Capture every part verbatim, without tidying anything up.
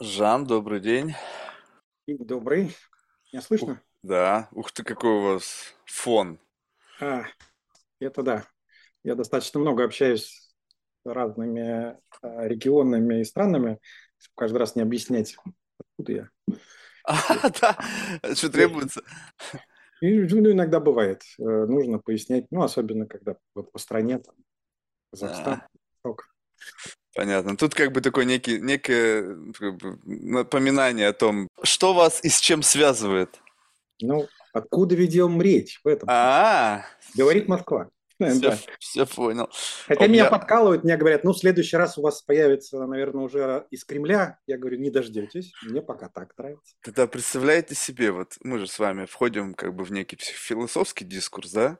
Жан, добрый день. Добрый. Меня слышно? Ух, да. Ух ты, какой у вас фон. А, это да. Я достаточно много общаюсь с разными регионами и странами, чтобы каждый раз не объяснять, откуда я. А, да. Что требуется? И, ну, иногда бывает. Нужно пояснять, ну, особенно, когда по стране, там, Казахстан, Восток. Понятно. Тут как бы такое некий, некое как бы, напоминание о том, что вас и с чем связывает. Ну, откуда ведем речь в этом? А-а-а. Говорит Москва. Все, да. Все понял. Хотя меня, меня подкалывают, мне говорят, ну, в следующий раз у вас появится, наверное, уже из Кремля. Я говорю, не дождетесь, мне пока так нравится. Тогда представляете себе, вот мы же с вами входим как бы в некий философский дискурс, да?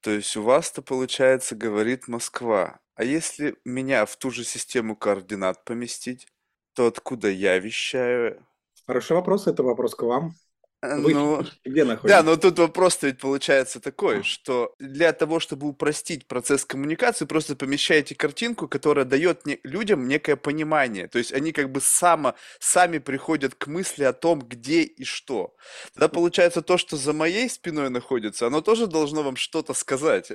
То есть у вас-то, получается, говорит Москва. А если меня в ту же систему координат поместить, то откуда я вещаю? Хороший вопрос, это вопрос к вам. Вы ну, где находитесь? Да, но тут вопрос-то ведь получается такой, а. что для того, чтобы упростить процесс коммуникации, просто помещаете картинку, которая дает не, людям некое понимание. То есть они как бы само, сами приходят к мысли о том, где и что. Тогда получается то, что за моей спиной находится, оно тоже должно вам что-то сказать.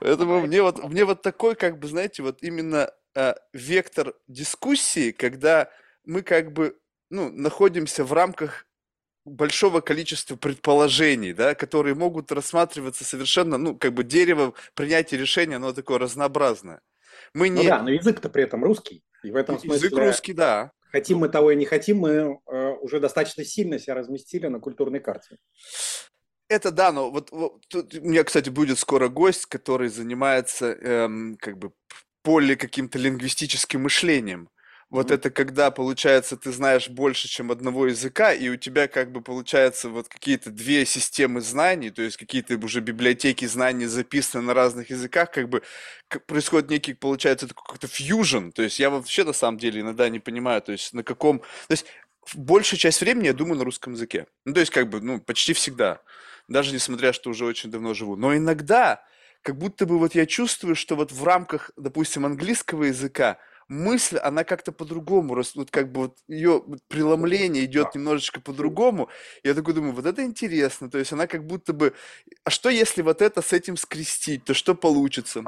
Поэтому мне вот такой, как бы, знаете, вот именно вектор дискуссии, когда мы как бы ну, находимся в рамках большого количества предположений, да, которые могут рассматриваться совершенно, ну, как бы дерево принятия решения, оно такое разнообразное. Мы не... Ну да, но язык-то при этом русский. И в этом смысле... Язык русский, да. Хотим мы того и не хотим, мы э, уже достаточно сильно себя разместили на культурной карте. Это да, но вот, вот тут у меня, кстати, будет скоро гость, который занимается эм, как бы поле каким-то лингвистическим мышлением. Вот mm-hmm. это когда, получается, ты знаешь больше, чем одного языка, и у тебя как бы, получается, вот какие-то две системы знаний, то есть какие-то уже библиотеки знаний записаны на разных языках, как бы происходит некий, получается, какой-то фьюжн, то есть я вообще на самом деле иногда не понимаю, то есть на каком... То есть большую часть времени я думаю на русском языке, ну то есть как бы, ну почти всегда, даже несмотря, что уже очень давно живу, но иногда как будто бы вот я чувствую, что вот в рамках, допустим, английского языка мысль, она как-то по-другому, вот как бы вот ее преломление идет немножечко по-другому. Я такой думаю, вот это интересно, то есть она как будто бы, а что если вот это с этим скрестить, то что получится?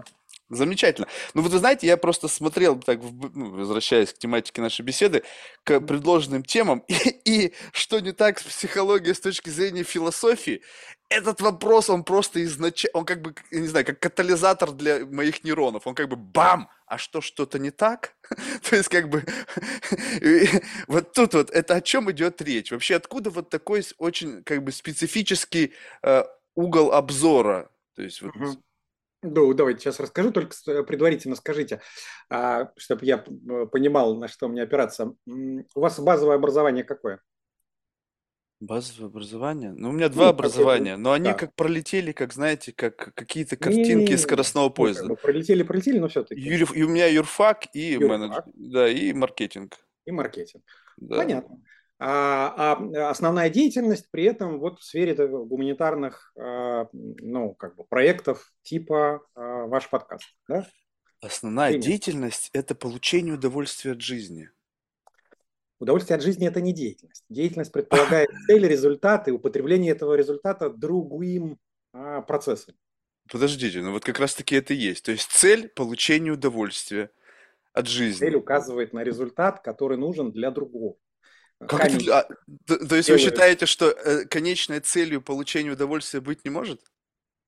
Замечательно. Ну вот вы знаете, я просто смотрел, так, ну, возвращаясь к тематике нашей беседы, к предложенным темам, и, и что не так с психологией с точки зрения философии, этот вопрос, он просто изначально, он как бы, я не знаю, как катализатор для моих нейронов, он как бы бам, а что, что-то не так? То есть как бы вот тут вот, это о чем идет речь? Вообще откуда вот такой очень как бы специфический э, угол обзора? То есть вот... Ну, давайте сейчас расскажу, только предварительно скажите, чтобы я понимал, на что мне опираться. У вас базовое образование какое? Базовое образование? Ну, у меня два ну, образования, это... но они да. как пролетели, как, знаете, как какие-то картинки не, скоростного не, поезда. Как бы пролетели, пролетели, но все-таки. Юр... И у меня юрфак и, юрфак. Менедж... Да, и маркетинг. И маркетинг. Да. Понятно. А, а основная деятельность при этом вот в сфере гуманитарных ну, как бы проектов типа ваш подкаст. Да? Основная Пример. деятельность – это получение удовольствия от жизни. Удовольствие от жизни – это не деятельность. Деятельность предполагает цель, результат и употребление этого результата другим процессом. Подождите, ну вот как раз-таки это и есть. То есть цель – получение удовольствия от жизни. Цель указывает на результат, который нужен для другого. Как это, а, то, то есть вы считаете, что э, конечной целью получения удовольствия быть не может?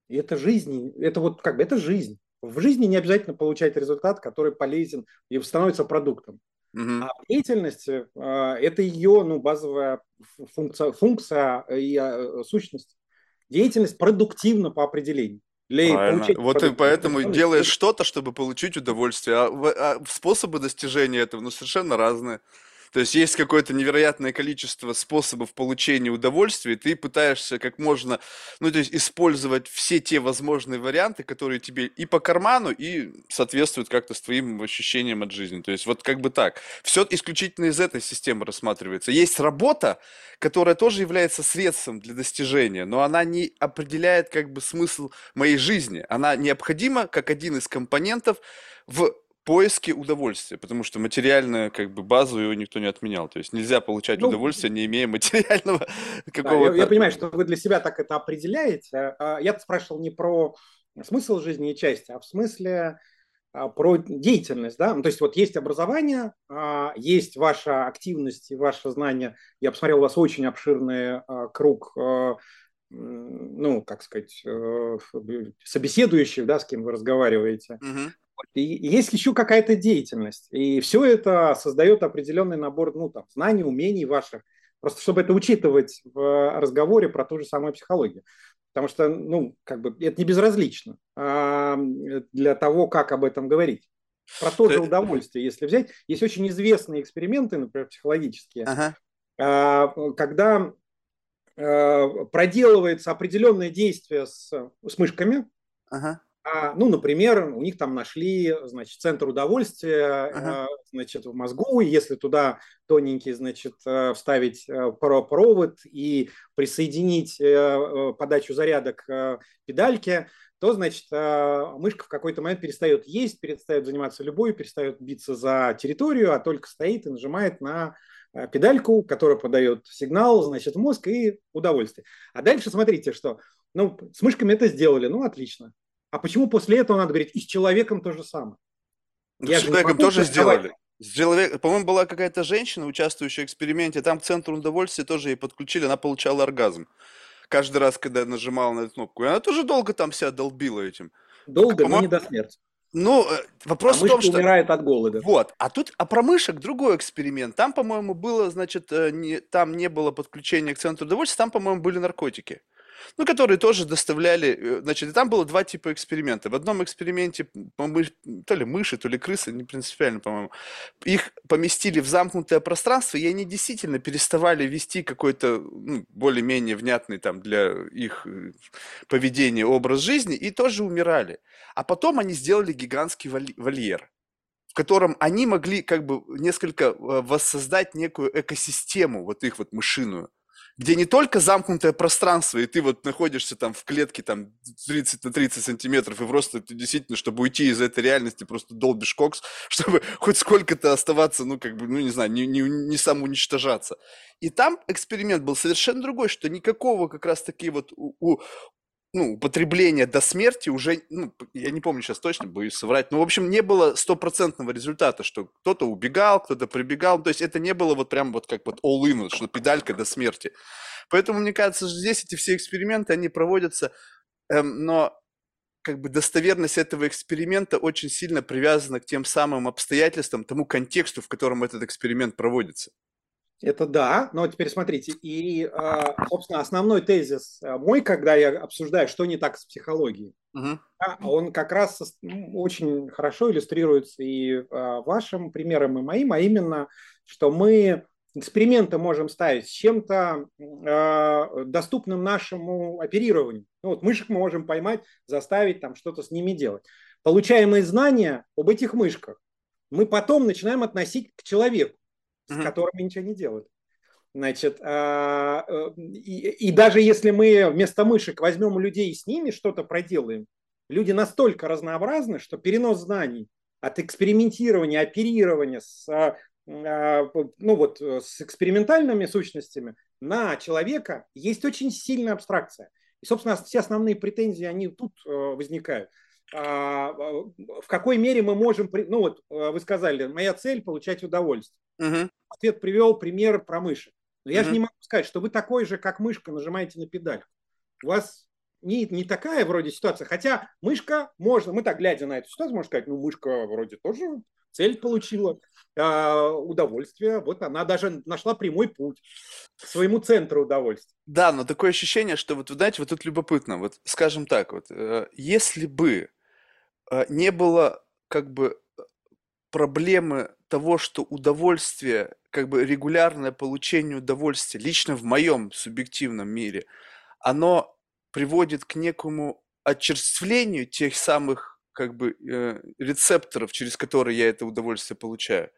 Это жизнь, это вот как бы это жизнь. В жизни не обязательно получать результат, который полезен и становится продуктом. Угу. А деятельность э, это ее ну, базовая функция, функция и э, сущность. Деятельность продуктивна по определению. Правильно. Вот и поэтому делаешь что-то, чтобы получить удовольствие. А, а способы достижения этого ну, совершенно разные. То есть есть какое-то невероятное количество способов получения удовольствия, и ты пытаешься как можно, ну, то есть использовать все те возможные варианты, которые тебе и по карману, и соответствуют как-то с твоим ощущением от жизни. То есть вот как бы так. Все исключительно из этой системы рассматривается. Есть работа, которая тоже является средством для достижения, но она не определяет как бы смысл моей жизни. Она необходима как один из компонентов в поиске удовольствия, потому что материальную как бы базу его никто не отменял. То есть нельзя получать ну, удовольствие, не имея материального какого-то... Я, я понимаю, что вы для себя так это определяете. Я-то спрашивал не про смысл жизни и части, а в смысле про деятельность. Да? Ну, то есть вот есть образование, есть ваша активность и ваше знание. Я посмотрел, у вас очень обширный круг, ну, как сказать, собеседующих, да, с кем вы разговариваете. Угу. И есть еще какая-то деятельность, и все это создает определенный набор, ну, там, знаний, умений ваших, просто чтобы это учитывать в разговоре про ту же самую психологию, потому что, ну, как бы это не безразлично для того, как об этом говорить. Про то же удовольствие, если взять, есть очень известные эксперименты, например, психологические, ага. когда проделывается определенное действие с, с мышками. Ага. Ну, например, у них там нашли, значит, центр удовольствия, ага. значит, в мозгу, и если туда тоненький, значит, вставить провод и присоединить подачу заряда к педальке, то, значит, мышка в какой-то момент перестает есть, перестает заниматься любовью, перестает биться за территорию, а только стоит и нажимает на педальку, которая подает сигнал, значит, в мозг и удовольствие. А дальше смотрите, что, ну, с мышками это сделали, ну, отлично. А почему после этого надо говорить, и с человеком то же самое? Да, я с человеком тоже сделали. Человек... По-моему, была какая-то женщина, участвующая в эксперименте, там к центру удовольствия тоже ей подключили, она получала оргазм. Каждый раз, когда я нажимал на эту кнопку. И она тоже долго там себя долбила этим. Долго, а, но не до смерти. Ну, вопрос а в том, что... умирает от голода. Вот. А тут, а про мышек другой эксперимент. Там, по-моему, было, значит, не... там не было подключения к центру удовольствия, там, по-моему, были наркотики. Ну, которые тоже доставляли, значит, и там было два типа эксперимента. В одном эксперименте то ли мыши, то ли крысы, не принципиально, по-моему, их поместили в замкнутое пространство, и они действительно переставали вести какой-то, ну, более-менее внятный там для их поведения образ жизни, и тоже умирали. А потом они сделали гигантский вольер, в котором они могли как бы несколько воссоздать некую экосистему, вот их вот мышиную, где не только замкнутое пространство, и ты вот находишься там в клетке там тридцать на тридцать сантиметров, и просто ты действительно, чтобы уйти из этой реальности, просто долбишь кокс, чтобы хоть сколько-то оставаться, ну, как бы, ну, не знаю, не, не, не самоуничтожаться. И там эксперимент был совершенно другой, что никакого как раз-таки вот у, у, ну, употребления до смерти уже, ну, я не помню сейчас точно, боюсь соврать, но, в общем, не было стопроцентного результата, что кто-то убегал, кто-то прибегал, то есть это не было вот прям вот как вот all-in, что педалька до смерти. Поэтому, мне кажется, что здесь эти все эксперименты, они проводятся, эм, но как бы достоверность этого эксперимента очень сильно привязана к тем самым обстоятельствам, тому контексту, в котором этот эксперимент проводится. Это да, но теперь смотрите, и, собственно, основной тезис мой, когда я обсуждаю, что не так с психологией, uh-huh. он как раз очень хорошо иллюстрируется и вашим примером, и моим, а именно, что мы эксперименты можем ставить с чем-то доступным нашему оперированию. Ну, вот мышек мы можем поймать, заставить там что-то с ними делать. Получаемые знания об этих мышках мы потом начинаем относить к человеку, с которыми ничего не делают. Значит, и, и даже если мы вместо мышек возьмем людей и с ними что-то проделаем, люди настолько разнообразны, что перенос знаний от экспериментирования, оперирования с, ну вот, с экспериментальными сущностями на человека есть очень сильная абстракция. И, собственно, все основные претензии, они тут возникают. В какой мере мы можем... Ну вот, вы сказали, моя цель – получать удовольствие. Uh-huh. Ответ привел пример про мышек. Но я uh-huh. же не могу сказать, что вы такой же, как мышка, нажимаете на педальку. У вас не, не такая вроде ситуация. Хотя мышка можно, мы так глядя на эту ситуацию, можно сказать, ну мышка вроде тоже цель получила, э, удовольствие. Вот она даже нашла прямой путь к своему центру удовольствия. Да, но такое ощущение, что вот, знаете, вот тут любопытно. Вот, скажем так, вот, э, если бы э, не было как бы проблемы того, что удовольствие, как бы регулярное получение удовольствия, лично в моем субъективном мире, оно приводит к некому очерствлению тех самых, как бы, э, рецепторов, через которые я это удовольствие получаю,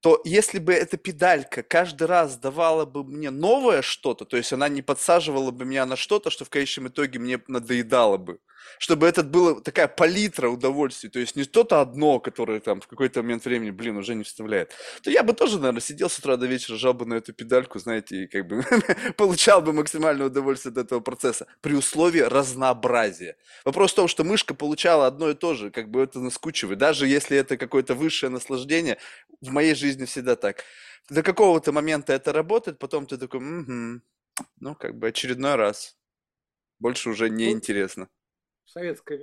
то если бы эта педалька каждый раз давала бы мне новое что-то, то есть она не подсаживала бы меня на что-то, что в конечном итоге мне надоедало бы, чтобы это была такая палитра удовольствий, то есть не что-то одно, которое там в какой-то момент времени, блин, уже не вставляет, то я бы тоже, наверное, сидел с утра до вечера, жал бы на эту педальку, знаете, и как бы получал бы максимальное удовольствие от этого процесса при условии разнообразия. Вопрос в том, что мышка получала одно и то же, как бы это наскучивает, даже если это какое-то высшее наслаждение, в моей жизни жизни всегда так. До какого-то момента это работает, потом ты такой, угу, ну, как бы очередной раз. Больше уже не интересно. В советской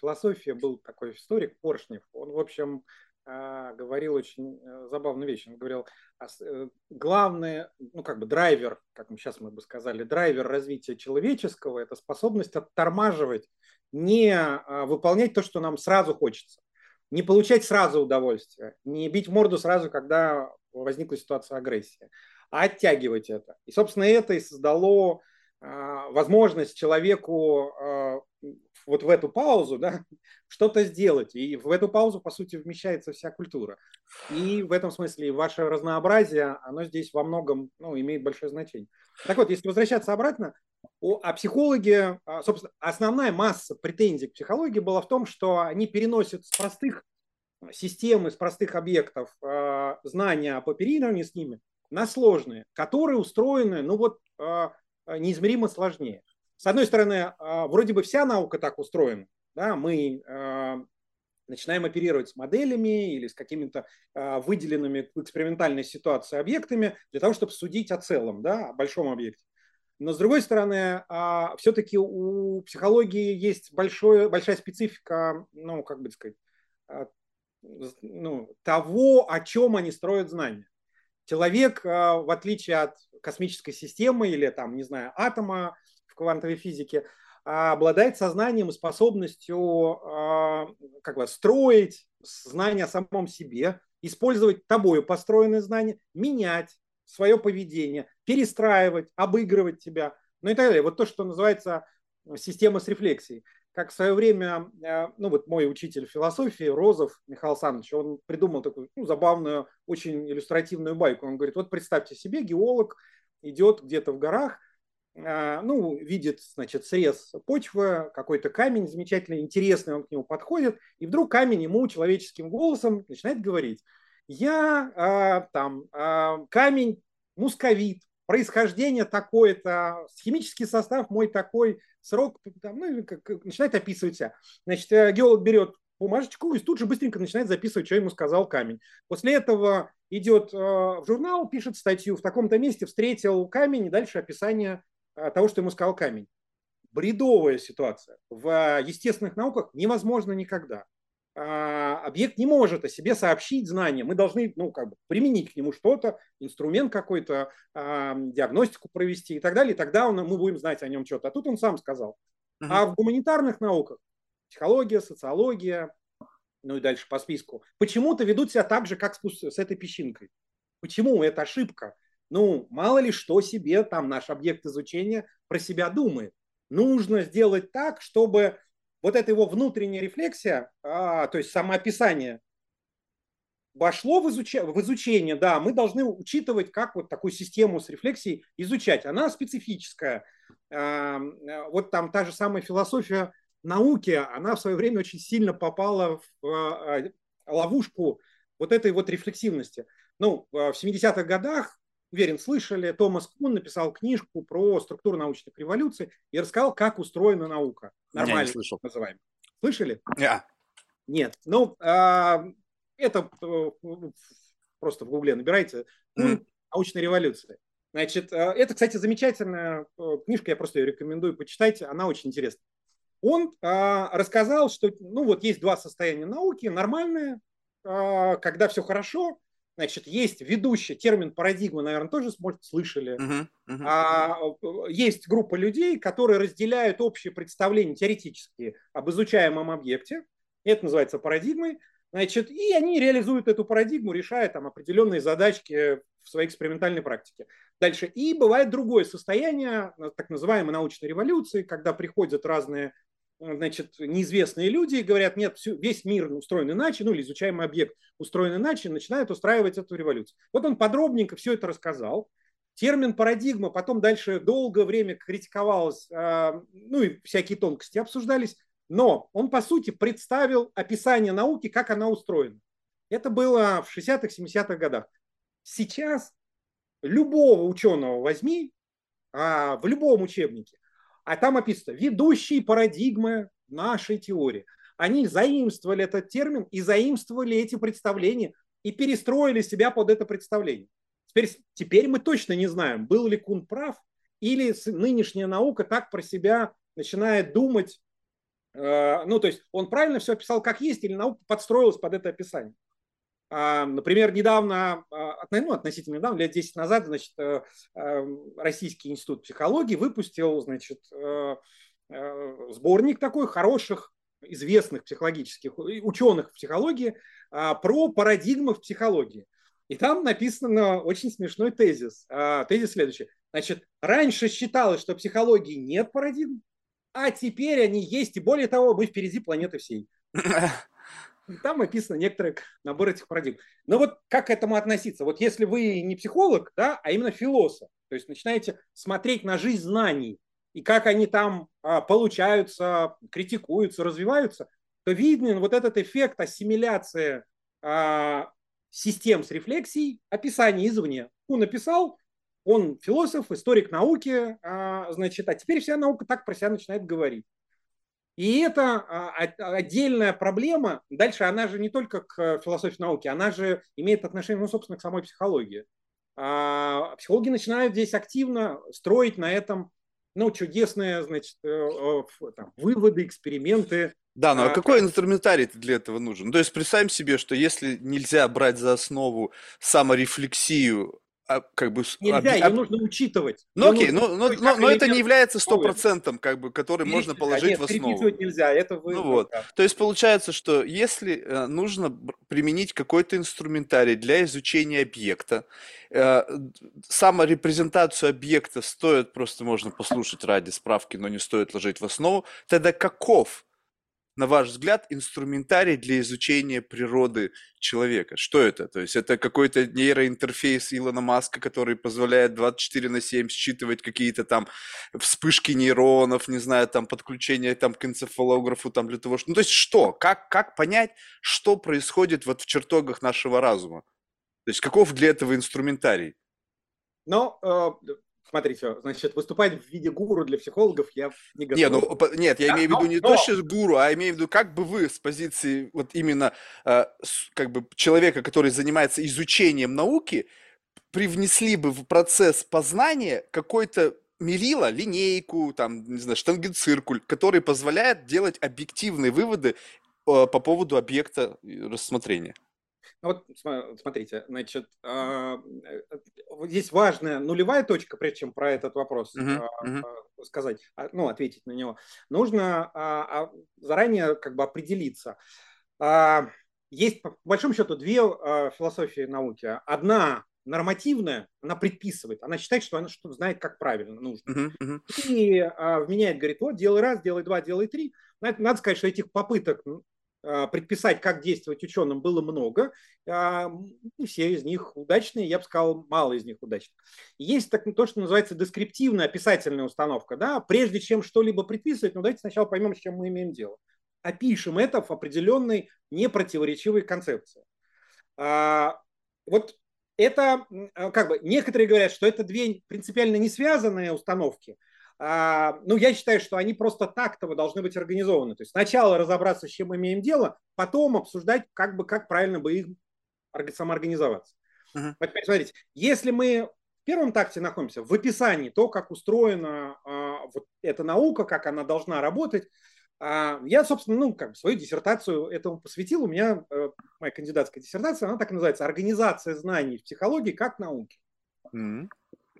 философии был такой историк Поршнев. Он, в общем, говорил очень забавную вещь. Он говорил, главное, ну, как бы драйвер, как мы сейчас мы бы сказали, драйвер развития человеческого – это способность оттормаживать, не выполнять то, что нам сразу хочется. Не получать сразу удовольствие, не бить морду сразу, когда возникла ситуация агрессии, а оттягивать это. И, собственно, это и создало э, возможность человеку э, вот в эту паузу, да, что-то сделать. И в эту паузу, по сути, вмещается вся культура. И в этом смысле ваше разнообразие, оно здесь во многом, ну, имеет большое значение. Так вот, если возвращаться обратно, О, а психологи, собственно, основная масса претензий к психологии была в том, что они переносят с простых систем, из простых объектов э, знания об оперировании с ними на сложные, которые устроены, ну вот, э, неизмеримо сложнее. С одной стороны, э, вроде бы вся наука так устроена, да, мы э, начинаем оперировать с моделями или с какими-то э, выделенными в экспериментальной ситуации объектами для того, чтобы судить о целом, да, о большом объекте. Но, с другой стороны, все-таки у психологии есть большое, большая специфика, ну, как бы сказать, ну, того, о чем они строят знания. Человек, в отличие от космической системы или, там, не знаю, атома в квантовой физике, обладает сознанием и способностью, как бы, строить знания о самом себе, использовать тобою построенные знания, менять свое поведение, перестраивать, обыгрывать тебя, ну и так далее. Вот то, что называется система с рефлексией. Как в свое время, ну вот мой учитель философии Розов Михаил Александрович, он придумал такую, ну, забавную, очень иллюстративную байку. Он говорит, вот представьте себе, геолог идет где-то в горах, ну, видит, значит, срез почвы, какой-то камень замечательный, интересный, он к нему подходит, и вдруг камень ему человеческим голосом начинает говорить. Я э, там э, камень мусковит, происхождение такое-то, химический состав мой такой, срок, там, ну, как, начинает описывать себя. Значит, геолог берет бумажечку и тут же быстренько начинает записывать, что ему сказал камень. После этого идет э, в журнал, пишет статью, в таком-то месте встретил камень, и дальше описание э, того, что ему сказал камень. Бредовая ситуация. В естественных науках невозможно никогда. Объект не может о себе сообщить знания. Мы должны, ну, как бы применить к нему что-то, инструмент какой-то, э, диагностику провести и так далее. И тогда он, мы будем знать о нем что-то. А тут он сам сказал. Uh-huh. А в гуманитарных науках, психология, социология, ну и дальше по списку, почему-то ведут себя так же, как с, с этой песчинкой. Почему? Это ошибка. Ну, мало ли что себе там наш объект изучения про себя думает. Нужно сделать так, чтобы... Вот эта его внутренняя рефлексия, а, то есть самоописание, вошло в, изуч... в изучение. Да, мы должны учитывать, как вот такую систему с рефлексией изучать. Она специфическая. А, вот там та же самая философия науки, она в свое время очень сильно попала в а, ловушку вот этой вот рефлексивности. Ну, в семидесятых годах, уверен, слышали, Томас Кун написал книжку про структуру научных революций и рассказал, как устроена наука. Нормально, не слышал. Называем. Слышали? Yeah. Нет. Ну, а, это просто в гугле набирайте. Mm. Научная революция. Значит, это, кстати, замечательная книжка, я просто ее рекомендую почитать, она очень интересна. Он а, рассказал, что, ну, вот есть два состояния науки. Нормальное, а, когда все хорошо. Значит, есть ведущий, термин парадигма, наверное, тоже, может, слышали. Uh-huh, uh-huh. А, есть группа людей, которые разделяют общие представления теоретические об изучаемом объекте. Это называется парадигмой. Значит, и они реализуют эту парадигму, решая там определенные задачки в своей экспериментальной практике. Дальше. И бывает другое состояние, так называемой научной революции, когда приходят разные значит, неизвестные люди и говорят, нет, всю, весь мир устроен иначе, ну или изучаемый объект устроен иначе, начинают устраивать эту революцию. Вот он подробненько все это рассказал. Термин парадигма потом дальше долгое время критиковалось, ну и всякие тонкости обсуждались, но он, по сути, представил описание науки, как она устроена. Это было в шестидесятых, семидесятых годах. Сейчас любого ученого возьми в любом учебнике, а там описано «ведущие парадигмы нашей теории». Они заимствовали этот термин и заимствовали эти представления и перестроили себя под это представление. Теперь, теперь мы точно не знаем, был ли Кун прав, или нынешняя наука так про себя начинает думать. Э, ну, то есть он правильно все описал как есть, или наука подстроилась под это описание. Э, например, недавно, э, ну, относительно недавно, лет десять назад, значит, э, э, Российский институт психологии выпустил, значит, э, э, сборник такой хороших, известных психологических, ученых в психологии э, про парадигмы в психологии. И там написано очень смешной тезис. Тезис следующий. Значит, раньше считалось, что в психологии нет парадигм, а теперь они есть, и более того, мы впереди планеты всей. Там описано некоторый набор этих парадигм. Но вот как к этому относиться? Вот если вы не психолог, да, а именно философ, то есть начинаете смотреть на жизнь знаний, и как они там получаются, критикуются, развиваются, то виден вот этот эффект ассимиляции систем с рефлексией, описание извне. Он написал, он философ, историк науки, значит, а теперь вся наука так про себя начинает говорить. И это отдельная проблема. Дальше она же не только к философии науки, она же имеет отношение, ну, собственно, к самой психологии. Психологи начинают здесь активно строить на этом, ну, чудесные, значит, там, выводы, эксперименты. Да, но а какой инструментарий для этого нужен? То есть представим себе, что если нельзя брать за основу саморефлексию, а, как бы... Нельзя, об... ее нужно учитывать. Ну окей, но, но, но, но это не является сто процентов, как бы, который переписывать, можно положить нет, в основу. Переписывать нельзя, это вы... Ну, вот. То есть получается, что если нужно применить какой-то инструментарий для изучения объекта, саморепрезентацию объекта стоит, просто можно послушать ради справки, но не стоит ложить в основу, тогда каков, на ваш взгляд, инструментарий для изучения природы человека? Что это? То есть это какой-то нейроинтерфейс Илона Маска, который позволяет двадцать четыре на семь считывать какие-то там вспышки нейронов, не знаю, там подключение там, к энцефалографу там, для того, что... Ну, то есть что? Как, как понять, что происходит вот в чертогах нашего разума? То есть каков для этого инструментарий? Ну... Смотрите, значит, выступать в виде гуру для психологов я не готов. Не, ну, нет, я да, имею в виду но, не но... то, что гуру, а имею в виду, как бы вы с позиции вот именно э, как бы человека, который занимается изучением науки, привнесли бы в процесс познания какой-то мерило, линейку, там, не знаю, штангенциркуль, который позволяет делать объективные выводы э, по поводу объекта рассмотрения. Ну вот смотрите, значит, здесь важная нулевая точка, прежде чем про этот вопрос uh-huh. сказать, ну, ответить на него. Нужно заранее как бы определиться. Есть, по большому счету, две философии науки. Одна нормативная, она предписывает, она считает, что она что знает, как правильно нужно. Uh-huh. Uh-huh. И вменяет, говорит, вот, делай раз, делай два, делай три. Надо сказать, что этих попыток предписать, как действовать ученым, было много. И все из них удачные, я бы сказал, мало из них удачных. Есть так, то, что называется дескриптивная, описательная установка. Да? Прежде чем что-либо предписывать, ну, давайте сначала поймем, с чем мы имеем дело. Опишем это в определенной непротиворечивой концепции. Вот это, как бы, некоторые говорят, что это две принципиально не связанные установки. Ну, я считаю, что они просто тактово должны быть организованы. То есть сначала разобраться, с чем мы имеем дело, потом обсуждать, как бы, как правильно бы их самоорганизоваться. Uh-huh. Вот теперь смотрите, если мы в первом такте находимся, в описании, то, как устроена э, вот эта наука, как она должна работать, э, я, собственно, ну, как бы свою диссертацию этому посвятил. У меня э, моя кандидатская диссертация, она так называется «Организация знаний в психологии как науки». Uh-huh.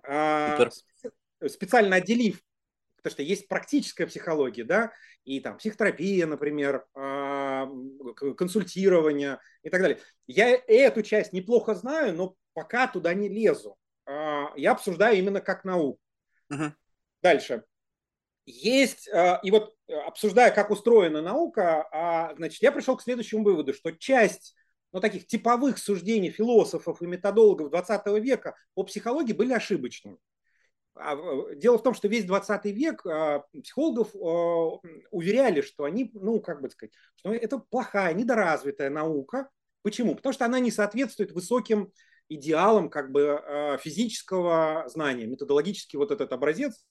Э, специально отделив, потому что есть практическая психология, да, и там психотерапия, например, консультирование и так далее. Я эту часть неплохо знаю, но пока туда не лезу. Я обсуждаю именно как науку. Uh-huh. Дальше. Есть, и вот обсуждая, как устроена наука, значит, я пришел к следующему выводу, что часть ну, таких типовых суждений философов и методологов двадцатого века о психологии были ошибочными. Дело в том, что весь двадцатый век психологов уверяли, что они, ну, как бы сказать, что это плохая, недоразвитая наука. Почему? Потому что она не соответствует высоким идеалам как бы физического знания, методологический вот этот образец.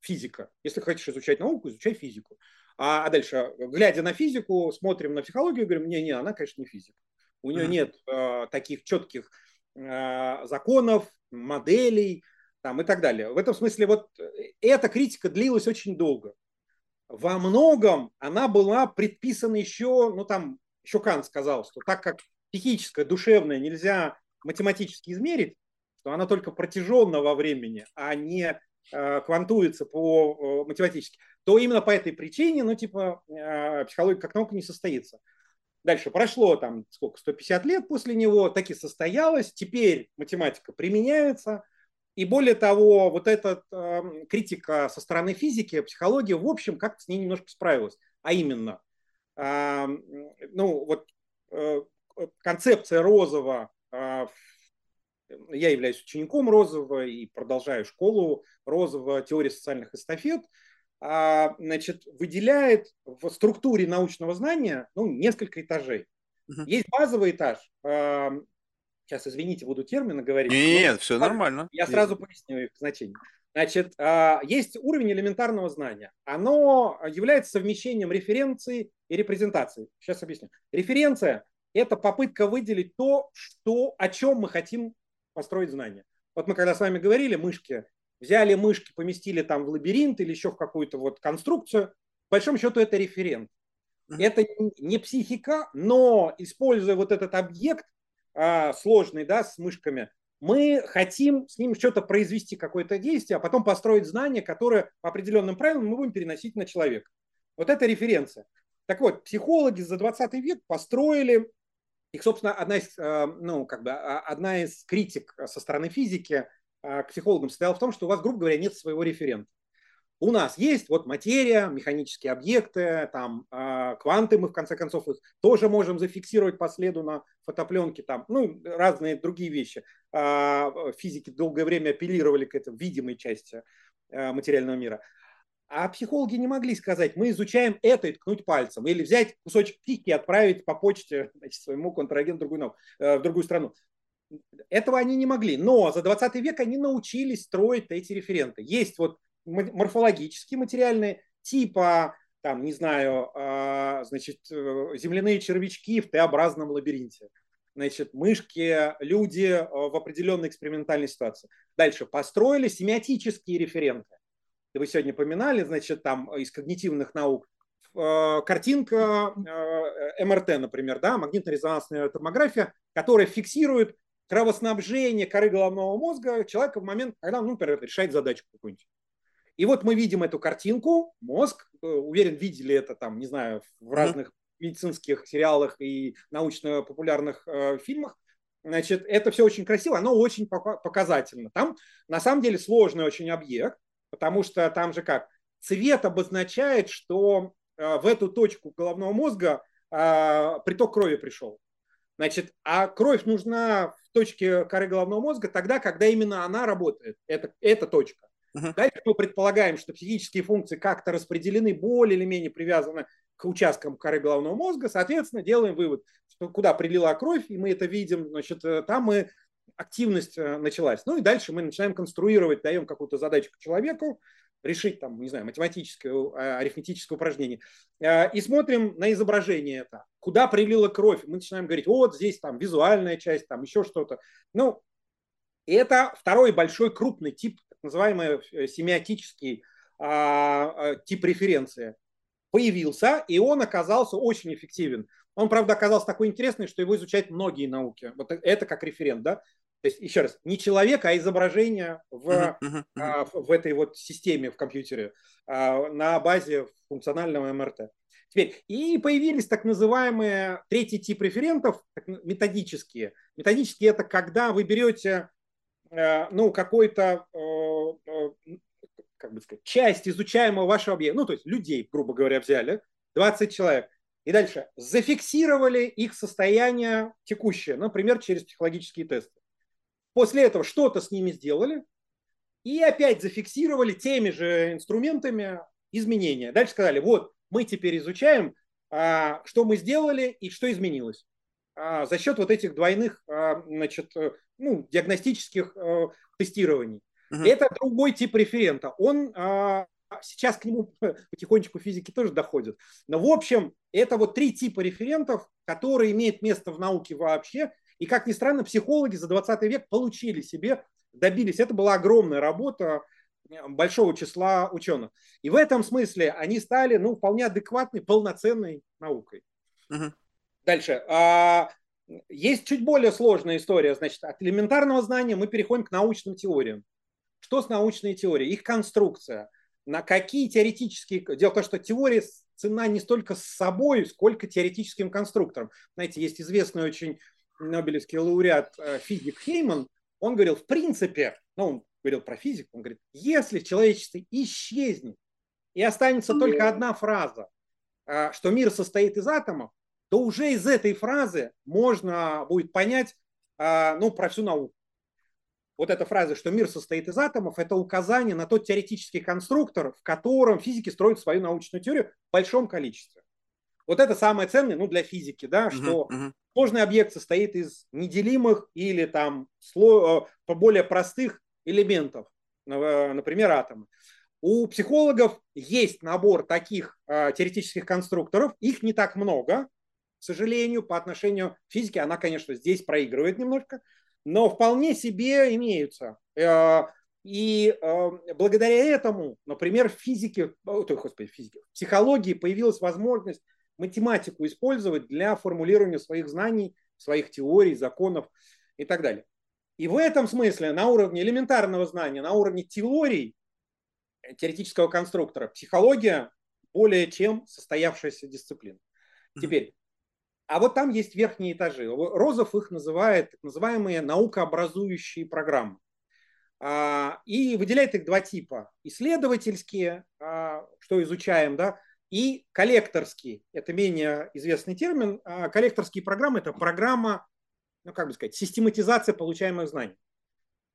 Физика. Если хочешь изучать науку, изучай физику. А, а дальше, глядя на физику, смотрим на психологию и говорим, не, не, она, конечно, не физика. У нее нет э, таких четких э, законов, моделей там, и так далее. В этом смысле вот эта критика длилась очень долго. Во многом она была предписана еще, ну там, еще Кант сказал, что так как психическое, душевное нельзя математически измерить, то она только протяженна во времени, а не квантуется по математически, то именно по этой причине, ну, типа, психология как наука не состоится. Дальше прошло там, сколько, сто пятьдесят лет после него, таки состоялось, теперь математика применяется, и более того, вот эта э, критика со стороны физики, психология, в общем, как-то с ней немножко справилась, а именно, э, ну, вот э, концепция Розова э, я являюсь учеником Розова и продолжаю школу Розова теории социальных эстафет, значит, выделяет в структуре научного знания ну, несколько этажей. Uh-huh. Есть базовый этаж. Сейчас, извините, буду термины говорить. Нет, все нормально. Я Нет. сразу поясню их значение. Значит, есть уровень элементарного знания. Оно является совмещением референции и репрезентации. Сейчас объясню. Референция – это попытка выделить то, что, о чем мы хотим построить знания. Вот мы когда с вами говорили, мышки, взяли мышки, поместили там в лабиринт или еще в какую-то вот конструкцию, по большому счету это референт. Это не психика, но используя вот этот объект а, сложный, да, с мышками, мы хотим с ним что-то произвести, какое-то действие, а потом построить знание, которое по определенным правилам мы будем переносить на человека. Вот это референция. Так вот, психологи за двадцатый век построили. И, собственно, одна из, ну, как бы, одна из критик со стороны физики к психологам состояла в том, что у вас, грубо говоря, нет своего референта. У нас есть вот материя, механические объекты, там, кванты, мы в конце концов их тоже можем зафиксировать по следу на фотопленке, там, ну, разные другие вещи. Физики долгое время апеллировали к этой видимой части материального мира. А психологи не могли сказать, мы изучаем это и ткнуть пальцем. Или взять кусочек психики и отправить по почте, значит, своему контрагенту в другую, науку, в другую страну. Этого они не могли. Но за двадцатый век они научились строить эти референты. Есть вот морфологические материальные, типа, там, не знаю, значит, земляные червячки в Т-образном лабиринте. Значит, мышки, люди в определенной экспериментальной ситуации. Дальше построили семиотические референты. Вы сегодня поминали, значит, там из когнитивных наук, э, картинка э, МРТ, например, да, магнитно-резонансная томография, которая фиксирует кровоснабжение коры головного мозга человека в момент, когда он, ну, например, решает задачку какую-нибудь. И вот мы видим эту картинку, мозг, э, уверен, видели это там, не знаю, в разных mm-hmm. медицинских сериалах и научно-популярных э, фильмах. Значит, это все очень красиво, оно очень показательно. Там, на самом деле, сложный очень объект. Потому что там же как? Цвет обозначает, что э, в эту точку головного мозга э, приток крови пришел. Значит, а кровь нужна в точке коры головного мозга тогда, когда именно она работает, это, эта точка. Uh-huh. Дальше мы предполагаем, что психические функции как-то распределены, более или менее привязаны к участкам коры головного мозга. Соответственно, делаем вывод, что куда прилила кровь, и мы это видим, значит, там мы... активность началась. Ну и дальше мы начинаем конструировать, даем какую-то задачку человеку, решить там, не знаю, математическое, арифметическое упражнение. И смотрим на изображение это. Куда прилила кровь? Мы начинаем говорить, вот здесь там визуальная часть, там еще что-то. Ну, это второй большой крупный тип, так называемый семиотический тип референции. Появился, и он оказался очень эффективен. Он, правда, оказался такой интересный, что его изучают многие науки. Вот это как референт, да? То есть, еще раз, не человек, а изображение в, в этой вот системе, в компьютере, на базе функционального МРТ. Теперь, и появились так называемые третий тип референтов, методические. Методические – это когда вы берете, ну, какой-то... как бы сказать, часть изучаемого вашего объекта, ну, то есть людей, грубо говоря, взяли, двадцать человек, и дальше зафиксировали их состояние текущее, например, через психологические тесты. После этого что-то с ними сделали и опять зафиксировали теми же инструментами изменения. Дальше сказали, вот, мы теперь изучаем, что мы сделали и что изменилось за счет вот этих двойных, значит, ну, диагностических тестирований. Uh-huh. Это другой тип референта. Он сейчас к нему потихонечку физики тоже доходят. Но в общем, это вот три типа референтов, которые имеют место в науке вообще. И как ни странно, психологи за двадцатый век получили себе, добились. Это была огромная работа большого числа ученых. И в этом смысле они стали, ну, вполне адекватной, полноценной наукой. Uh-huh. Дальше. Есть чуть более сложная история. Значит, от элементарного знания мы переходим к научным теориям. Что с научной теорией? Их конструкция. На какие теоретические... Дело в том, что теория ценна не столько с собой, сколько теоретическим конструктором. Знаете, есть известный очень нобелевский лауреат физик Фейман. Он говорил, в принципе, ну, он говорил про физику, он говорит, если человечество исчезнет и останется только одна фраза, что мир состоит из атомов, то уже из этой фразы можно будет понять, ну, про всю науку. Вот эта фраза, что мир состоит из атомов, это указание на тот теоретический конструктор, в котором физики строят свою научную теорию в большом количестве. Вот это самое ценное, ну, для физики, да, что uh-huh. сложный объект состоит из неделимых или там сло... более простых элементов, например, атомы. У психологов есть набор таких теоретических конструкторов, их не так много. К сожалению, по отношению к физике она, конечно, здесь проигрывает немножко, но вполне себе имеются. И благодаря этому, например, в физике, ой, господи, в физике, в психологии появилась возможность математику использовать для формулирования своих знаний, своих теорий, законов и так далее. И в этом смысле на уровне элементарного знания, на уровне теорий теоретического конструктора психология более чем состоявшаяся дисциплина. Теперь. А вот там есть верхние этажи. Розов их называет так называемые наукообразующие программы. И выделяет их два типа. Исследовательские, что изучаем, да, и коллекторские. Это менее известный термин. Коллекторские программы – это программа, ну, как бы сказать, систематизация получаемых знаний.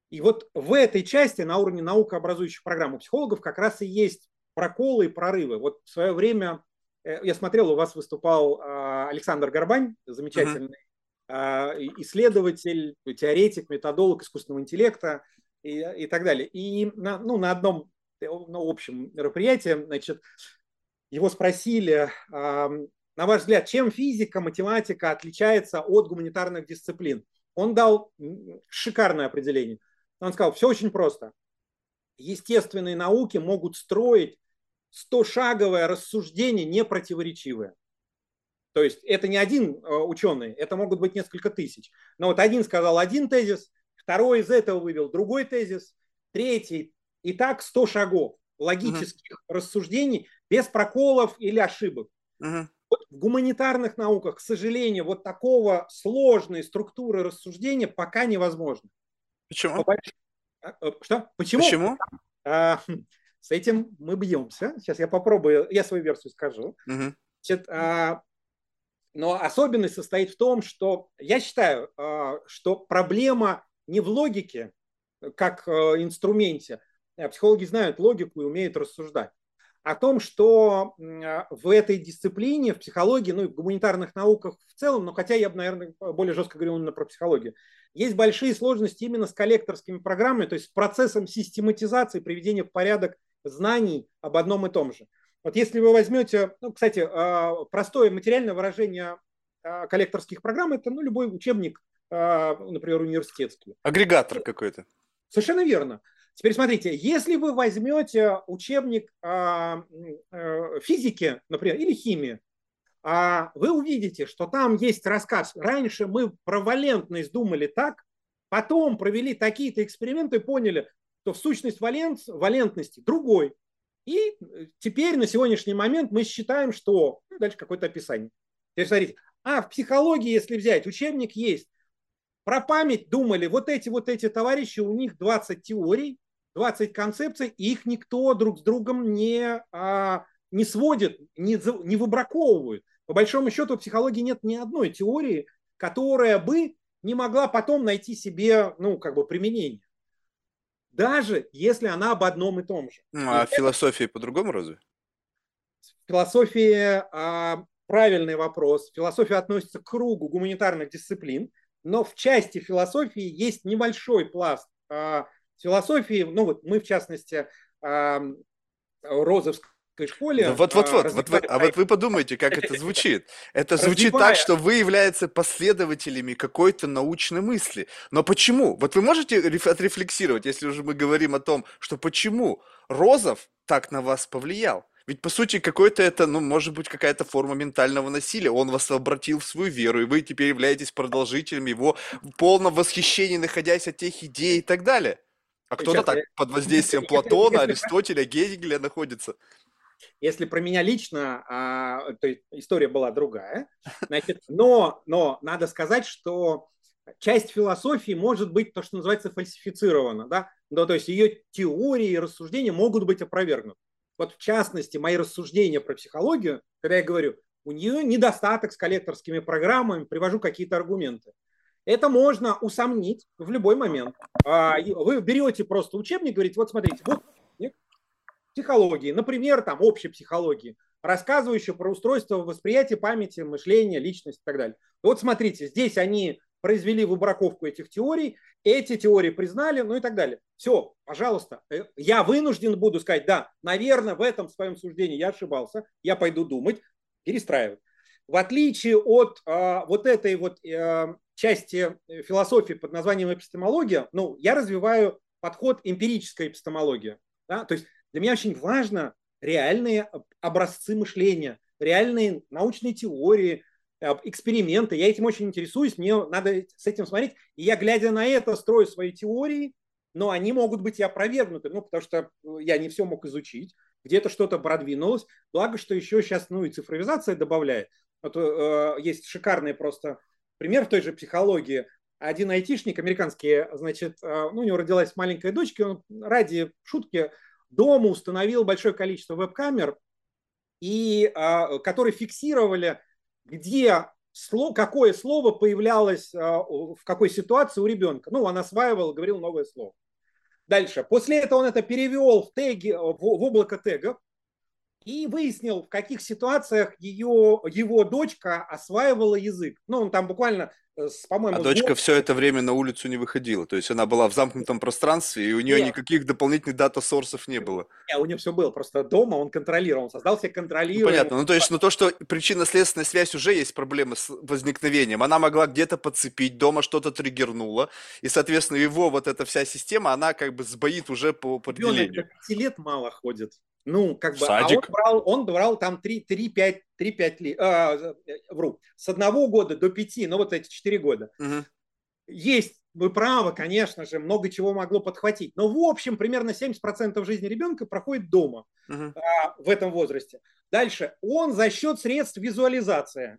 И вот в этой части на уровне наукообразующих программ у психологов как раз и есть проколы и прорывы. Вот в свое время... Я смотрел, у вас выступал Александр Горбань, замечательный uh-huh. исследователь, теоретик, методолог искусственного интеллекта и, и так далее. И на, ну, на одном на общем мероприятии, значит, его спросили, на ваш взгляд, чем физика, математика отличается от гуманитарных дисциплин? Он дал шикарное определение. Он сказал, все очень просто. Естественные науки могут строить стошаговое рассуждение непротиворечивое. То есть это не один ученый, это могут быть несколько тысяч. Но вот один сказал один тезис, второй из этого вывел другой тезис, третий. И так сто шагов логических uh-huh. рассуждений без проколов или ошибок. Uh-huh. Вот в гуманитарных науках, к сожалению, вот такого сложной структуры рассуждения пока невозможно. Почему? Что? Почему? Почему? А, С этим мы бьемся. Сейчас я попробую, я свою версию скажу. Uh-huh. Значит, а, но особенность состоит в том, что я считаю, а, что проблема не в логике, как а, инструменте. Психологи знают логику и умеют рассуждать. О том, что а, в этой дисциплине, в психологии, ну и в гуманитарных науках в целом, но хотя я бы, наверное, более жестко говорил именно про психологию, есть большие сложности именно с коллекторскими программами, то есть с процессом систематизации, приведения в порядок знаний об одном и том же. Вот если вы возьмете, ну, кстати, простое материальное выражение коллекторских программ, это, ну, любой учебник, например, университетский. Агрегатор какой-то. Совершенно верно. Теперь смотрите, если вы возьмете учебник физики, например, или химии, вы увидите, что там есть рассказ. Раньше мы про валентность думали так, потом провели такие-то эксперименты и поняли, то в сущность валент, валентности другой. И теперь на сегодняшний момент мы считаем, что... Ну, дальше какое-то описание. Теперь смотрите. А в психологии, если взять, учебник есть. Про память думали вот эти вот эти товарищи, у них двадцать теорий, двадцать концепций, и их никто друг с другом не, а, не сводит, не, не выбраковывает. По большому счету в психологии нет ни одной теории, которая бы не могла потом найти себе, ну, как бы применение. Даже если она об одном и том же. Ну, а в философии это... по-другому разве? Философия, а, правильный вопрос. Философия относится к кругу гуманитарных дисциплин, но в части философии есть небольшой пласт а, философии. Ну вот мы, в частности, а, Розовская. Школе, вот, вот, вот, вот, вот, а вот вы подумайте, как это звучит. Это звучит так, что вы являетесь последователями какой-то научной мысли. Но почему? Вот вы можете отрефлексировать, если уже мы говорим о том, что почему Розов так на вас повлиял? Ведь, по сути, какой-то это, ну, может быть, какая-то форма ментального насилия. Он вас обратил в свою веру, и вы теперь являетесь продолжителем его, в полном восхищении, находясь от тех идей и так далее. А кто-то так под воздействием Платона, Аристотеля, Гегеля находится. Если про меня лично, то история была другая. Значит, но, но надо сказать, что часть философии может быть то, что называется, фальсифицирована. Да? Ну, то есть ее теории и рассуждения могут быть опровергнуты. Вот в частности, мои рассуждения про психологию, когда я говорю, у нее недостаток с коллекторскими программами, привожу какие-то аргументы. Это можно усомнить в любой момент. Вы берете просто учебник и говорите, вот смотрите, вот психологии, например, там, общей психологии, рассказывающей про устройство восприятия, памяти, мышления, личности и так далее. Вот смотрите, здесь они произвели выбраковку этих теорий, эти теории признали, ну и так далее. Все, пожалуйста, я вынужден буду сказать, да, наверное, в этом своем суждении я ошибался, я пойду думать, перестраивать. В отличие от э, вот этой вот э, части философии под названием эпистемология, ну, я развиваю подход эмпирической эпистемологии, да, то есть для меня очень важно реальные образцы мышления, реальные научные теории, эксперименты. Я этим очень интересуюсь, мне надо с этим смотреть. И я, глядя на это, строю свои теории, но они могут быть и опровергнуты, ну, потому что я не все мог изучить, где-то что-то продвинулось. Благо, что еще сейчас, ну, и цифровизация добавляет. Вот, э, есть шикарный просто пример в той же психологии. Один айтишник американский, значит, э, ну, у него родилась маленькая дочка, он ради шутки дома установил большое количество веб-камер, и, а, которые фиксировали, где слово, какое слово появлялось а, в какой ситуации у ребенка. Ну, он осваивал, говорил новое слово. Дальше. После этого он это перевел в, теги, в, в облако тегов и выяснил, в каких ситуациях ее, его дочка осваивала язык. Ну, он там буквально... С, по-моему, а дочка все это время на улицу не выходила, то есть она была в замкнутом пространстве, и у нее Нет. никаких дополнительных дата-сорсов не было. Нет, у него все было, просто дома он контролировал, он создал себе контролируемый... Ну, понятно, ну то есть ну, то, что причинно-следственная связь, уже есть проблемы с возникновением, она могла где-то подцепить, дома что-то триггернуло, и, соответственно, его вот эта вся система, она как бы сбоит уже по определению. пяти лет мало ходит. Ну, как бы, а он брал, он брал там три-пять лет, э, вру, с одного года до пяти, ну, вот эти четыре года. Угу. Есть, вы правы, конечно же, много чего могло подхватить, но в общем примерно семьдесят процентов жизни ребенка проходит дома, угу, э, в этом возрасте. Дальше, он за счет средств визуализации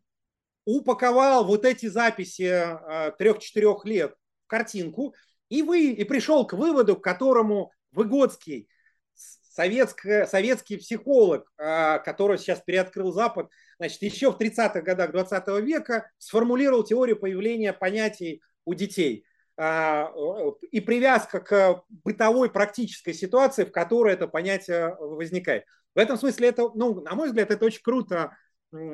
упаковал вот эти записи э, трех-четырех лет в картинку, и, вы, и пришел к выводу, к которому Выгодский, Советский, советский психолог, который сейчас переоткрыл Запад, значит, еще в тридцатых годах двадцатого века сформулировал теорию появления понятий у детей и привязка к бытовой практической ситуации, в которой это понятие возникает. В этом смысле, это, ну, на мой взгляд, это очень круто.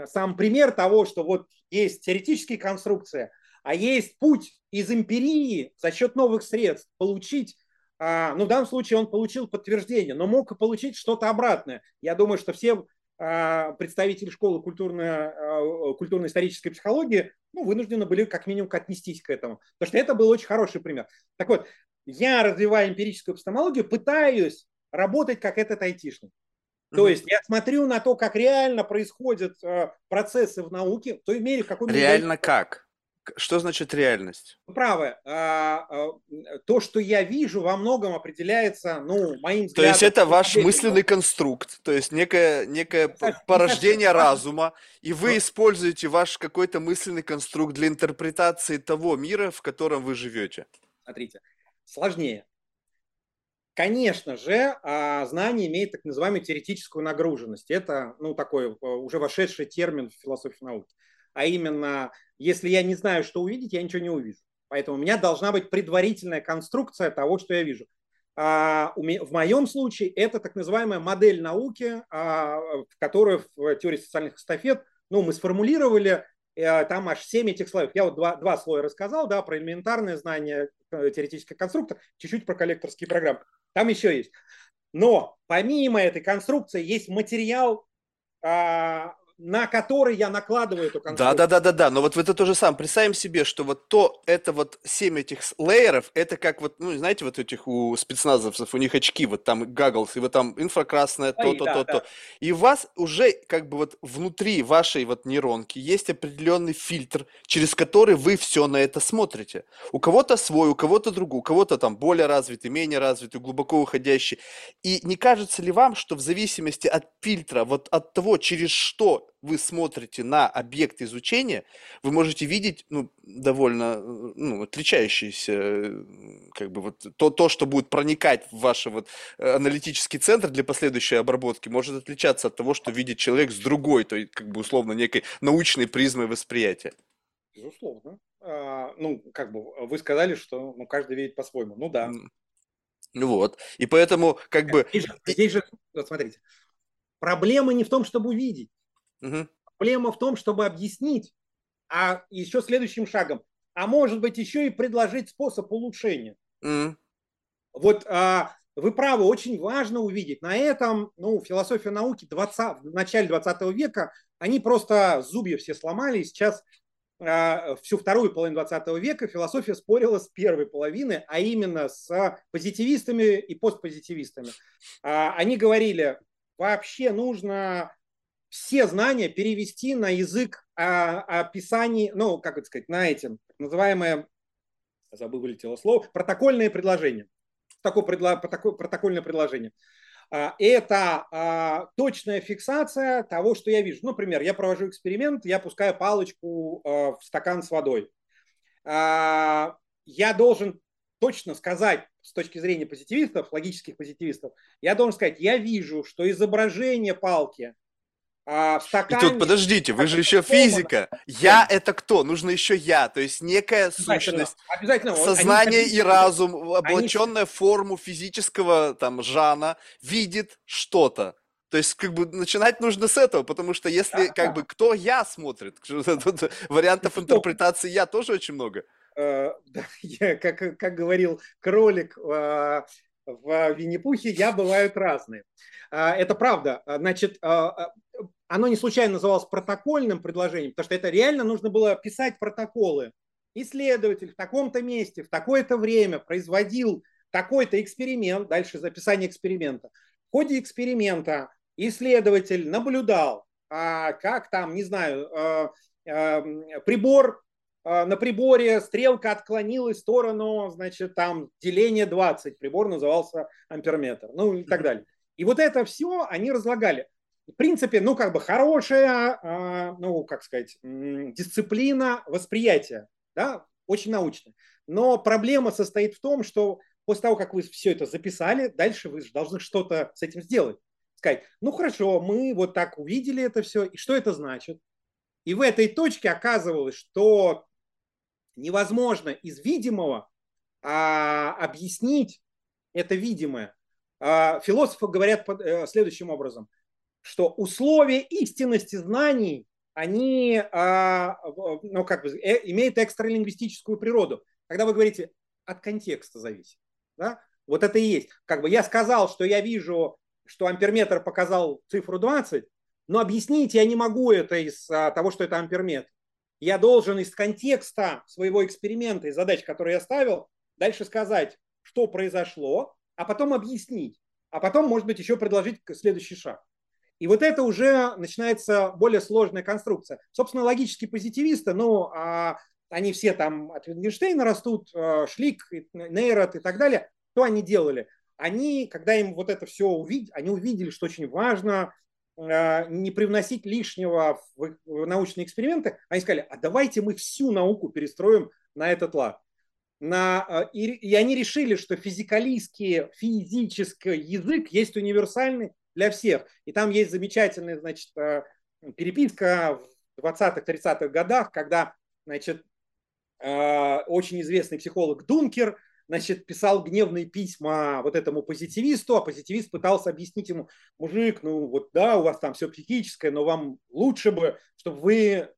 Сам пример того, что вот есть теоретические конструкции, а есть путь из эмпирии за счет новых средств получить. Ну, в данном случае он получил подтверждение, но мог и получить что-то обратное. Я думаю, что все представители школы культурно-исторической психологии, ну, вынуждены были как минимум отнестись к этому. Потому что это был очень хороший пример. Так вот, я, развивая эмпирическую эпистемологию, пытаюсь работать как этот айтишник. То есть я смотрю на то, как реально происходят процессы в науке, в той мере, в какой... Реально как? Что значит реальность? Вы правы. То, что я вижу, во многом определяется, ну, моим взглядом. То есть это ваш мысленный конструкт, то есть некое, некое порождение разума, и вы используете ваш какой-то мысленный конструкт для интерпретации того мира, в котором вы живете. Смотрите, сложнее. Конечно же, знание имеет так называемую теоретическую нагруженность. Это, ну, такой уже вошедший термин в философии науки. А именно, если я не знаю, что увидеть, я ничего не увижу. Поэтому у меня должна быть предварительная конструкция того, что я вижу. В моем случае это так называемая модель науки, которую в теории социальных эстафет, ну, мы сформулировали. Там аж семь этих слоев. Я вот два, два слоя рассказал, да, про элементарные знания, теоретический конструктор, чуть-чуть про коллекторские программы. Там еще есть. Но помимо этой конструкции есть материал, на который я накладываю эту конструкцию. Да, да, да, да, да. Но вот это то же самое. Представим себе, что вот то, это вот семь этих лейеров, это как вот, ну, знаете, вот этих у спецназовцев, у них очки, вот там гагглс, и вот там инфракрасное, то-то, то-то. Да, да. И у вас уже как бы вот внутри вашей вот нейронки есть определенный фильтр, через который вы все на это смотрите. У кого-то свой, у кого-то другой, у кого-то там более развитый, менее развитый, глубоко уходящий. И не кажется ли вам, что в зависимости от фильтра, вот от того, через что вы смотрите на объект изучения, вы можете видеть, ну, довольно, ну, отличающиеся, как бы вот то, то, что будет проникать в ваш вот аналитический центр для последующей обработки, может отличаться от того, что видит человек с другой, то есть, как бы условно, некой научной призмой восприятия. Безусловно. А, ну, как бы вы сказали, что, ну, каждый видит по-своему. Ну да. Ну вот. И поэтому, как бы. Здесь же, здесь же, вот смотрите, проблема не в том, чтобы увидеть. Угу. Проблема в том, чтобы объяснить, а еще следующим шагом, а может быть еще и предложить способ улучшения. Угу. Вот а, вы правы, очень важно увидеть. На этом, ну, философия науки двадцатого, в начале двадцатого века, они просто зубья все сломали. И сейчас а, всю вторую половину двадцатого века философия спорила с первой половины, а именно с позитивистами и постпозитивистами. А, они говорили, вообще нужно все знания перевести на язык описаний, ну, как это сказать, на эти, так называемые, забыл, вылетело слово, протокольные предложения. Такое, такое протокольное предложение. Это точная фиксация того, что я вижу. Например, я провожу эксперимент, я пускаю палочку в стакан с водой. Я должен точно сказать, с точки зрения позитивистов, логических позитивистов, я должен сказать, я вижу, что изображение палки А, в стакане, и тут, подождите, вы же еще физика. Я – это кто? Нужно еще я. То есть некая обязательно, сущность, обязательно. сознание они, и разум, облаченная они... в форму физического там жана, видит что-то. То есть как бы начинать нужно с этого, потому что если да, как да. бы кто я смотрит, вариантов интерпретации я тоже очень много. Я, как, как говорил кролик в Винни-Пухе, я бывают разные. Это правда. Значит, оно не случайно называлось протокольным предложением, потому что это реально нужно было писать протоколы. Исследователь в таком-то месте, в такое-то время производил такой-то эксперимент, дальше записание эксперимента. В ходе эксперимента исследователь наблюдал, как там, не знаю, прибор, на приборе стрелка отклонилась в сторону, значит, там деление двадцать, прибор назывался амперметр, ну и так далее. И вот это все они разлагали. В принципе, ну, как бы хорошая, ну, как сказать, дисциплина восприятия, да, очень научная. Но проблема состоит в том, что после того, как вы все это записали, дальше вы должны что-то с этим сделать. Сказать, ну, хорошо, мы вот так увидели это все, и что это значит? И в этой точке оказывалось, что невозможно из видимого а, объяснить это видимое. А, философы говорят под, э, следующим образом, что условия истинности знаний, они а, ну, как бы, э, имеют экстралингвистическую природу. Когда вы говорите, от контекста зависит. Да? Вот это и есть. Как бы я сказал, что я вижу, что амперметр показал цифру двадцать, но объяснить я не могу это из а, того, что это амперметр. Я должен из контекста своего эксперимента, из задач, которые я ставил, дальше сказать, что произошло, а потом объяснить, а потом, может быть, еще предложить следующий шаг. И вот это уже начинается более сложная конструкция. Собственно, логические позитивисты, ну, а, они все там от Витгенштейна растут, а, Шлик, Нейрот и так далее. Что они делали? Они, когда им вот это все увидели, они увидели, что очень важно не привносить лишнего в научные эксперименты, они сказали, а давайте мы всю науку перестроим на этот лад. на, и, и они решили, что физикалистский, физический язык есть универсальный для всех. И там есть замечательная, значит, переписка в двадцатых-тридцатых годах, когда, значит, очень известный психолог Дункер, значит, писал гневные письма вот этому позитивисту, а позитивист пытался объяснить ему: мужик, ну вот да, у вас там все психическое, но вам лучше бы, чтобы вы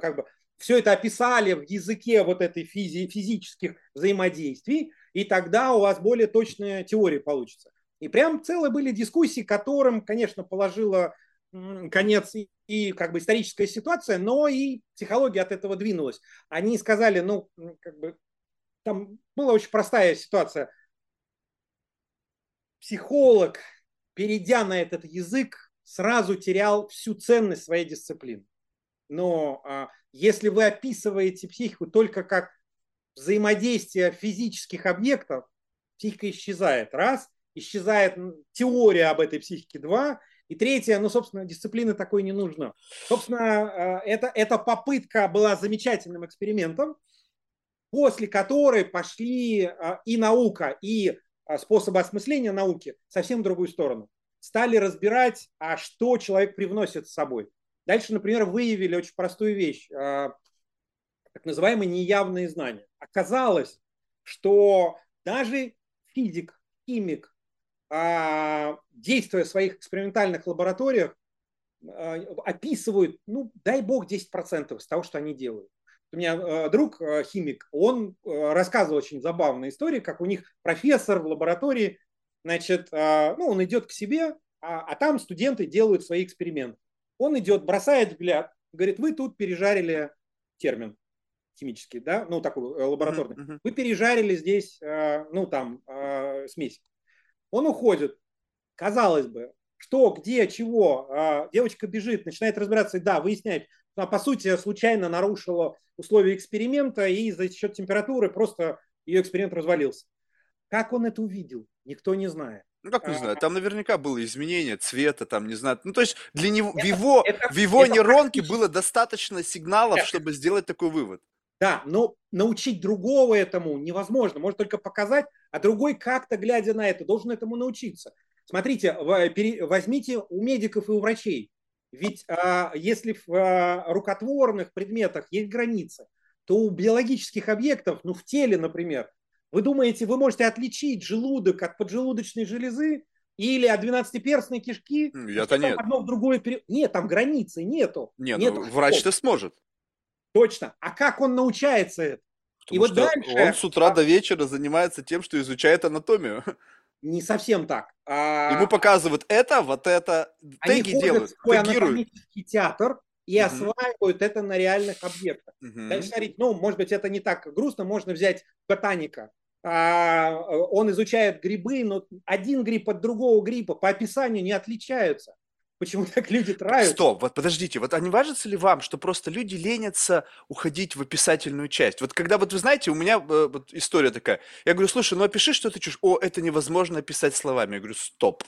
как бы все это описали в языке вот этой физи- физических взаимодействий, и тогда у вас более точная теория получится. И прям целые были дискуссии, которым, конечно, положила конец и, и как бы историческая ситуация, но и психология от этого двинулась. Они сказали, ну, как бы, там была очень простая ситуация. Психолог, перейдя на этот язык, сразу терял всю ценность своей дисциплины. Но а, если вы описываете психику только как взаимодействие физических объектов, психика исчезает. Раз, исчезает теория об этой психике. Два. И третье, ну, собственно, дисциплины такой не нужно. Собственно, это, эта попытка была замечательным экспериментом, после которой пошли и наука, и способы осмысления науки совсем в другую сторону. Стали разбирать, а что человек привносит с собой. Дальше, например, выявили очень простую вещь, так называемые неявные знания. Оказалось, что даже физик, химик, действуя в своих экспериментальных лабораториях, описывают, ну, дай бог, десять процентов из того, что они делают. У меня друг, химик, он рассказывал очень забавные истории, как у них профессор в лаборатории, значит, ну, он идет к себе, а, а там студенты делают свои эксперименты. Он идет, бросает взгляд, говорит: вы тут пережарили термин химический, да, ну, такой лабораторный. Uh-huh, uh-huh. Вы пережарили здесь, ну, там, смесь. Он уходит. Казалось бы, что, где, чего. Девочка бежит, начинает разбираться. Да, выясняет, она, по сути, случайно нарушила условия эксперимента, и за счет температуры просто ее эксперимент развалился. Как он это увидел, никто не знает. Ну, как не а, знаю, там наверняка было изменение цвета, там, не знаю. Ну, то есть для него, это, в его, это, в его нейронке было достаточно сигналов, это, чтобы сделать такой вывод. Да, но научить другого этому невозможно. Можно только показать, а другой как-то, глядя на это, должен этому научиться. Смотрите, возьмите у медиков и у врачей. Ведь а, если в а, рукотворных предметах есть границы, то у биологических объектов, ну, в теле, например, вы думаете, вы можете отличить желудок от поджелудочной железы или от двенадцатиперстной кишки? Нет, нет. Одно в другое пере... Нет, там границы нету. Нет, нету, ну, врач-то сможет. Точно. А как он научается это? И вот дальше... Он с утра до вечера занимается тем, что изучает анатомию. Не совсем так. Ему показывают это, вот это. Теги делают, тегируют. Театр и осваивают это на реальных объектах. Дальше смотреть, ну, может быть, это не так грустно. Можно взять ботаника. Он изучает грибы, но один гриб от другого гриба по описанию не отличаются. Почему так люди травят? Стоп, вот подождите, вот а не важится ли вам, что просто люди ленятся уходить в описательную часть? Вот когда, вот вы знаете, у меня э, вот история такая. Я говорю: слушай, ну опиши, что ты чушь. О, это невозможно описать словами. Я говорю: стоп.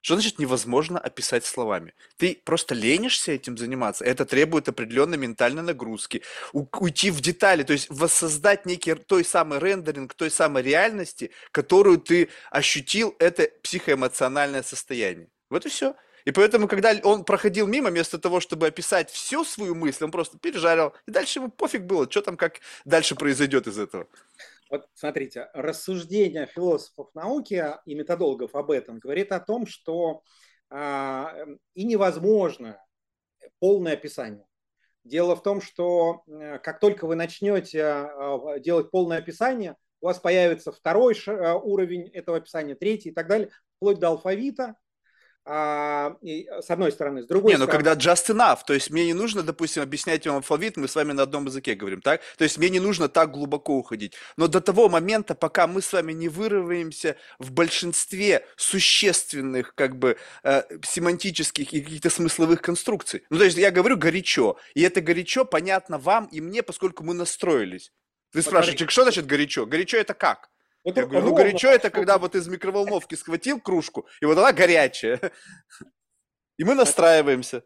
Что значит невозможно описать словами? Ты просто ленишься этим заниматься. Это требует определенной ментальной нагрузки. У- уйти в детали, то есть воссоздать некий той самый рендеринг, той самой реальности, которую ты ощутил, это психоэмоциональное состояние. Вот и все. И поэтому, когда он проходил мимо, вместо того, чтобы описать всю свою мысль, он просто пережарил. И дальше ему пофиг было, что там, как дальше произойдет из этого. Вот смотрите, рассуждение философов науки и методологов об этом говорит о том, что а, и невозможно полное описание. Дело в том, что как только вы начнете делать полное описание, у вас появится второй уровень этого описания, третий и так далее, вплоть до алфавита. А, и, с одной стороны, с другой не, стороны... Не, ну когда just enough, то есть мне не нужно, допустим, объяснять вам алфавит, мы с вами на одном языке говорим, так? То есть мне не нужно так глубоко уходить. Но до того момента, пока мы с вами не вырываемся в большинстве существенных, как бы, э, семантических и каких-то смысловых конструкций. Ну, то есть я говорю горячо, и это горячо понятно вам и мне, поскольку мы настроились. Вы Подожди. спрашиваете, что значит горячо? Горячо это как? Вот я говорю, ну горячо это когда вот из микроволновки схватил кружку, и вот она горячая. И мы настраиваемся.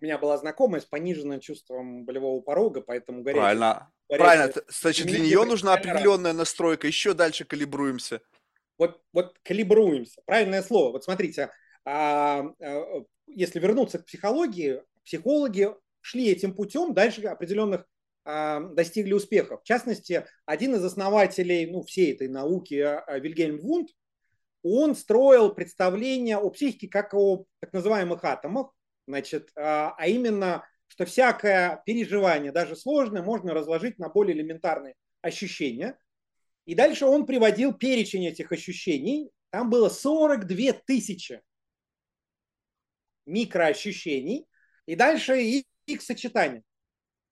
у меня была знакомая с пониженным чувством болевого порога, поэтому горячий. Правильно, горячий, правильно. Значит, для нее нужна определенная настройка. Еще дальше калибруемся. Вот, вот калибруемся. Правильное слово. Вот смотрите, а, а, если вернуться к психологии, психологи шли этим путем, дальше определенных а, достигли успехов. В частности, один из основателей ну, всей этой науки, Вильгельм Вундт, он строил представление о психике как о так называемых атомах, значит, а, а именно, что всякое переживание, даже сложное, можно разложить на более элементарные ощущения. И дальше он приводил перечень этих ощущений. Там было сорок две тысячи микроощущений. И дальше их, их сочетание.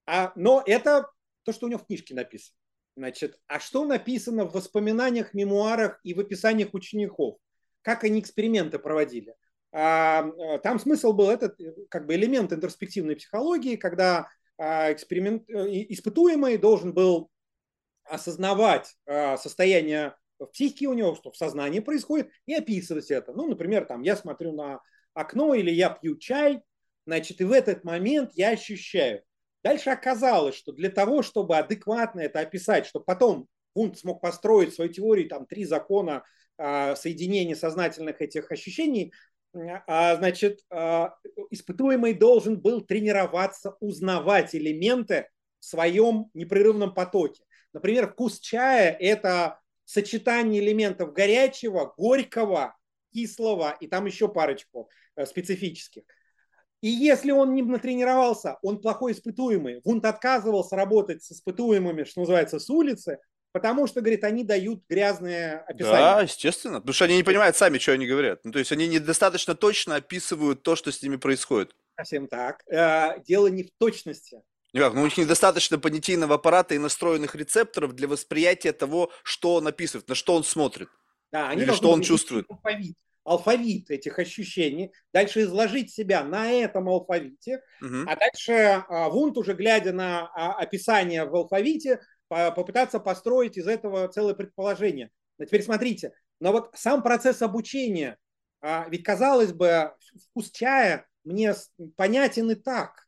А, но это то, что у него в книжке написано. Значит, а что написано в воспоминаниях, мемуарах и в описаниях учеников? Как они эксперименты проводили? А, там смысл был этот, как бы элемент интроспективной психологии, когда а, эксперимент, испытуемый должен был осознавать а, состояние в психике у него, что в сознании происходит, и описывать это. Ну, например, там я смотрю на окно или я пью чай, значит, и в этот момент я ощущаю. Дальше оказалось, что для того, чтобы адекватно это описать, чтобы потом Вундт смог построить свою теорию, там, три закона а, соединения сознательных этих ощущений, а, значит, а, испытуемый должен был тренироваться, узнавать элементы в своем непрерывном потоке. Например, вкус чая – это сочетание элементов горячего, горького, кислого и там еще парочку специфических. И если он не натренировался, он плохой испытуемый. Вундт отказывался работать с испытуемыми, что называется, с улицы, потому что, говорит, они дают грязные описания. Да, естественно, потому что они не понимают сами, что они говорят. Ну, то есть они недостаточно точно описывают то, что с ними происходит. Совсем так. Дело не в точности. Никак, но у них недостаточно понятийного аппарата и настроенных рецепторов для восприятия того, что он описывает, на что он смотрит, да, они или что он чувствует. Алфавит, алфавит этих ощущений, дальше изложить себя на этом алфавите, угу. А дальше Вундт, уже глядя на описание в алфавите, попытаться построить из этого целое предположение. Но теперь смотрите, но вот сам процесс обучения, ведь казалось бы, вкус чая мне понятен и так.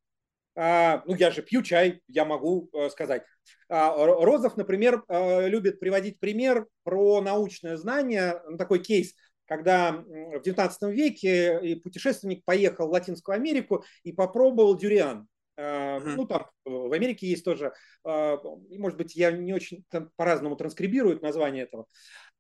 Ну, я же пью чай, я могу сказать. Розов, например, любит приводить пример про научное знание. Такой кейс, когда в девятнадцатом веке путешественник поехал в Латинскую Америку и попробовал дюриан. Mm-hmm. Ну, там в Америке есть тоже, может быть, я не очень по-разному транскрибирую название этого.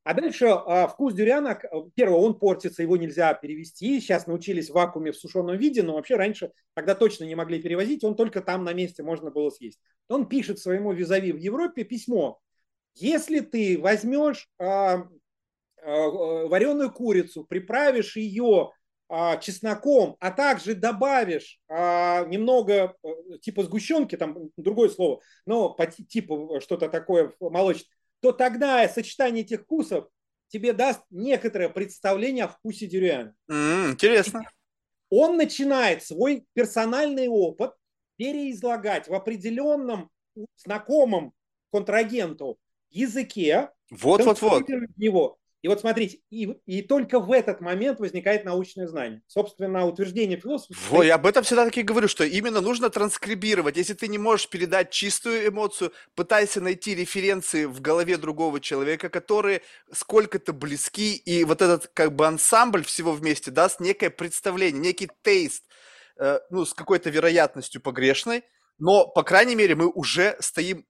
А дальше вкус дюриана, первое, он портится, его нельзя перевести. Сейчас научились в вакууме в сушеном виде, но вообще раньше тогда точно не могли перевозить, он только там на месте можно было съесть. Он пишет своему визави в Европе письмо. Если ты возьмешь вареную курицу, приправишь ее чесноком, а также добавишь немного типа сгущенки, там другое слово, но по типу что-то такое молочное, то тогда сочетание этих вкусов тебе даст некоторое представление о вкусе дюриана. Mm, интересно. Он начинает свой персональный опыт переизлагать в определенном знакомом контрагенту языке. Вот-вот-вот. Вот. И вот смотрите, и, и только в этот момент возникает научное знание. Собственно, утверждение философа... Во, я об этом всегда-таки говорю, что именно нужно транскрибировать. Если ты не можешь передать чистую эмоцию, пытайся найти референции в голове другого человека, которые сколько-то близки, и вот этот как бы ансамбль всего вместе даст некое представление, некий тейст, э, ну, с какой-то вероятностью погрешной, но, по крайней мере, мы уже стоим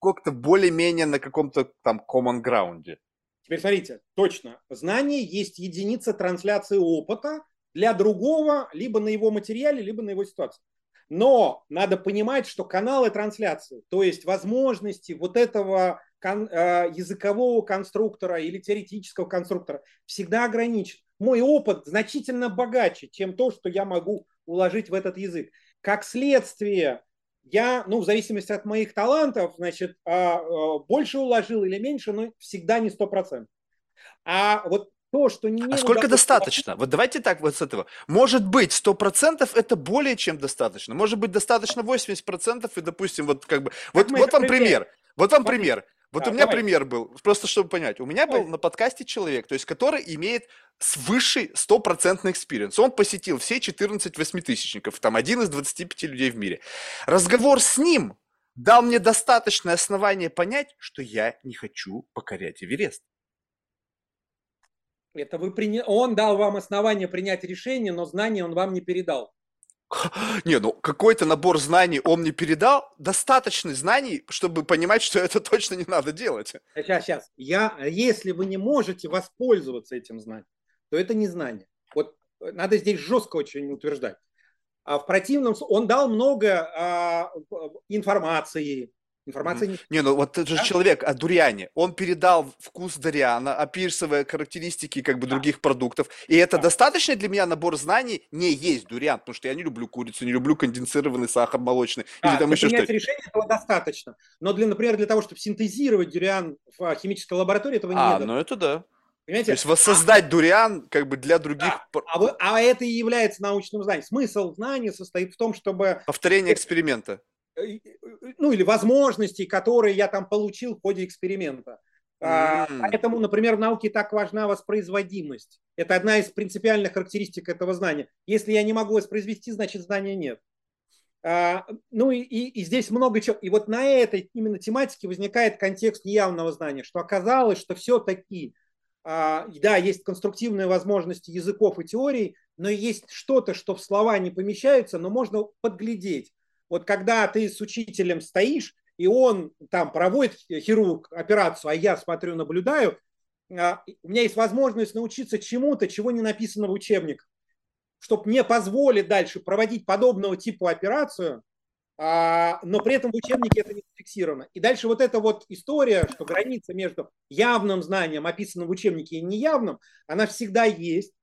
как-то более-менее на каком-то там common ground. Теперь смотрите, точно, знание есть единица трансляции опыта для другого, либо на его материале, либо на его ситуации. Но надо понимать, что каналы трансляции, то есть возможности вот этого языкового конструктора или теоретического конструктора всегда ограничены. Мой опыт значительно богаче, чем то, что я могу уложить в этот язык. Как следствие... Я, ну, в зависимости от моих талантов, значит, больше уложил или меньше, но всегда не сто процентов. А вот то, что не... А сколько удалось... достаточно? Вот давайте так вот с этого. Может быть, сто процентов это более чем достаточно. Может быть, достаточно восемьдесят процентов и, допустим, вот как бы... Как вот, вот вам пример. Вот вам пример. Вот а, у меня давай. пример был, просто чтобы понять. У меня Ой. был на подкасте человек, то есть который имеет свыше сто процентов экспириенс. Он посетил все четырнадцать восьмитысячников, там один из двадцати пяти людей в мире. Разговор с ним дал мне достаточное основание понять, что я не хочу покорять Эверест. Это вы приня... Он дал вам основание принять решение, но знания он вам не передал. Не, ну какой-то набор знаний он мне передал, достаточно знаний, чтобы понимать, что это точно не надо делать. Сейчас, сейчас. Я, если вы не можете воспользоваться этим знанием, то это не знание. Вот надо здесь жестко очень утверждать. А в противном случае он дал много а, информации. Информация не... не, ну вот этот же да? человек о дуриане, он передал вкус дуриана, описывая характеристики как бы да. других продуктов, и это да. достаточно для меня набор знаний не есть дуриан, потому что я не люблю курицу, не люблю конденсированный сахар молочный да, или там еще что-то. Решение этого достаточно, но, для, например, для того, чтобы синтезировать дуриан в химической лаборатории, этого не А, ну это да. Понимаете? То есть воссоздать а, дуриан как бы для других... Да. А, вы, а это и является научным знанием. Смысл знания состоит в том, чтобы... Повторение эксперимента. Ну, или возможностей, которые я там получил в ходе эксперимента. Mm. Поэтому, например, в науке так важна воспроизводимость. Это одна из принципиальных характеристик этого знания. Если я не могу воспроизвести, значит, знания нет. Ну, и, и здесь много чего. И вот на этой именно тематике возникает контекст неявного знания, что оказалось, что все-таки, да, есть конструктивные возможности языков и теорий, но есть что-то, что в слова не помещается, но можно подглядеть. Вот когда ты с учителем стоишь, и он там проводит, хирург, операцию, а я смотрю, наблюдаю, у меня есть возможность научиться чему-то, чего не написано в учебниках, чтобы мне позволит дальше проводить подобного типа операцию, но при этом в учебнике это не зафиксировано. И дальше вот эта вот история, что граница между явным знанием, описанным в учебнике, и неявным, она всегда есть.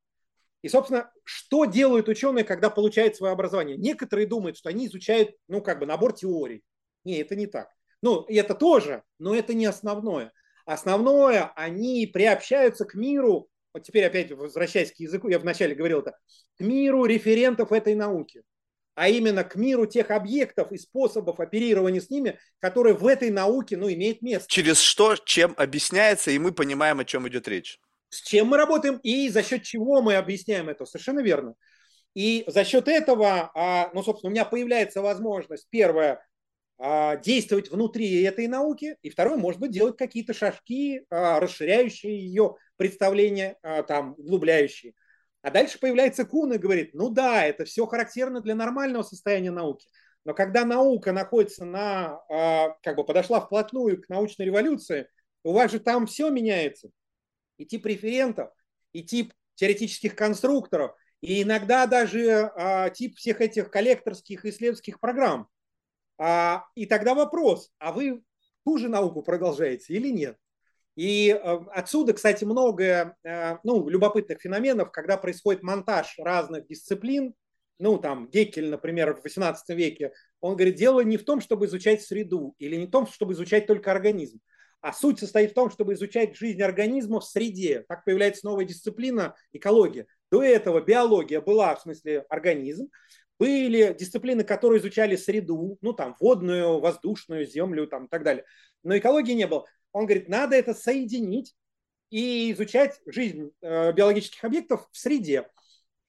И, собственно, что делают ученые, когда получают свое образование? Некоторые думают, что они изучают, ну, как бы набор теорий. Не, это не так. Ну, это тоже, но это не основное. Основное, они приобщаются к миру, вот теперь опять возвращаясь к языку, я вначале говорил это, к миру референтов этой науки, а именно к миру тех объектов и способов оперирования с ними, которые в этой науке, ну, имеют место. Через что, чем объясняется, и мы понимаем, о чем идет речь. С чем мы работаем и за счет чего мы объясняем это. Совершенно верно. И за счет этого, ну, собственно, у меня появляется возможность, первое, действовать внутри этой науки, и второе, может быть, делать какие-то шажки, расширяющие ее представления, там, углубляющие. А дальше появляется Кун и говорит, ну да, это все характерно для нормального состояния науки. Но когда наука находится на, как бы подошла вплотную к научной революции, у вас же там все меняется. И тип референтов, и тип теоретических конструкторов, и иногда даже а, тип всех этих коллекторских исследовательских программ. А, и тогда вопрос, а вы ту же науку продолжаете или нет? И а, отсюда, кстати, много а, ну, любопытных феноменов, когда происходит монтаж разных дисциплин. Ну, там, Геккель, например, в восемнадцатом веке, он говорит, дело не в том, чтобы изучать среду, или не в том, чтобы изучать только организм. А суть состоит в том, чтобы изучать жизнь организма в среде. Так появляется новая дисциплина – экология. До этого биология была, в смысле, организм. Были дисциплины, которые изучали среду, ну там водную, воздушную, землю там, и так далее. Но экологии не было. Он говорит, надо это соединить и изучать жизнь э, биологических объектов в среде.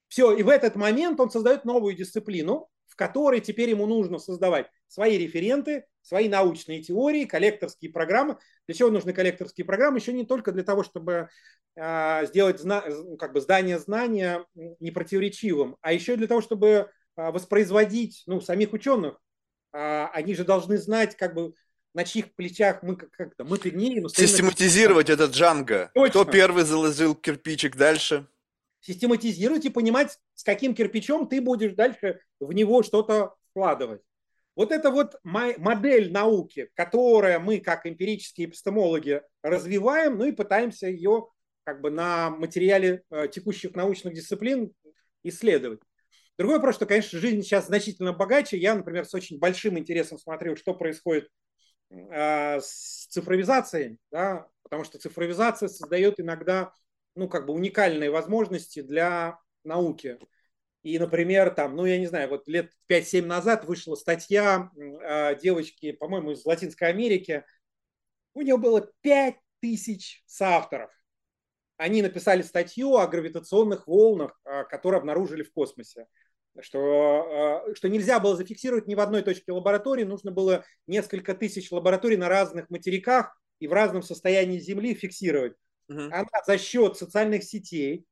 Все, и в этот момент он создает новую дисциплину, в которой теперь ему нужно создавать свои референты, свои научные теории, коллекторские программы. Для чего нужны коллекторские программы? Еще не только для того, чтобы э, сделать зна как бы здание знания непротиворечивым, а еще и для того, чтобы э, воспроизводить ну, самих ученых. Э, они же должны знать, как бы, на чьих плечах мы как-то мы пригнили. Систематизировать на... этот Джанго. Точно. Кто первый заложил кирпичик дальше? Систематизировать и понимать, с каким кирпичом ты будешь дальше в него что-то вкладывать. Вот это вот модель науки, которую мы, как эмпирические эпистемологи, развиваем, ну и пытаемся ее как бы на материале текущих научных дисциплин исследовать. Другой вопрос, что, конечно, жизнь сейчас значительно богаче. Я, например, с очень большим интересом смотрю, что происходит с цифровизацией, да, потому что цифровизация создает иногда, ну, как бы уникальные возможности для науки. И, например, там, ну, я не знаю, вот лет пять-семь назад вышла статья э, девочки, по-моему, из Латинской Америки, У него было пять тысяч соавторов. Они написали статью о гравитационных волнах, которые обнаружили в космосе. Что, что нельзя было зафиксировать ни в одной точке лаборатории, нужно было несколько тысяч лабораторий на разных материках и в разном состоянии Земли фиксировать. Uh-huh. Она за счет социальных сетей,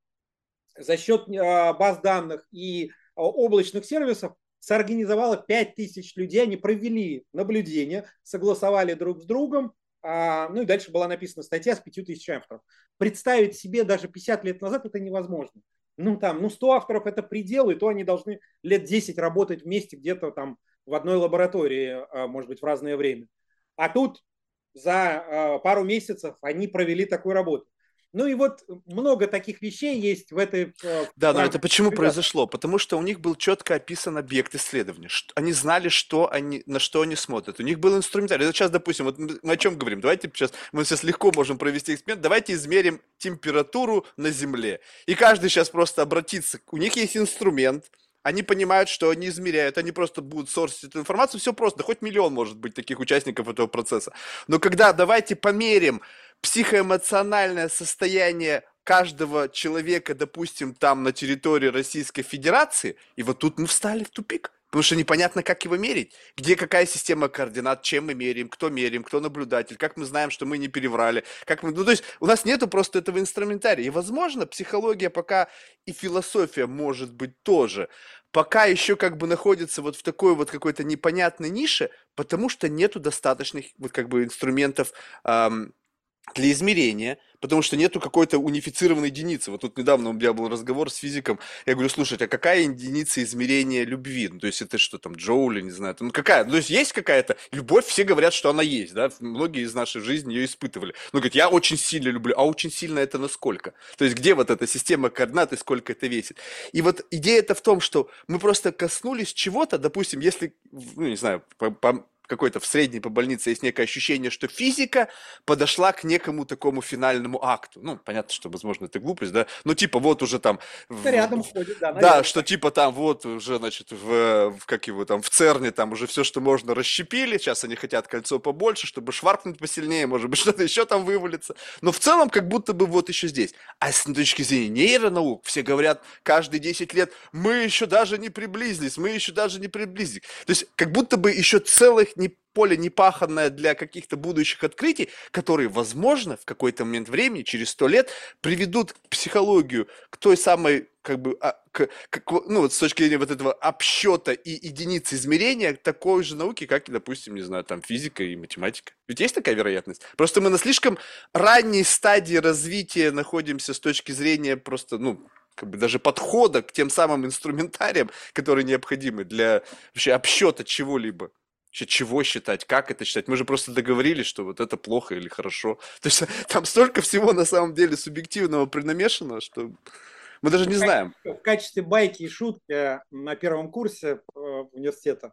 за счет баз данных и облачных сервисов соорганизовала пять тысяч людей, они провели наблюдения, согласовали друг с другом, ну и дальше была написана статья с пятью тысячами авторов. Представить себе даже пятьдесят лет назад это невозможно. Ну, там, ну, сто авторов – это предел, и то они должны лет десять работать вместе где-то там в одной лаборатории, может быть, в разное время. А тут за пару месяцев они провели такую работу. Ну и вот много таких вещей есть в этой... Да, но это почему произошло? Потому что у них был четко описан объект исследования. Они знали, что они, на что они смотрят. У них был инструментарий. Сейчас, допустим, вот мы о чем говорим? Давайте сейчас, мы сейчас легко можем провести эксперимент. Давайте измерим температуру на Земле. И каждый сейчас просто обратится. У них есть инструмент. Они понимают, что они измеряют, они просто будут сорсить эту информацию, все просто, хоть миллион может быть таких участников этого процесса. Но когда давайте померим психоэмоциональное состояние каждого человека, допустим, там на территории Российской Федерации, и вот тут мы встали в тупик, потому что непонятно, как его мерить, где какая система координат, чем мы меряем, кто меряем, кто наблюдатель, как мы знаем, что мы не переврали, как мы... Ну, то есть у нас нету просто этого инструментария. И, возможно, психология пока и философия, может быть, тоже, пока еще как бы находится вот в такой вот какой-то непонятной нише, потому что нету достаточных вот как бы инструментов эм, для измерения, потому что нету какой-то унифицированной единицы. Вот тут недавно у меня был разговор с физиком, я говорю, слушайте, а какая единица измерения любви? Ну, то есть это что там, джоули, не знаю, там, ну какая? Ну, то есть есть какая-то любовь, все говорят, что она есть, да, многие из нашей жизни ее испытывали. Ну, говорит, я очень сильно люблю, а очень сильно это насколько? То есть где вот эта система координат и сколько это весит? И вот идея-то в том, что мы просто коснулись чего-то, допустим, если, ну, не знаю, по, по какой-то в средней по больнице есть некое ощущение, что физика подошла к некому такому финальному акту. Ну, понятно, что, возможно, это глупость, да? Ну, типа, вот уже там... Это рядом ходит, да. Наверное. Да, что типа там вот уже, значит, в, в, как его там, в ЦЕРНе там уже все, что можно, расщепили. Сейчас они хотят кольцо побольше, чтобы шваркнуть посильнее, может быть, что-то еще там вывалится. Но в целом, как будто бы вот еще здесь. А с точки зрения нейронаук, все говорят каждые десять лет, мы еще даже не приблизились, мы еще даже не приблизились. То есть, как будто бы еще целых не поле непаханное для каких-то будущих открытий, которые, возможно, в какой-то момент времени, через сто лет, приведут психологию к той самой, как бы, а, к, к, ну, вот с точки зрения вот этого обсчета и единицы измерения такой же науки, как, допустим, не знаю, там, физика и математика. Ведь есть такая вероятность? Просто мы на слишком ранней стадии развития находимся с точки зрения просто, ну, как бы даже подхода к тем самым инструментариям, которые необходимы для вообще обсчета чего-либо. Чего считать, как это считать. Мы же просто договорились, что вот это плохо или хорошо. То есть там столько всего на самом деле субъективного принамешано, что мы даже не знаем. В качестве байки и шутки на первом курсе университета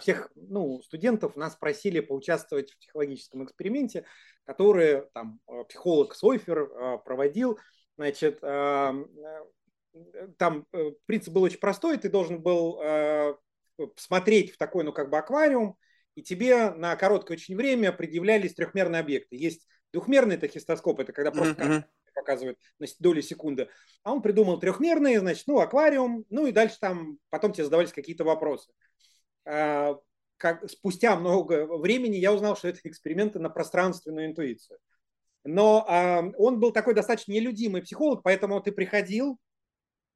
всех ну, студентов нас просили поучаствовать в психологическом эксперименте, который там, психолог Сойфер проводил. Значит, там принцип был очень простой, ты должен был... смотреть в такой, ну, как бы аквариум, и тебе на короткое очень время предъявлялись трехмерные объекты. Есть двухмерный тахистоскоп, это когда просто mm-hmm. показывают на долю секунды. А он придумал трехмерные, значит, ну, аквариум, ну, и дальше там потом тебе задавались какие-то вопросы. А, как, спустя много времени я узнал, что это эксперименты на пространственную интуицию. Но а, он был такой достаточно нелюдимый психолог, поэтому ты приходил,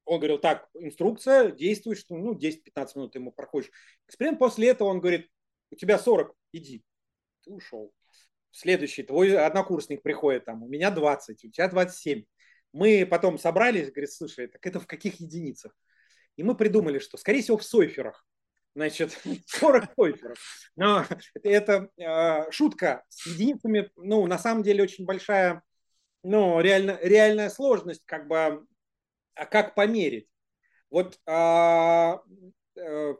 он говорил, так, инструкция, действуешь, ну, десять-пятнадцать минут ты ему проходишь эксперимент. После этого он говорит, у тебя сорок, иди. Ты ушел. Следующий, твой однокурсник приходит, там, у меня двадцать, у тебя двадцать семь. Мы потом собрались, говорит, слушай, так это в каких единицах? И мы придумали, что, скорее всего, в сойферах. Значит, сорок сойферов. Но это, это шутка с единицами, ну, на самом деле, очень большая, ну, реально, реальная сложность, как бы, а как померить? Вот а, а,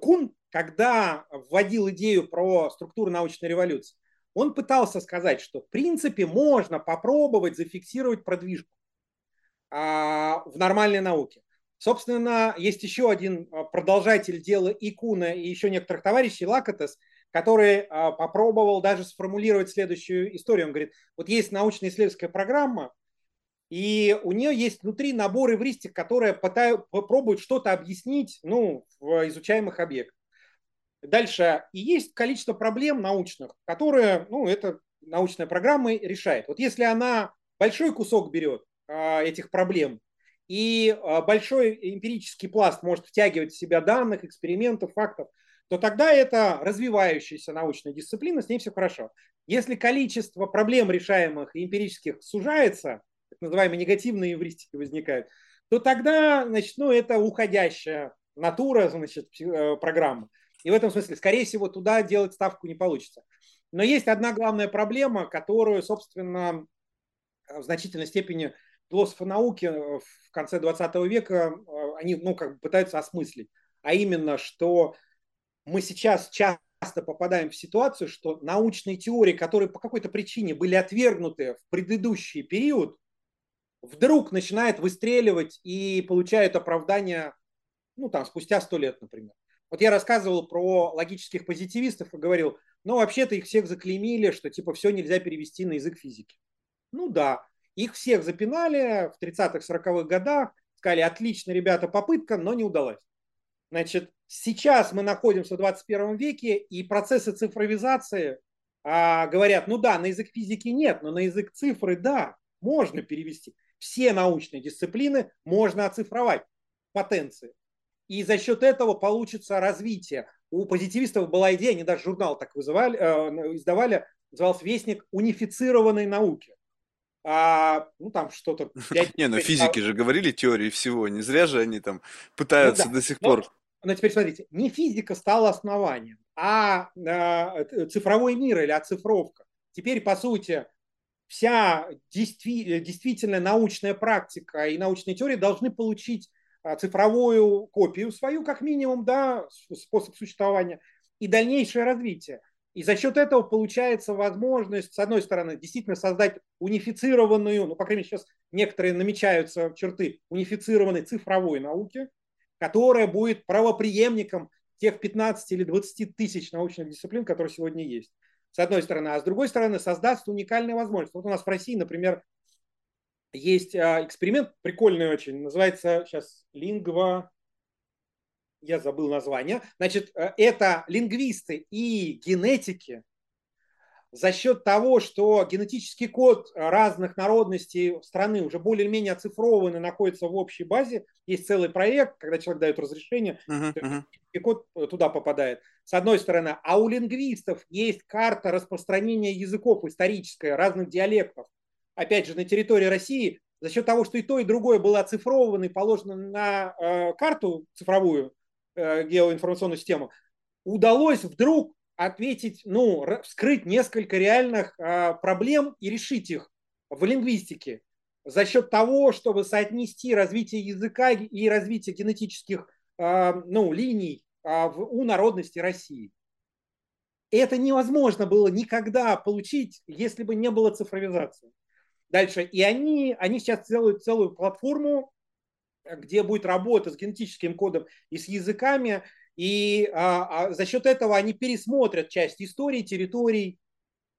Кун, когда вводил идею про структуру научной революции, он пытался сказать, что в принципе можно попробовать зафиксировать продвижку а, в нормальной науке. Собственно, есть еще один продолжатель дела и Куна, и еще некоторых товарищей, Лакатес, который попробовал даже сформулировать следующую историю. Он говорит, вот есть научно-исследовательская программа, и у нее есть внутри набор эвристик, которые пытают, пробуют что-то объяснить, ну, в изучаемых объектах. Дальше. И есть количество проблем научных, которые, ну, эта научная программа решает. Вот если она большой кусок берет этих проблем, и большой эмпирический пласт может втягивать в себя данных, экспериментов, фактов, то тогда это развивающаяся научная дисциплина, с ней все хорошо. Если количество проблем, решаемых и эмпирических, сужается, так называемые негативные эвристики возникают, то тогда, значит, ну, это уходящая натура, значит, программы. И в этом смысле, скорее всего, туда делать ставку не получится. Но есть одна главная проблема, которую, собственно, в значительной степени философы науки в конце двадцатого века они, ну, как бы пытаются осмыслить. А именно, что мы сейчас часто попадаем в ситуацию, что научные теории, которые по какой-то причине были отвергнуты в предыдущий период, вдруг начинают выстреливать и получают оправдание, ну, там, спустя сто лет, например. Вот я рассказывал про логических позитивистов и говорил, ну, вообще-то их всех заклеймили, что, типа, все нельзя перевести на язык физики. Ну, да, их всех запинали в тридцатых-сороковых годах, сказали, отлично, ребята, попытка, но не удалась. Значит, сейчас мы находимся в двадцать первом веке, и процессы цифровизации а, говорят, ну да, на язык физики нет, но на язык цифры, да, можно перевести. Все научные дисциплины можно оцифровать, потенции. И за счет этого получится развитие. У позитивистов была идея, они даже журнал так вызывали, э, издавали, назывался «Вестник унифицированной науки». А, ну, там что-то... Не, ну физики же говорили теории всего, не зря же они там пытаются до сих пор. Но теперь смотрите, не физика стала основанием, а э, цифровой мир или оцифровка. Теперь, по сути, вся действи- действительно научная практика и научные теории должны получить цифровую копию свою, как минимум, да, способ существования и дальнейшее развитие. И за счет этого получается возможность, с одной стороны, действительно создать унифицированную, ну, по крайней мере, сейчас некоторые намечаются черты унифицированной цифровой науки, которая будет правопреемником тех пятнадцати или двадцати тысяч научных дисциплин, которые сегодня есть. С одной стороны. А с другой стороны, создаст уникальные возможности. Вот у нас в России, например, есть эксперимент, прикольный очень, называется сейчас лингва, я забыл название. Значит, это лингвисты и генетики за счет того, что генетический код разных народностей страны уже более-менее оцифрован и находится в общей базе. Есть целый проект, когда человек дает разрешение, uh-huh, uh-huh. и код туда попадает. С одной стороны. А у лингвистов есть карта распространения языков историческая, разных диалектов. Опять же, на территории России за счет того, что и то, и другое было оцифровано и положено на э, карту цифровую, э, геоинформационную систему, удалось вдруг ответить, ну, вскрыть несколько реальных э, проблем и решить их в лингвистике за счет того, чтобы соотнести развитие языка и развитие генетических э, ну, линий э, в, у народности России. Это невозможно было никогда получить, если бы не было цифровизации. Дальше. И они, они сейчас делают целую платформу, где будет работа с генетическим кодом и с языками. И а, а за счет этого они пересмотрят часть истории, территорий.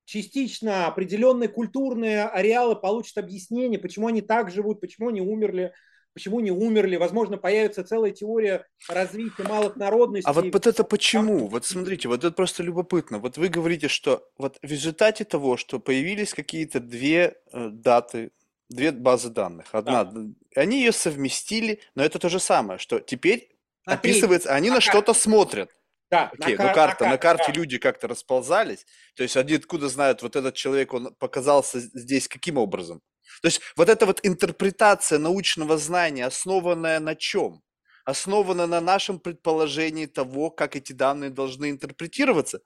Частично определенные культурные ареалы получат объяснение, почему они так живут, почему они умерли. Почему не умерли? Возможно, появится целая теория развития малых народностей. А вот, вот это почему? Вот смотрите, вот это просто любопытно. Вот вы говорите, что вот в результате того, что появились какие-то две даты, две базы данных. Одна, да. Они ее совместили, но это то же самое, что теперь на описывается, третий. Они на, на что-то смотрят. Да, окей, на, ну, кар- карта, на, на карте да. Люди как-то расползались. То есть они откуда знают, вот этот человек, он показался здесь каким образом? То есть вот эта вот интерпретация научного знания, основанная на чем? Основанная на нашем предположении того, как эти данные должны интерпретироваться?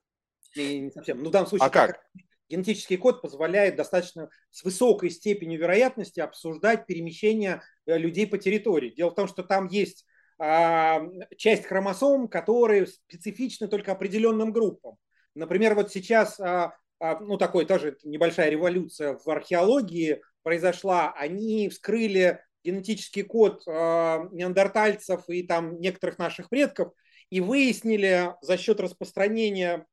Не, не совсем. Ну, в данном случае а как? Генетический код позволяет достаточно с высокой степенью вероятности обсуждать перемещение людей по территории. Дело в том, что там есть а, часть хромосом, которые специфичны только определенным группам. Например, вот сейчас, а, а, ну, такой тоже небольшая революция в археологии произошла, они вскрыли генетический код э, неандертальцев и там некоторых наших предков и выяснили за счет распространения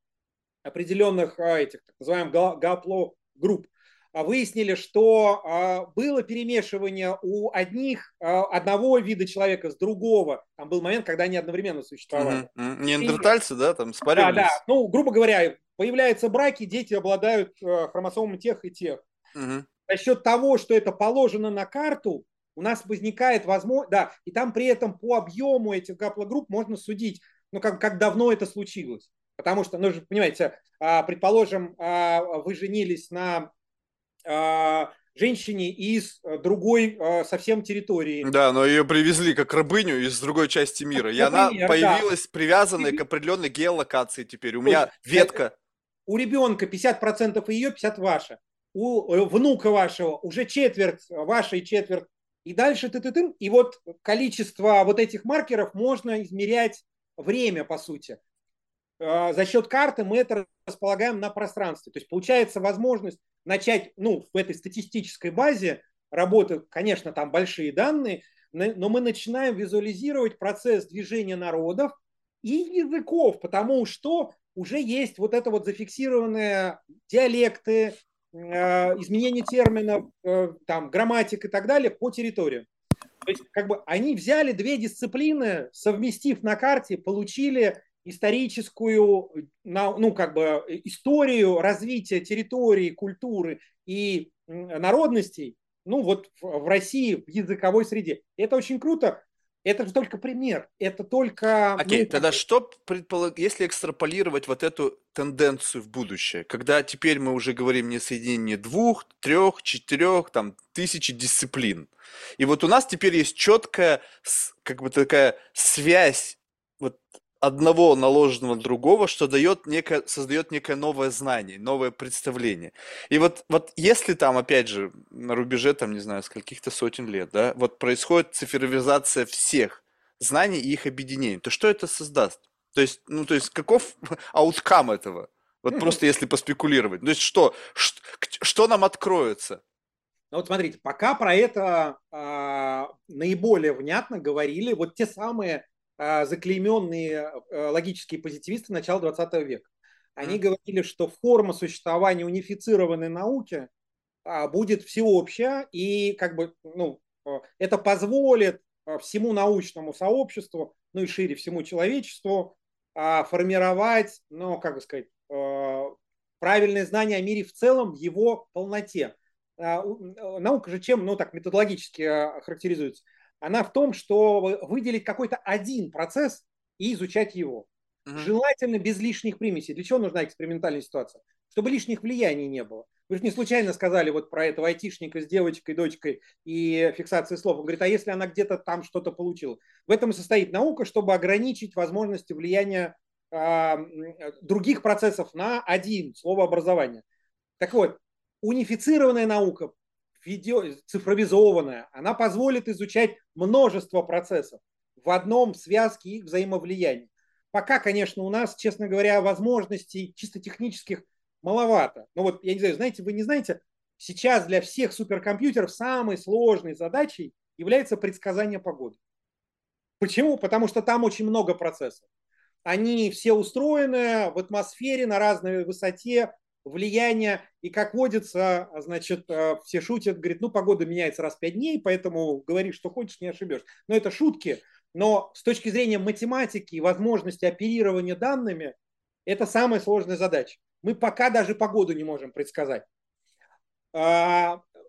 определенных этих так называемых гаплогрупп, выяснили, что было перемешивание у одних, одного вида человека с другого. Там был момент, когда они одновременно существовали. Mm-hmm. Неандертальцы, да, там спаривались. Да, да. Ну, грубо говоря, появляются браки, дети обладают хромосомами тех и тех. Mm-hmm. За счет того, что это положено на карту, у нас возникает возможность... Да, и там при этом по объему этих гаплогрупп можно судить, ну, как, как давно это случилось. Потому что, ну, понимаете, предположим, вы женились на... женщине из другой совсем территории. Да, но ее привезли как рабыню из другой части мира. Например, и она появилась, да, привязанной к определенной геолокации теперь. У то меня ветка. У ребенка пятьдесят процентов ее, пятьдесят процентов ваша. У внука вашего уже четверть ваша и четверть. И дальше ты-ты-ты. И вот количество вот этих маркеров можно измерять время, по сути. За счет карты мы это располагаем на пространстве. То есть получается возможность начать, ну, в этой статистической базе работы, конечно, там большие данные, но мы начинаем визуализировать процесс движения народов и языков, потому что уже есть вот это вот зафиксированные диалекты, изменение терминов, там, грамматик и так далее по территории. То есть как бы они взяли две дисциплины, совместив на карте, получили историческую, ну, как бы, историю развития территории, культуры и народностей, ну, вот в России, в языковой среде. Это очень круто. Это же только пример. Это только... Окей, okay, ну, тогда как... что предполагать, если экстраполировать вот эту тенденцию в будущее, когда теперь мы уже говорим не о соединении двух, трех, четырех, там, тысячи дисциплин. И вот у нас теперь есть четкая, как бы такая связь, вот, одного наложенного на другого, что дает некое, создает некое новое знание, новое представление. И вот, вот если там, опять же, на рубеже, там, не знаю, с каких-то сотен лет, да, вот происходит цифровизация всех знаний и их объединений, то что это создаст? То есть, ну, то есть, каков ауткам этого? Вот просто если поспекулировать. То есть, что, что, что нам откроется? Ну, вот смотрите, пока про это э, наиболее внятно говорили вот те самые заклейменные логические позитивисты начала двадцатого века. Они mm. говорили, что форма существования унифицированной науки будет всеобщая, и как бы, ну, это позволит всему научному сообществу, ну и шире всему человечеству, формировать, ну, как бы сказать, правильное знание о мире в целом в его полноте. Наука же чем, ну, так методологически характеризуется? Она в том, что выделить какой-то один процесс и изучать его. Uh-huh. Желательно без лишних примесей. Для чего нужна экспериментальная ситуация? Чтобы лишних влияний не было. Вы же не случайно сказали вот про этого айтишника с девочкой, дочкой и фиксацией слов. Он говорит, а если она где-то там что-то получила? В этом и состоит наука, чтобы ограничить возможности влияния э, других процессов на один словообразование. Так вот, унифицированная наука, видео, цифровизованная, она позволит изучать множество процессов в одном связке их взаимовлияния. Пока, конечно, у нас, честно говоря, возможностей чисто технических маловато. Но вот, я не знаю, знаете, вы не знаете, сейчас для всех суперкомпьютеров самой сложной задачей является предсказание погоды. Почему? Потому что там очень много процессов. Они все устроены в атмосфере на разной высоте, влияние, и как водится, значит, все шутят, говорит, ну, погода меняется раз в пять дней, поэтому говори, что хочешь, не ошибешь. Но это шутки, но с точки зрения математики и возможности оперирования данными, это самая сложная задача. Мы пока даже погоду не можем предсказать.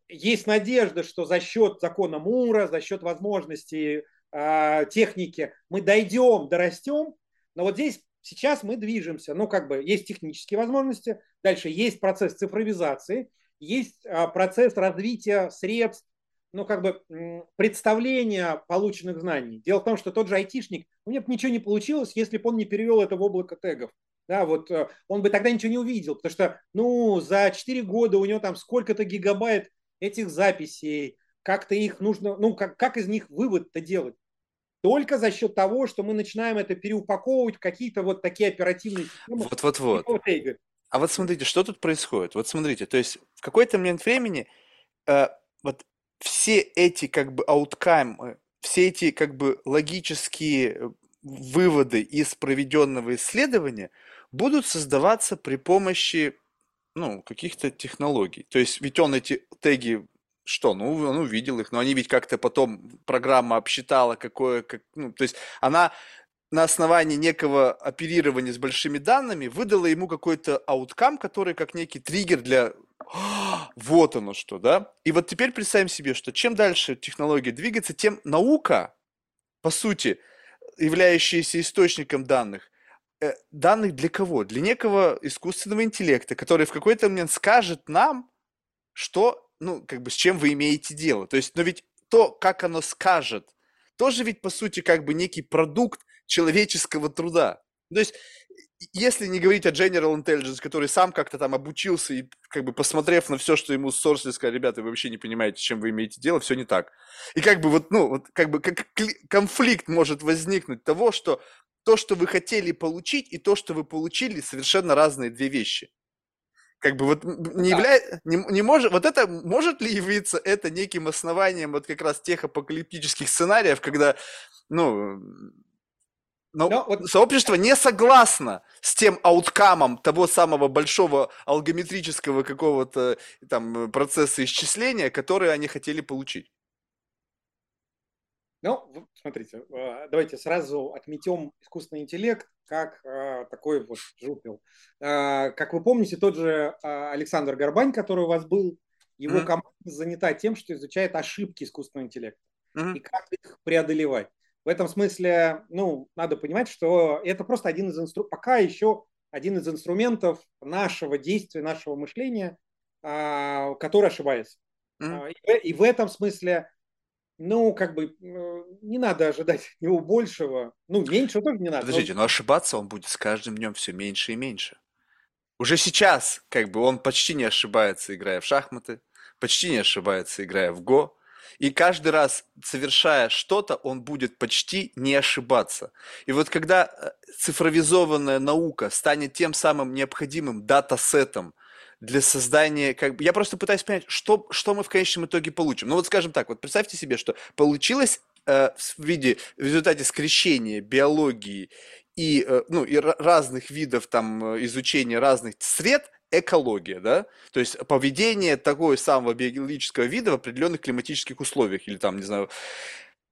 Есть надежда, что за счет закона Мура, за счет возможностей техники мы дойдем, дорастем, но вот здесь сейчас мы движемся, ну, как бы, есть технические возможности, дальше есть процесс цифровизации, есть процесс развития средств, ну, как бы, представления полученных знаний. Дело в том, что тот же айтишник, у меня бы ничего не получилось, если бы он не перевел это в облако тегов. Да, вот он бы тогда ничего не увидел, потому что, ну, за четыре года у него там сколько-то гигабайт этих записей, как-то их нужно, ну, как, как из них вывод-то делать? Только за счет того, что мы начинаем это переупаковывать в какие-то вот такие оперативные системы. Вот-вот-вот. А вот смотрите, что тут происходит? Вот смотрите, то есть в какой-то момент времени э, вот все эти как бы ауткаймы, все эти как бы логические выводы из проведенного исследования будут создаваться при помощи, ну, каких-то технологий. То есть ведь он эти теги, что, ну, он увидел их, но они ведь как-то потом, программа обсчитала, какое, как, ну, то есть она на основании некого оперирования с большими данными выдала ему какой-то ауткам, который как некий триггер для... Вот оно что, да? И вот теперь представим себе, что чем дальше технология двигается, тем наука, по сути, являющаяся источником данных, данных для кого? Для некого искусственного интеллекта, который в какой-то момент скажет нам, что, ну, как бы с чем вы имеете дело. То есть, но ведь то, как оно скажет, тоже ведь, по сути, как бы некий продукт человеческого труда. То есть, если не говорить о General Intelligence, который сам как-то там обучился и, как бы, посмотрев на все, что ему сорсили, сказали: ребята, вы вообще не понимаете, с чем вы имеете дело, все не так. И как бы вот, ну, вот как бы как конфликт может возникнуть того, что то, что вы хотели получить, и то, что вы получили, совершенно разные две вещи. Как бы вот не является, не, не может, вот это может ли явиться это неким основанием вот как раз тех апокалиптических сценариев, когда, ну, но Но вот... сообщество не согласно с тем ауткамом того самого большого алгоритмического какого-то там процесса исчисления, который они хотели получить. Ну, смотрите, давайте сразу отметим искусственный интеллект как такой вот жупел. Как вы помните, тот же Александр Горбань, который у вас был, его mm-hmm. команда занята тем, что изучает ошибки искусственного интеллекта mm-hmm. и как их преодолевать. В этом смысле, ну, надо понимать, что это просто один из инстру... пока еще один из инструментов нашего действия, нашего мышления, который ошибается. Mm-hmm. И в этом смысле, ну, как бы, не надо ожидать от него большего. Ну, меньше тоже не надо. Подождите, но ошибаться он будет с каждым днем все меньше и меньше. Уже сейчас, как бы, он почти не ошибается, играя в шахматы, почти не ошибается, играя в го. И каждый раз, совершая что-то, он будет почти не ошибаться. И вот когда цифровизованная наука станет тем самым необходимым датасетом для создания... Как бы, я просто пытаюсь понять, что, что мы в конечном итоге получим. Ну вот скажем так, вот представьте себе, что получилось э, в виде, в результате скрещения биологии и, э, ну, и разных видов там, изучения разных сред, экология, да, то есть поведение такого самого биологического вида в определенных климатических условиях или там, не знаю,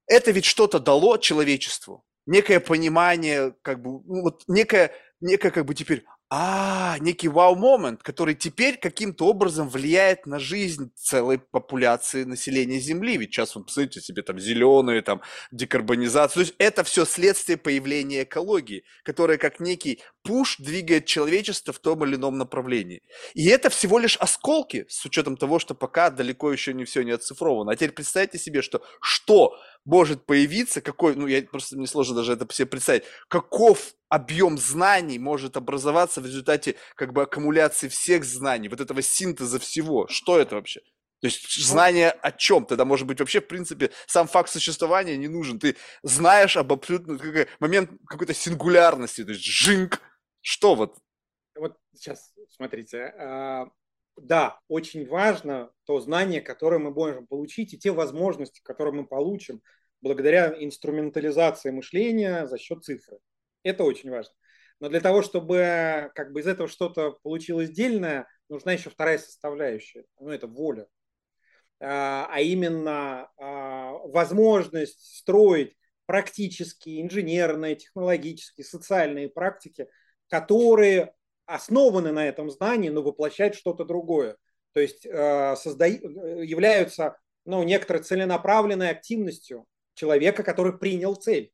это ведь что-то дало человечеству, некое понимание, как бы, ну, вот некое, некое как бы теперь, а, некий вау-момент, который теперь каким-то образом влияет на жизнь целой популяции населения Земли, ведь сейчас, вот, посмотрите себе, там, зеленые, там, декарбонизация, то есть это все следствие появления экологии, которая как некий пуш двигает человечество в том или ином направлении. И это всего лишь осколки, с учетом того, что пока далеко еще не все не оцифровано. А теперь представьте себе, что что может появиться, какой, ну, я просто, мне сложно даже это себе представить, каков объем знаний может образоваться в результате, как бы, аккумуляции всех знаний, вот этого синтеза всего. Что это вообще? То есть знание о чем? Тогда, может быть, вообще, в принципе, сам факт существования не нужен. Ты знаешь об абсолютно как, момент какой-то сингулярности, то есть жинк. Что вот? Вот сейчас, смотрите. Да, очень важно то знание, которое мы можем получить, и те возможности, которые мы получим благодаря инструментализации мышления за счет цифры. Это очень важно. Но для того, чтобы, как бы, из этого что-то получилось дельное, нужна еще вторая составляющая. Ну, это воля. А именно возможность строить практические, инженерные, технологические, социальные практики, которые основаны на этом знании, но воплощают что-то другое. То есть созда... являются, ну, некоторой целенаправленной активностью человека, который принял цель.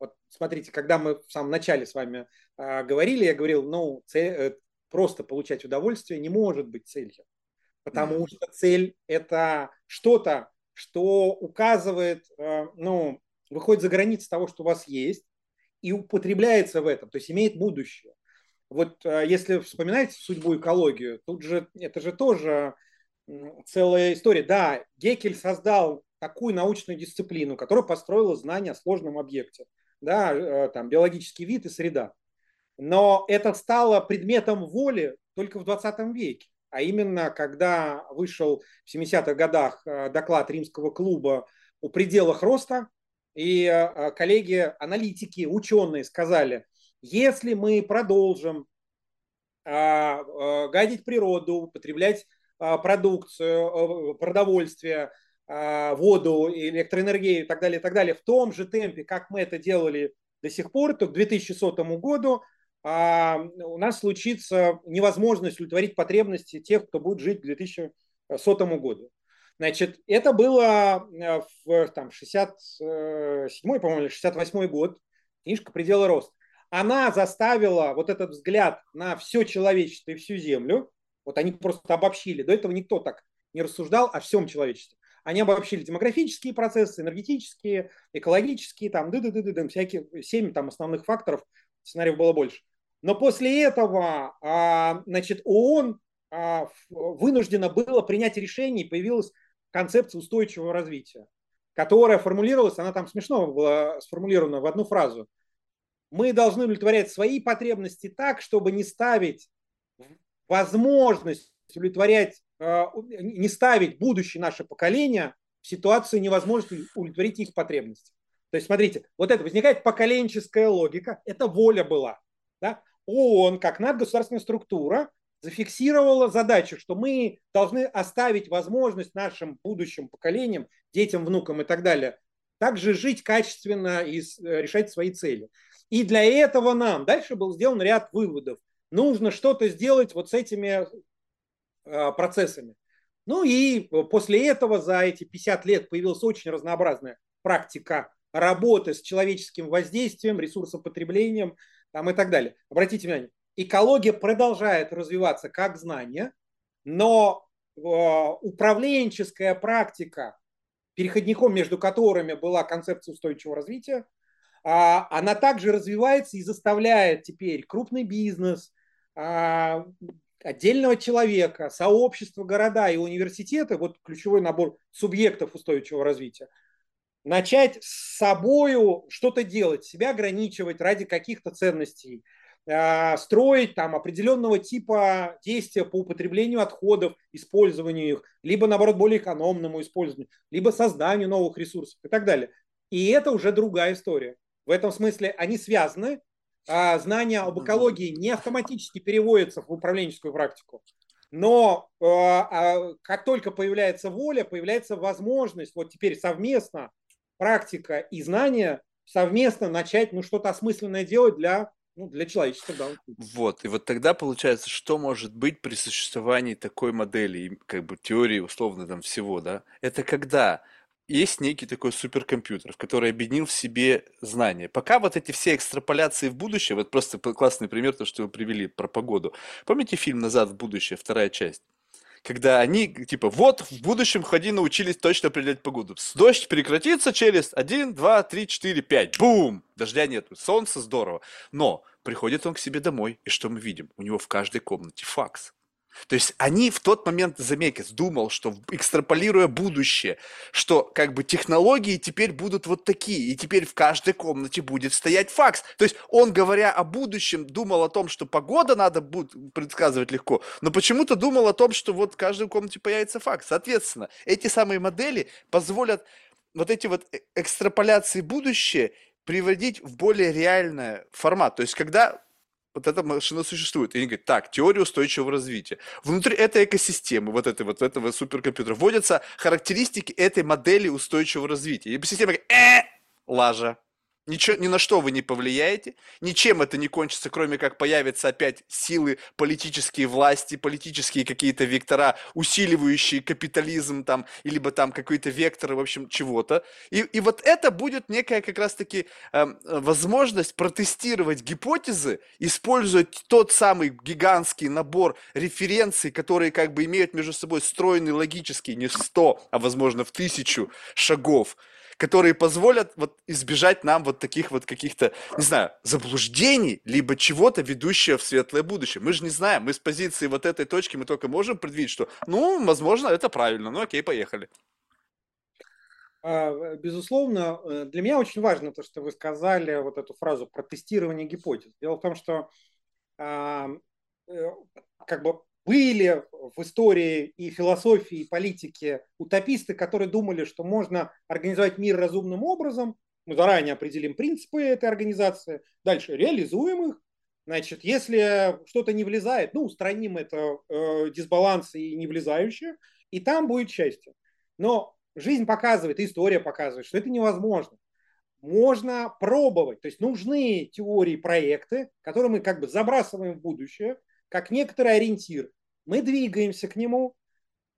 Вот смотрите, когда мы в самом начале с вами э, говорили, я говорил, ну, цель, э, просто получать удовольствие не может быть целью, потому mm-hmm. что цель – это что-то, что указывает, э, ну, выходит за границы того, что у вас есть, и употребляется в этом, то есть имеет будущее. Вот э, если вспоминаете судьбу, экологию, тут же это же тоже э, целая история. Да, Геккель создал такую научную дисциплину, которая построила знания о сложном объекте. Да, там, биологический вид и среда. Но это стало предметом воли только в двадцатом веке. А именно, когда вышел в семидесятых годах доклад Римского клуба о пределах роста, и коллеги, аналитики, ученые сказали, если мы продолжим гадить природу, употреблять продукцию, продовольствие, воду, электроэнергию и так далее, и так далее, в том же темпе, как мы это делали до сих пор, то к две тысячи сотому году у нас случится невозможность удовлетворить потребности тех, кто будет жить к две тысячи сотому году. Значит, это было в там, шестьдесят седьмой, по-моему, шестьдесят восьмой год, книжка «Пределы роста». Она заставила вот этот взгляд на все человечество и всю Землю, вот они просто обобщили, до этого никто так не рассуждал о всем человечестве. Они обобщили демографические процессы, энергетические, экологические, там, ды ды ды ды всякие семь там, основных факторов, сценариев было больше. Но после этого, значит, ООН вынуждено было принять решение, и появилась концепция устойчивого развития, которая формулировалась, она там смешно была сформулирована в одну фразу. Мы должны удовлетворять свои потребности так, чтобы не ставить возможность удовлетворять, не ставить будущее наше поколение в ситуацию невозможности удовлетворить их потребности. То есть, смотрите, вот это возникает поколенческая логика, это воля была. Да? ООН, как надгосударственная структура, зафиксировала задачу, что мы должны оставить возможность нашим будущим поколениям, детям, внукам и так далее, также жить качественно и решать свои цели. И для этого нам дальше был сделан ряд выводов. Нужно что-то сделать вот с этими процессами. Ну и после этого за эти пятьдесят лет появилась очень разнообразная практика работы с человеческим воздействием, ресурсопотреблением там, и так далее. Обратите внимание, экология продолжает развиваться как знание, но э, управленческая практика, переходником между которыми была концепция устойчивого развития, э, она также развивается и заставляет теперь крупный бизнес, э, отдельного человека, сообщества, города и университеты, вот ключевой набор субъектов устойчивого развития, начать с собою что-то делать, себя ограничивать ради каких-то ценностей, строить там определенного типа действия по употреблению отходов, использованию их, либо наоборот более экономному использованию, либо созданию новых ресурсов и так далее. И это уже другая история. В этом смысле они связаны. Знания об экологии не автоматически переводятся в управленческую практику, но как только появляется воля, появляется возможность вот теперь совместно практика и знания совместно начать ну, что-то осмысленное делать для Ну, для человечества, да. Вот, и вот тогда получается, что может быть при существовании такой модели, как бы теории условно там всего, да? Это когда есть некий такой суперкомпьютер, который объединил в себе знания. Пока вот эти все экстраполяции в будущее, вот просто классный пример, то, что вы привели про погоду. Помните фильм «Назад в будущее», вторая часть? Когда они, типа, вот, в будущем ходи научились точно определять погоду. Дождь прекратится через один, два, три, четыре, пять. Бум! Дождя нет, солнце здорово. Но приходит он к себе домой, и что мы видим? У него в каждой комнате факс. То есть они в тот момент, Замекис думал, что экстраполируя будущее, что как бы технологии теперь будут вот такие, и теперь в каждой комнате будет стоять факс. То есть он, говоря о будущем, думал о том, что погода надо будет предсказывать легко, но почему-то думал о том, что вот в каждой комнате появится факс. Соответственно, эти самые модели позволят вот эти вот экстраполяции будущее приводить в более реальный формат. То есть когда... Вот эта машина существует. И они говорят, так, теория устойчивого развития. Внутри этой экосистемы, вот, этой, вот этого суперкомпьютера, вводятся характеристики этой модели устойчивого развития. И система говорит, э, лажа. Ничего, ни на что вы не повлияете, ничем это не кончится, кроме как появятся опять силы, политические власти, политические какие-то вектора, усиливающие капитализм там, либо там какой-то вектор, в общем, чего-то. И, и вот это будет некая как раз-таки э, возможность протестировать гипотезы, использовать тот самый гигантский набор референций, которые как бы имеют между собой стройные логически не в сто, а возможно в тысячу шагов, которые позволят вот избежать нам вот таких вот каких-то, не знаю, заблуждений, либо чего-то, ведущего в светлое будущее. Мы же не знаем, мы с позиции вот этой точки мы только можем предвидеть, что, ну, возможно, это правильно, ну окей, поехали. Безусловно, для меня очень важно то, что вы сказали, вот эту фразу про тестирование гипотез. Дело в том, что как бы были в истории и философии, и политике утописты, которые думали, что можно организовать мир разумным образом. Мы заранее определим принципы этой организации, дальше реализуем их, Значит, если что-то не влезает, ну, устраним это э, дисбаланс и не влезающее, и там будет счастье. Но жизнь показывает, история показывает, что это невозможно. Можно пробовать. То есть нужны теории, проекты, которые мы как бы забрасываем в будущее, как некоторый ориентир. Мы двигаемся к нему,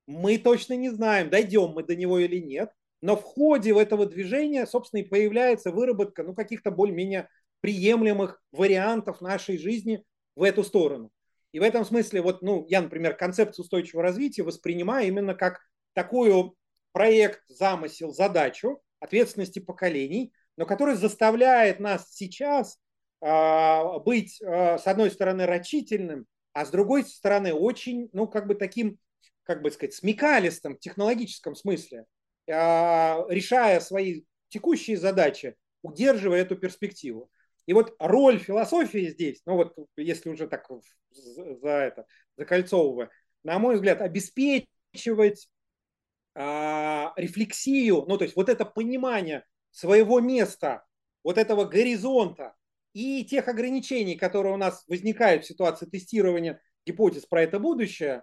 мы точно не знаем, дойдем мы до него или нет, но в ходе этого движения, собственно, и появляется выработка ну, каких-то более-менее приемлемых вариантов нашей жизни в эту сторону. И в этом смысле, вот, ну, я, например, концепцию устойчивого развития воспринимаю именно как такую проект, замысел, задачу ответственности поколений, но который заставляет нас сейчас э, быть, э, с одной стороны, рачительным, а с другой стороны, очень, ну, как бы таким, как бы сказать, смекалистым в технологическом смысле, э, решая свои текущие задачи, удерживая эту перспективу. И вот роль философии здесь, ну вот если уже так за это закольцовывая, на мой взгляд, обеспечивать э, рефлексию, ну то есть вот это понимание своего места, вот этого горизонта и тех ограничений, которые у нас возникают в ситуации тестирования гипотез про это будущее,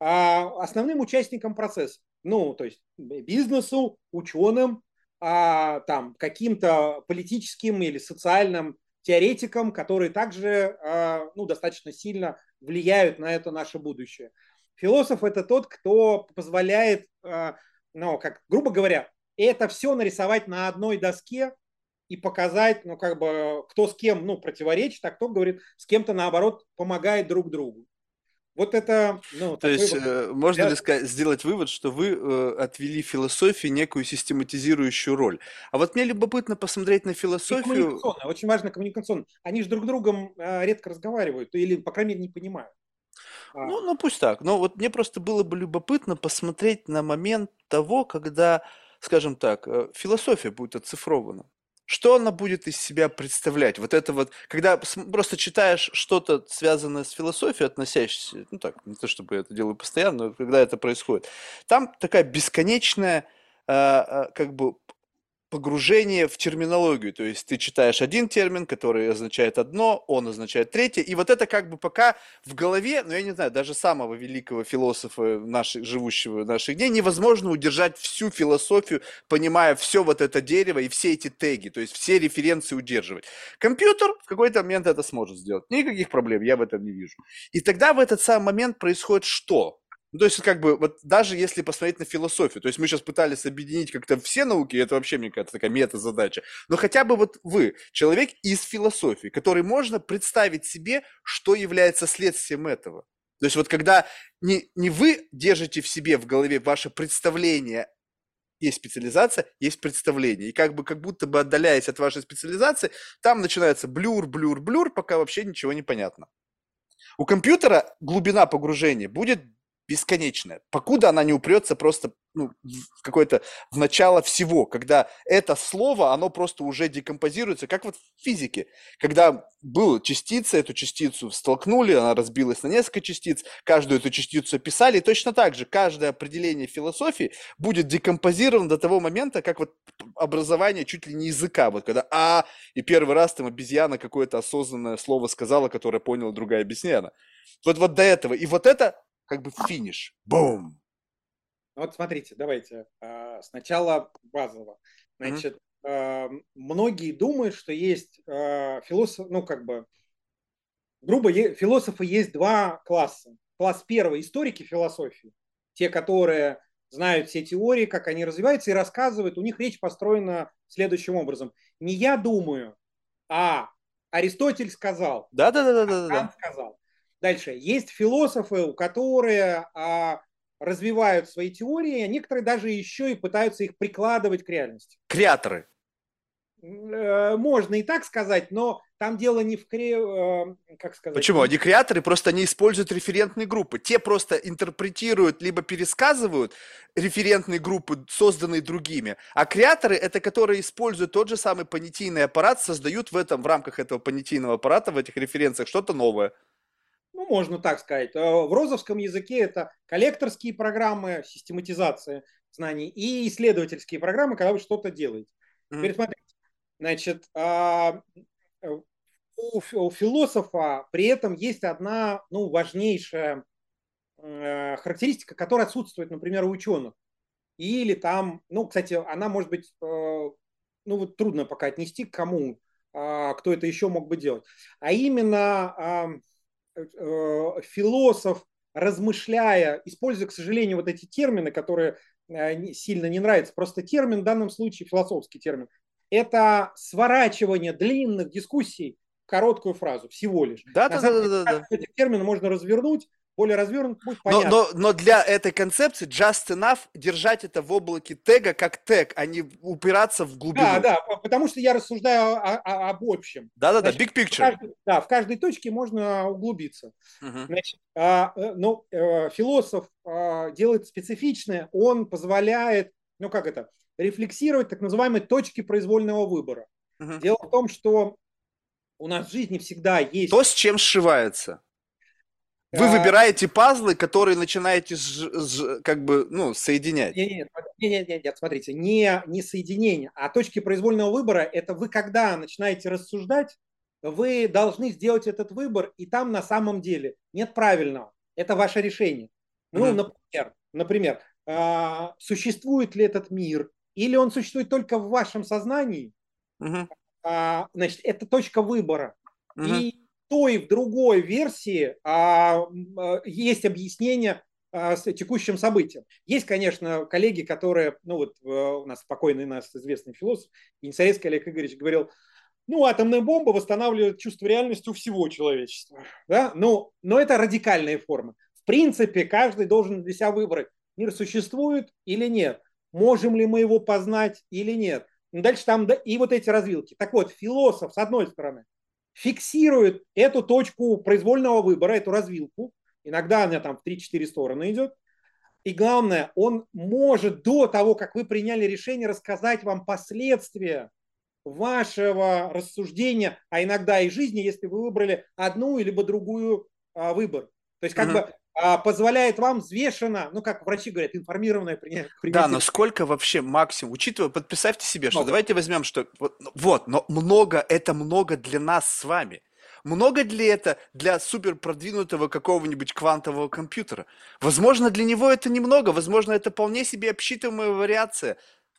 э, основным участникам процесса, ну то есть бизнесу, ученым, э, там каким-то политическим или социальным теоретикам, которые также ну, достаточно сильно влияют на это наше будущее. Философ – это тот, кто позволяет, ну, как, грубо говоря, это все нарисовать на одной доске и показать, ну, как бы, кто с кем ну, противоречит, а кто говорит, с кем-то, наоборот, помогает друг другу. Вот это... Ну, то есть, вывод. Можно Я... ли сказать, сделать вывод, что вы э, отвели философии некую систематизирующую роль? А вот мне любопытно посмотреть на философию... Очень важно коммуникационно. Они же друг с другом э, редко разговаривают, или, по крайней мере, не понимают. Ну, ну, пусть так. Но вот мне просто было бы любопытно посмотреть на момент того, когда, скажем так, э, философия будет оцифрована. Что она будет из себя представлять? Вот это вот, когда просто читаешь что-то, связанное с философией, относящееся, ну так, не то чтобы я это делаю постоянно, но когда это происходит, там такая бесконечная, э, как бы, погружение в терминологию. То есть ты читаешь один термин, который означает одно, он означает третье. И вот это как бы пока в голове, ну я не знаю, даже самого великого философа, наших, живущего в наших дней, невозможно удержать всю философию, понимая все вот это дерево и все эти теги, то есть все референции удерживать. Компьютер в какой-то момент это сможет сделать. Никаких проблем, я в этом не вижу. И тогда в этот самый момент происходит что? Ну, то есть, как бы, вот даже если посмотреть на философию, то есть мы сейчас пытались объединить как-то все науки, это вообще, мне кажется, такая мета-задача, но хотя бы вот вы, человек из философии, который можно представить себе, что является следствием этого. То есть вот когда не, не вы держите в себе, в голове ваше представление, есть специализация, есть представление, и как бы, как будто бы отдаляясь от вашей специализации, там начинается блюр, блюр, блюр, пока вообще ничего не понятно. У компьютера глубина погружения будет бесконечная, покуда она не упрется просто ну, в какое-то в начало всего, когда это слово, оно просто уже декомпозируется, как вот в физике, когда была частица, эту частицу столкнули, она разбилась на несколько частиц, каждую эту частицу описали, и точно так же каждое определение философии будет декомпозировано до того момента, как вот образование чуть ли не языка, вот когда «а», и первый раз там обезьяна какое-то осознанное слово сказала, которое поняла другая обезьяна. Вот, вот до этого. И вот это как бы финиш. Бум! Вот смотрите, давайте сначала базово. Значит, mm-hmm. многие думают, что есть философы, ну как бы, грубо, философы есть два класса. Класс первый – историки философии, те, которые знают все теории, как они развиваются и рассказывают. У них речь построена следующим образом. Не я думаю, а Аристотель сказал. Да-да-да-да-да. Кан сказал. Дальше. Есть философы, которые а, развивают свои теории, а некоторые даже еще и пытаются их прикладывать к реальности. Креаторы. Можно и так сказать, но там дело не в... Кре... Как сказать? Почему? Они креаторы, просто они используют референтные группы. Те просто интерпретируют, либо пересказывают референтные группы, созданные другими. А креаторы – это которые используют тот же самый понятийный аппарат, создают в, этом, в рамках этого понятийного аппарата, в этих референциях что-то новое. Ну, можно так сказать. В розовском языке это коллекторские программы, систематизация знаний и исследовательские программы, когда вы что-то делаете. Mm-hmm. Теперь смотрите. Значит, у философа при этом есть одна, ну, важнейшая характеристика, которая отсутствует, например, у ученых. Или там, ну, кстати, она может быть, ну, вот трудно пока отнести к кому, кто это еще мог бы делать. А именно философ, размышляя, используя, к сожалению, вот эти термины, которые сильно не нравятся, просто термин, в данном случае философский термин, это сворачивание длинных дискуссий в короткую фразу, всего лишь. Да, да, да, да, да. Эти термины можно развернуть, более развернут будет понятно. Но, но, но для этой концепции just enough держать это в облаке тега как тег, а не упираться в глубину. Да, да, потому что я рассуждаю о, о, об общем. Да, да, значит, да, big picture. В каждой, да, в каждой точке можно углубиться. Uh-huh. Значит, а, ну, философ а, делает специфичное, он позволяет, ну как это, рефлексировать так называемые точки произвольного выбора. Uh-huh. Дело в том, что у нас в жизни всегда есть... То, с чем сшивается. Вы выбираете пазлы, которые начинаете ж, ж, как бы, ну, соединять. Нет, нет, нет, нет, смотрите, не, не соединение, а точки произвольного выбора, это вы когда начинаете рассуждать, вы должны сделать этот выбор, и там на самом деле нет правильного. Это ваше решение. Ну, mm-hmm. например, например э, существует ли этот мир, или он существует только в вашем сознании, mm-hmm. э, значит, это точка выбора. Mm-hmm. И и в другой версии а, а, есть объяснение а, с текущим событием. Есть, конечно, коллеги, которые, ну вот а, у нас покойный наш известный философ, Енисарецкий Олег Игоревич говорил, ну атомная бомба восстанавливает чувство реальности у всего человечества. Да? Но, но это радикальные формы. В принципе, каждый должен для себя выбрать, мир существует или нет, можем ли мы его познать или нет. Дальше там и вот эти развилки. Так вот, философ, с одной стороны, фиксирует эту точку произвольного выбора, эту развилку. Иногда она там в три-четыре стороны идет. И главное, он может до того, как вы приняли решение, рассказать вам последствия вашего рассуждения, а иногда и жизни, если вы выбрали одну или другую а, выбор. То есть как угу. бы а, позволяет вам взвешенно, ну как врачи говорят, информированное принятие. Да, но сколько вообще максимум, учитывая, подписайте себе, что много. Давайте возьмем, что вот, вот, но много, это много для нас с вами. Много ли это для супер продвинутого какого-нибудь квантового компьютера? Возможно, для него это немного, возможно, это вполне себе обсчитываемая вариация.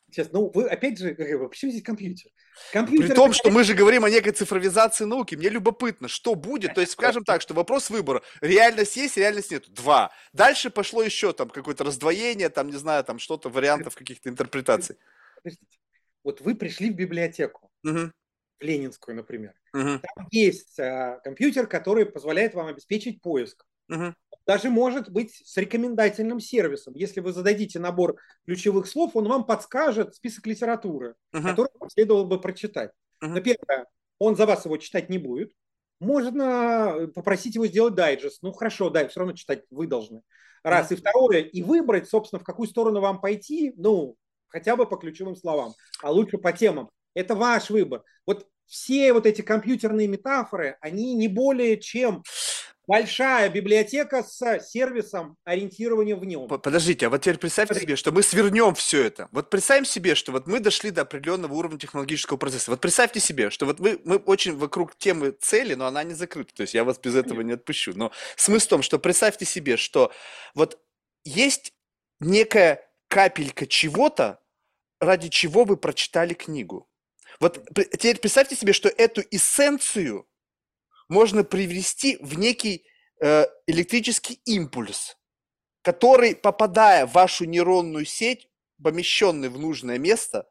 Сейчас, ну вы опять же, почему здесь компьютер? компьютер? При том, что мы же говорим о некой цифровизации науки, мне любопытно, что будет. То есть, скажем так, что вопрос выбора. Реальность есть, реальность нет. Два. Дальше пошло еще там какое-то раздвоение, там, не знаю, там что-то, вариантов каких-то интерпретаций. Подождите. Вот вы пришли в библиотеку, угу. в Ленинскую, например. Угу. Там есть а, компьютер, который позволяет вам обеспечить поиск. Угу. Даже может быть с рекомендательным сервисом. Если вы зададите набор ключевых слов, он вам подскажет список литературы, uh-huh. которую следовало бы прочитать. Uh-huh. Но первое, он за вас его читать не будет. Можно попросить его сделать дайджест. Ну хорошо, да, все равно читать вы должны. Раз. Uh-huh. И второе, и выбрать, собственно, в какую сторону вам пойти, ну, хотя бы по ключевым словам, а лучше по темам. Это ваш выбор. Вот все вот эти компьютерные метафоры, они не более чем... Большая библиотека с сервисом ориентирования в нем. Подождите, а вот теперь представьте Подожди. себе, что мы свернем все это. Вот представим себе, что вот мы дошли до определенного уровня технологического процесса. Вот представьте себе, что вот мы, мы очень вокруг темы цели, но она не закрыта. То есть я вас без этого не отпущу. Но смысл в том, что представьте себе, что вот есть некая капелька чего-то, ради чего вы прочитали книгу. Вот теперь представьте себе, что эту эссенцию можно привести в некий э, электрический импульс, который, попадая в вашу нейронную сеть, помещенный в нужное место,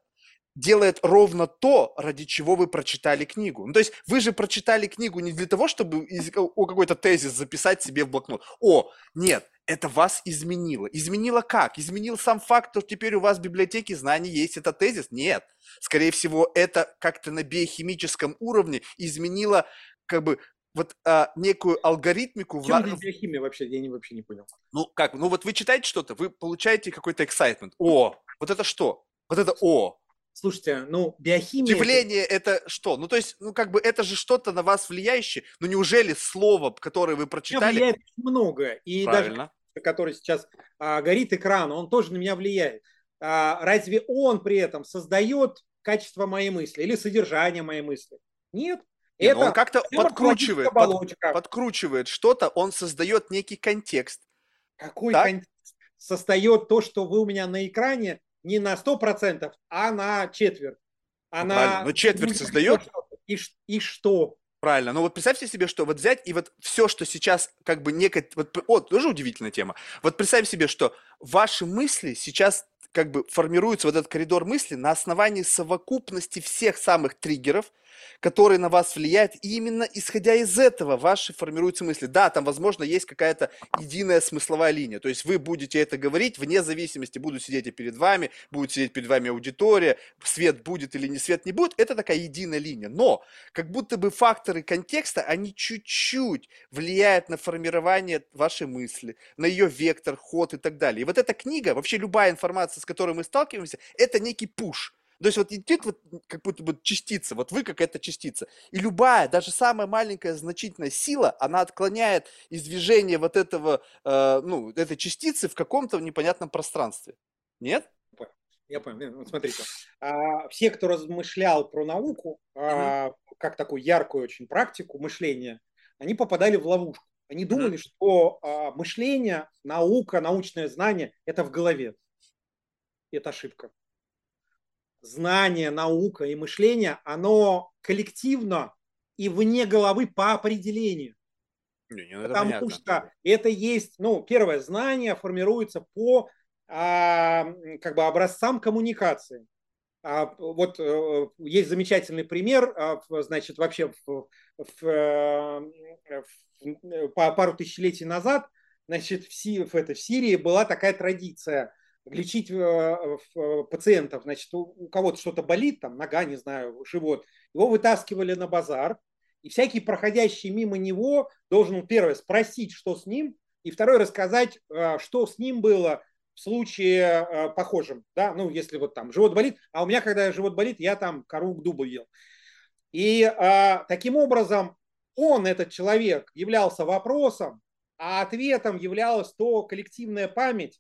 делает ровно то, ради чего вы прочитали книгу. Ну, то есть вы же прочитали книгу не для того, чтобы из, о, какой-то тезис записать себе в блокнот. О, нет, это вас изменило. Изменило как? Изменил сам факт, что теперь у вас в библиотеке знаний есть этот тезис? Нет. Скорее всего, это как-то на биохимическом уровне изменило... как бы вот а, некую алгоритмику... В чем здесь биохимия вообще? Я не, вообще не понял. Ну как? Ну вот вы читаете что-то, вы получаете какой-то эксайтмент. О, вот это что? Вот это о. Слушайте, ну биохимия... Явление это... это что? Ну то есть, ну как бы это же что-то на вас влияющее. Ну неужели слово, которое вы прочитали... Меня влияет много. И Правильно. даже который сейчас а, горит экран, он тоже на меня влияет. А, разве он при этом создает качество моей мысли или содержание моей мысли? Нет. Это он как-то подкручивает, под, подкручивает что-то, он создает некий контекст. Какой так? контекст? Создает то, что вы у меня на экране, не на сто процентов, а на четверть. А ну, на... Но четверть создает. И, и что? Правильно. Ну вот представьте себе, что вот взять и вот все, что сейчас как бы некая... Вот, вот тоже удивительная тема. Вот представь себе, что ваши мысли сейчас... как бы формируется вот этот коридор мысли на основании совокупности всех самых триггеров, которые на вас влияют, и именно исходя из этого ваши формируются мысли. Да, там, возможно, есть какая-то единая смысловая линия, то есть вы будете это говорить вне зависимости, будут сидеть и перед вами, будет сидеть перед вами аудитория, свет будет или не свет не будет, это такая единая линия, но как будто бы факторы контекста, они чуть-чуть влияют на формирование вашей мысли, на ее вектор, ход и так далее. И вот эта книга, вообще любая информация, с которой мы сталкиваемся, это некий пуш. То есть вот идет вот как будто бы частица, вот вы какая-то частица, и любая, даже самая маленькая значительная сила, она отклоняет из движения вот этого, э, ну, этой частицы в каком-то непонятном пространстве. Нет? Я понял. Вот смотрите, а, все, кто размышлял про науку, а, mm-hmm. как такую яркую очень практику мышления, они попадали в ловушку. Они думали, mm-hmm. что а, мышление, наука, научное знание – это в голове. Это ошибка. Знание, наука и мышление, оно коллективно и вне головы по определению. Не, не, Потому понятно. что это есть, ну, первое, знание формируется по а, как бы образцам коммуникации. А, вот а, есть замечательный пример, а, значит, вообще в, в, в, в, по пару тысячелетий назад, значит, в, Си, в, это, в Сирии была такая традиция. Лечить пациентов, значит, у кого-то что-то болит, там, нога, не знаю, живот, его вытаскивали на базар, и всякий проходящий мимо него должен, первое, спросить, что с ним, и второе, рассказать, что с ним было в случае похожем, да, ну, если вот там живот болит, а у меня, когда живот болит, я там кору к дубу ел. И а, таким образом он, этот человек, являлся вопросом, а ответом являлась то коллективная память,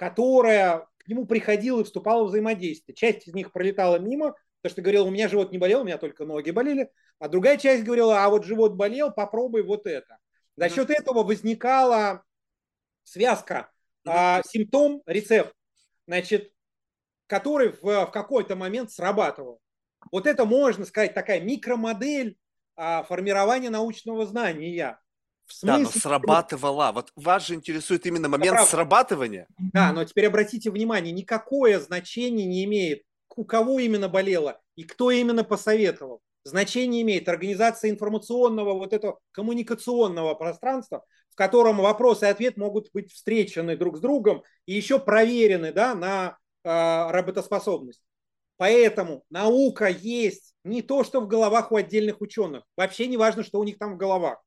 которая к нему приходила и вступала в взаимодействие. Часть из них пролетала мимо, потому что говорила, у меня живот не болел, у меня только ноги болели. А другая часть говорила, а вот живот болел, попробуй вот это. За счет этого возникала связка, а, симптом, рецепт, значит, который в, в какой-то момент срабатывал. Вот это, можно сказать, такая микромодель а, формирования научного знания. Да, но срабатывала. Вот вас же интересует именно момент Правда. срабатывания. Да, но теперь обратите внимание, никакое значение не имеет, у кого именно болело и кто именно посоветовал. Значение имеет организация информационного, вот этого коммуникационного пространства, в котором вопрос и ответ могут быть встречены друг с другом и еще проверены, да, на э, работоспособность. Поэтому наука есть не то, что в головах у отдельных ученых. Вообще не важно, что у них там в головах.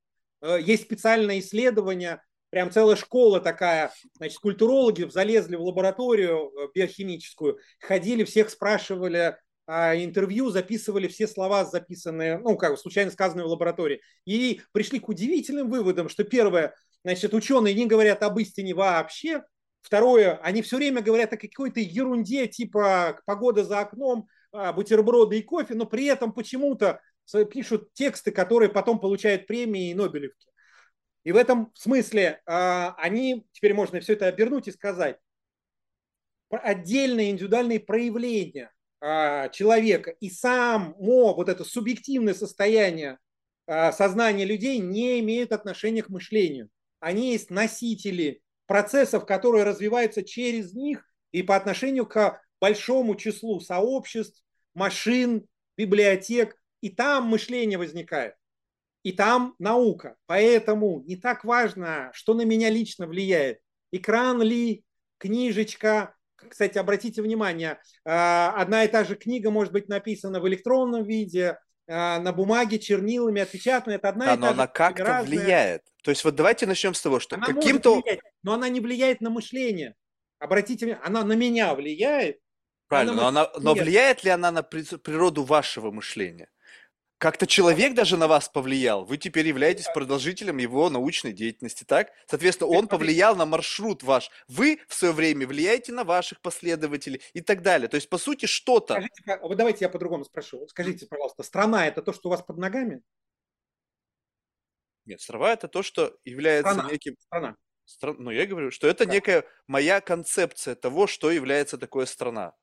Есть специальное исследование, прям целая школа такая, значит, культурологи залезли в лабораторию биохимическую, ходили, всех спрашивали, интервью, записывали все слова, записанные, ну, как случайно сказанные в лаборатории. И пришли к удивительным выводам, что первое, значит, ученые не говорят об истине вообще, второе, они все время говорят о какой-то ерунде, типа погода за окном, бутерброды и кофе, но при этом почему-то пишут тексты, которые потом получают премии и Нобелевки. И в этом смысле они, теперь можно все это обернуть и сказать, отдельные индивидуальные проявления человека и само вот это субъективное состояние сознания людей не имеют отношения к мышлению. Они есть носители процессов, которые развиваются через них и по отношению к большому числу сообществ, машин, библиотек. И там мышление возникает, и там наука. Поэтому не так важно, что на меня лично влияет. Экран ли, книжечка. Кстати, обратите внимание, одна и та же книга может быть написана в электронном виде, на бумаге, чернилами, отпечатана. Это одна да, и та но же она как-то разная. влияет. То есть вот давайте начнем с того, что она каким-то... Влиять, но она не влияет на мышление. Обратите внимание, она на меня влияет. Правильно, она но, она, влияет. но влияет ли она на природу вашего мышления? Как-то человек даже на вас повлиял. Вы теперь являетесь продолжителем его научной деятельности, так? Соответственно, он повлиял на маршрут ваш. Вы в свое время влияете на ваших последователей и так далее. То есть, по сути, что-то... Скажите, давайте я по-другому спрошу. Скажите, пожалуйста, страна – это то, что у вас под ногами? Нет, страва – это то, что является страна. Неким… Страна. Стран... Ну, я говорю, что это да. некая моя концепция того, что является такое страна.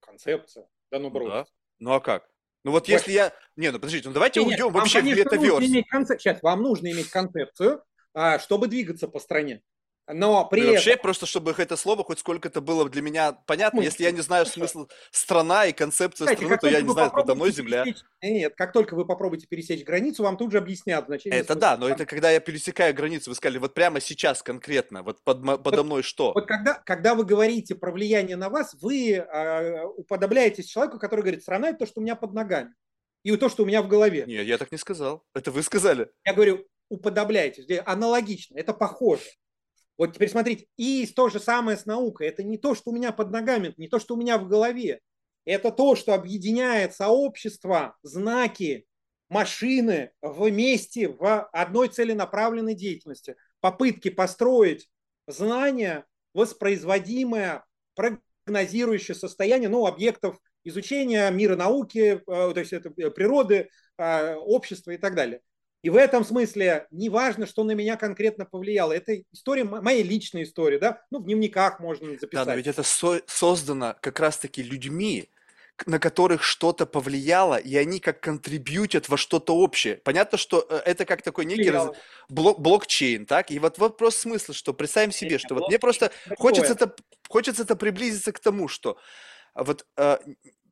Концепция? Да ну, брось. Да. Ну, а как? Ну, вот Больше. если я… Не, ну, подождите, ну, давайте нет, уйдем нет, вообще вам, в метаверс. Концеп... Сейчас, вам нужно иметь концепцию, чтобы двигаться по стране. Но при ну, этом... Вообще, просто чтобы это слово хоть сколько-то было для меня понятно, ну, если я не знаю смысл страна и концепция Знаете, страны, то я не знаю, подо мной земля. Пересечь... Нет, как только вы попробуете пересечь границу, вам тут же объяснят значение. Это да, но страны. Это когда я пересекаю границу, вы сказали, вот прямо сейчас конкретно, вот под, вот, подо мной что? Вот когда, когда вы говорите про влияние на вас, вы э, уподобляетесь человеку, который говорит, страна – это то, что у меня под ногами, и то, что у меня в голове. Нет, я так не сказал. Это вы сказали. Я говорю, уподобляйтесь, аналогично, это похоже. Вот теперь смотрите, и то же самое с наукой. Это не то, что у меня под ногами, не то, что у меня в голове. Это то, что объединяет сообщество, знаки, машины вместе в одной целенаправленной деятельности. Попытки построить знания, воспроизводимое, прогнозирующее состояние ну, объектов изучения, мира науки, то есть это природы, общества и так далее. И в этом смысле не важно, что на меня конкретно повлияло. Это история, моя личная история, да? Ну, в дневниках можно записать. Да, но ведь это со- создано как раз-таки людьми, на которых что-то повлияло, и они как контрибьютят во что-то общее. Понятно, что это как такой некий раз... Блок- блокчейн, так? И вот вопрос смысла, что представим себе, это что блокчейн. Вот мне просто хочется это, хочется это приблизиться к тому, что вот...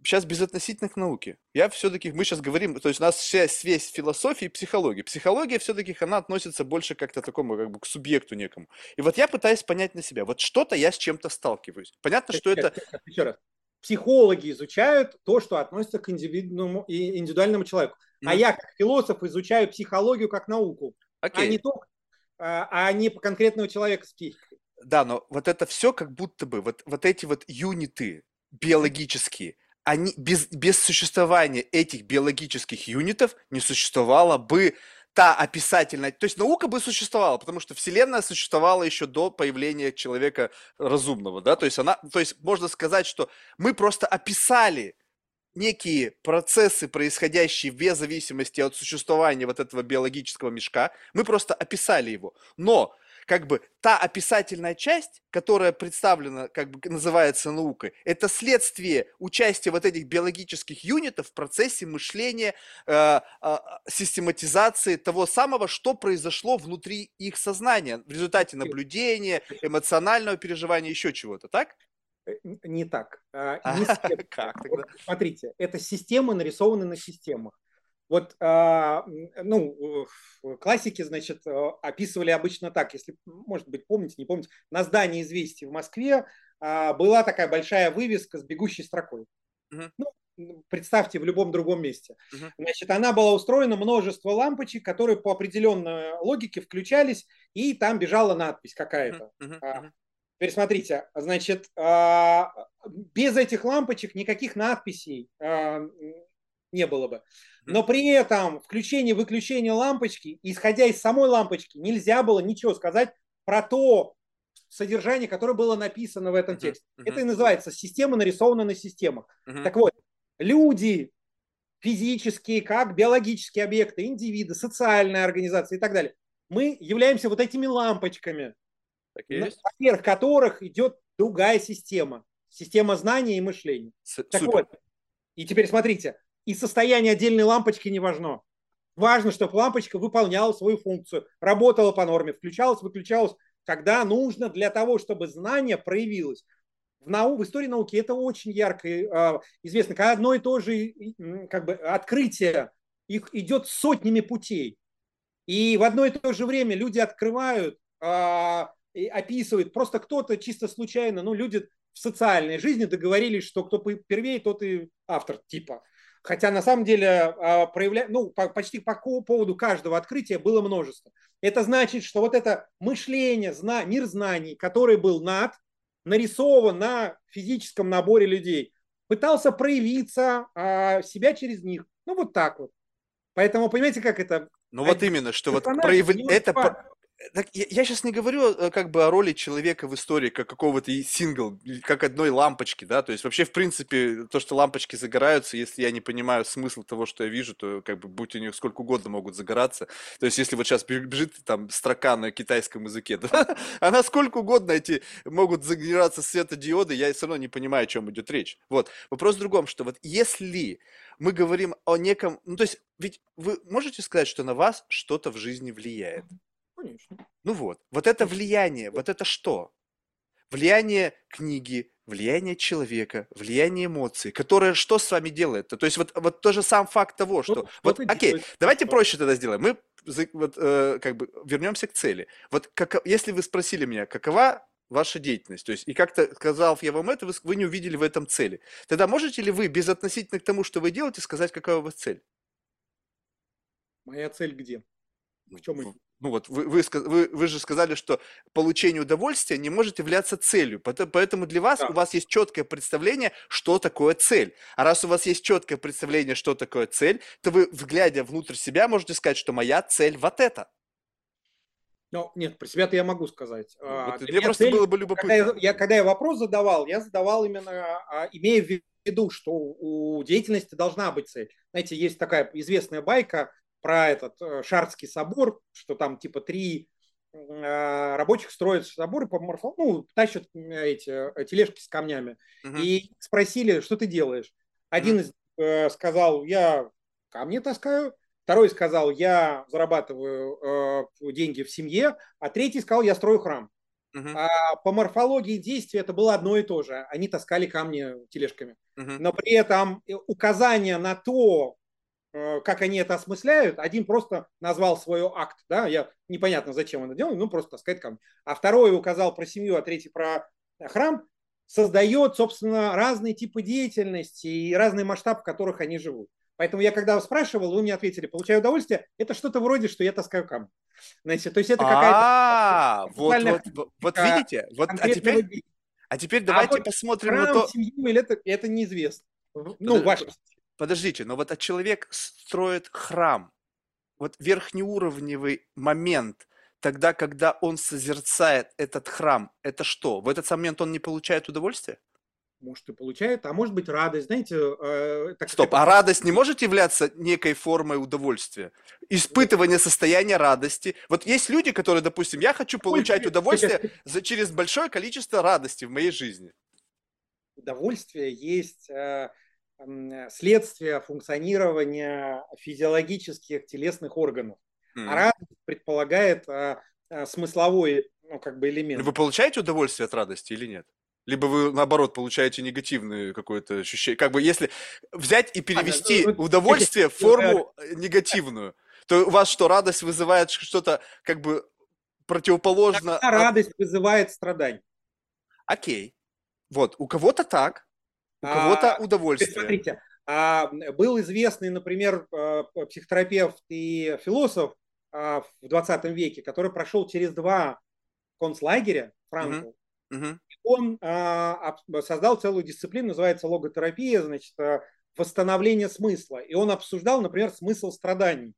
Сейчас безотносительно к науке. Я все-таки, мы сейчас говорим, то есть у нас вся связь философии и психологии. Психология все-таки, она относится больше как-то такому, как бы к субъекту некому. И вот я пытаюсь понять на себя, вот что-то я с чем-то сталкиваюсь. Понятно, что это... Еще раз. Психологи изучают то, что относится к индивидуальному, индивидуальному человеку. Mm. А я, как философ, изучаю психологию как науку. Окей. А не только, а не конкретного человека с психикой. Да, но вот это все как будто бы, вот, вот эти вот юниты биологические, Они, без, без существования этих биологических юнитов не существовала бы та описательная... То есть наука бы существовала, потому что Вселенная существовала еще до появления человека разумного. Да? То есть, она, то есть можно сказать, что мы просто описали некие процессы, происходящие вне зависимости от существования вот этого биологического мешка. Мы просто описали его. Но... Как бы та описательная часть, которая представлена, как бы называется наукой, это следствие участия вот этих биологических юнитов в процессе мышления, э, э, систематизации того самого, что произошло внутри их сознания в результате наблюдения, эмоционального переживания, еще чего-то, так? Не так. Не следствие. Как тогда? Смотрите, это системы нарисованы на системах. Вот, ну, классики, значит, описывали обычно так, если, может быть, помните, не помните, на здании «Известий» в Москве была такая большая вывеска с бегущей строкой. Uh-huh. Ну, представьте, в любом другом месте. Uh-huh. Значит, она была устроена множество лампочек, которые по определенной логике включались, и там бежала надпись какая-то. Uh-huh. Uh-huh. Теперь смотрите, значит, без этих лампочек никаких надписей не было бы. Но при этом включение-выключение лампочки, исходя из самой лампочки, нельзя было ничего сказать про то содержание, которое было написано в этом тексте. Uh-huh. Это и называется «Система нарисована на системах». Uh-huh. Так вот, люди, физические, как биологические объекты, индивиды, социальные организации и так далее, мы являемся вот этими лампочками, поверх которых идет другая система. Система знания и мышления. С- так супер. Вот, и теперь смотрите. И состояние отдельной лампочки не важно. Важно, чтобы лампочка выполняла свою функцию, работала по норме, включалась, выключалась, когда нужно для того, чтобы знание проявилось. В, нау... в истории науки это очень ярко э, известно. Когда одно и то же как бы, открытие, их идет сотнями путей. И в одно и то же время люди открывают, э, и описывают. Просто кто-то чисто случайно, ну люди в социальной жизни договорились, что кто первее, тот и автор типа. Хотя на самом деле проявля... ну, почти по поводу каждого открытия было множество. Это значит, что вот это мышление, зна... мир знаний, который был над, нарисован на физическом наборе людей, пытался проявиться а, себя через них. Ну вот так вот. Поэтому понимаете, как это... Ну вот именно, что вот прояв... это... Так, я, я сейчас не говорю как бы о роли человека в истории, как какого-то сингл, как одной лампочки, да, то есть вообще, в принципе, то, что лампочки загораются, если я не понимаю смысл того, что я вижу, то как бы будь у них сколько угодно могут загораться, то есть если вот сейчас бежит там строка на китайском языке, да, она сколько угодно эти могут загораться светодиоды, я все равно не понимаю, о чем идет речь. Вот, вопрос в другом, что вот если мы говорим о неком, ну то есть ведь вы можете сказать, что на вас что-то в жизни влияет? Конечно. Ну вот, вот это влияние, вот это что? Влияние книги, влияние человека, влияние эмоций, которое что с вами делает-то? То есть вот, вот тот же сам факт того, что... Ну, вот, это окей, это... давайте проще тогда сделаем. Мы вот, э, как бы вернемся к цели. Вот как, если вы спросили меня, какова ваша деятельность, то есть, и как-то сказал я вам это, вы, вы не увидели в этом цели, тогда можете ли вы, безотносительно к тому, что вы делаете, сказать, какая у вас цель? Моя цель где? В чем ее? Ну вот, вы, вы, вы, вы же сказали, что получение удовольствия не может являться целью, поэтому для вас, да, у вас есть четкое представление, что такое цель. А раз у вас есть четкое представление, что такое цель, то вы, глядя внутрь себя, можете сказать, что моя цель вот это. Ну, нет, про себя-то я могу сказать. Вот для меня просто цель, было бы любопытно. Когда я, я, когда я вопрос задавал, я задавал именно, имея в виду, что у деятельности должна быть цель. Знаете, есть такая известная байка про этот Шардский собор, что там типа три э, рабочих строят соборы по морфологии, ну, тащат эти тележки с камнями. Uh-huh. И спросили, что ты делаешь? Один uh-huh. из них э, сказал, я камни таскаю. Второй сказал, я зарабатываю э, деньги в семье. А третий сказал, я строю храм. Uh-huh. А по морфологии действия это было одно и то же. Они таскали камни тележками. Uh-huh. Но при этом указание на то, как они это осмысляют, один просто назвал свой акт, да, я непонятно, зачем он это делал, ну, просто таскать камни. А второй указал про семью, а третий про храм, создает, собственно, разные типы деятельности и разный масштаб, в которых они живут. Поэтому я, когда спрашивал, вы мне ответили, получаю удовольствие, это что-то вроде, что я таскаю камни. Значит, то есть это какая-то... Вот, вот видите, вот, а теперь, а теперь давайте а вот посмотрим храм, на то... семью, или это, это неизвестно. Ну, ваше... Подождите, но вот а человек строит храм, вот верхнеуровневый момент, тогда, когда он созерцает этот храм, это что? В этот момент он не получает удовольствие? Может и получает, а может быть радость, знаете... Э, так Стоп, это... а радость не может являться некой формой удовольствия? Испытывание состояния радости. Вот есть люди, которые, допустим, я хочу получать удовольствие за, через большое количество радости в моей жизни. Удовольствие есть... Э... следствие функционирования физиологических телесных органов. Mm-hmm. А радость предполагает а, а, смысловой, ну, как бы элемент. Вы получаете удовольствие от радости или нет? Либо вы, наоборот, получаете негативное какое-то ощущение. Как бы если взять и перевести а, ну, удовольствие в форму негативную, то у вас что, радость вызывает что-то как бы противоположно? Тогда радость вызывает страдания. Окей. Вот. У кого-то так. У кого-то удовольствие. А, смотрите, а, был известный, например, психотерапевт и философ а, в двадцатом веке, который прошел через два концлагеря, Франкл. Uh-huh. Uh-huh. Он а, создал целую дисциплину, называется логотерапия, значит, восстановление смысла. И он обсуждал, например, смысл страданий.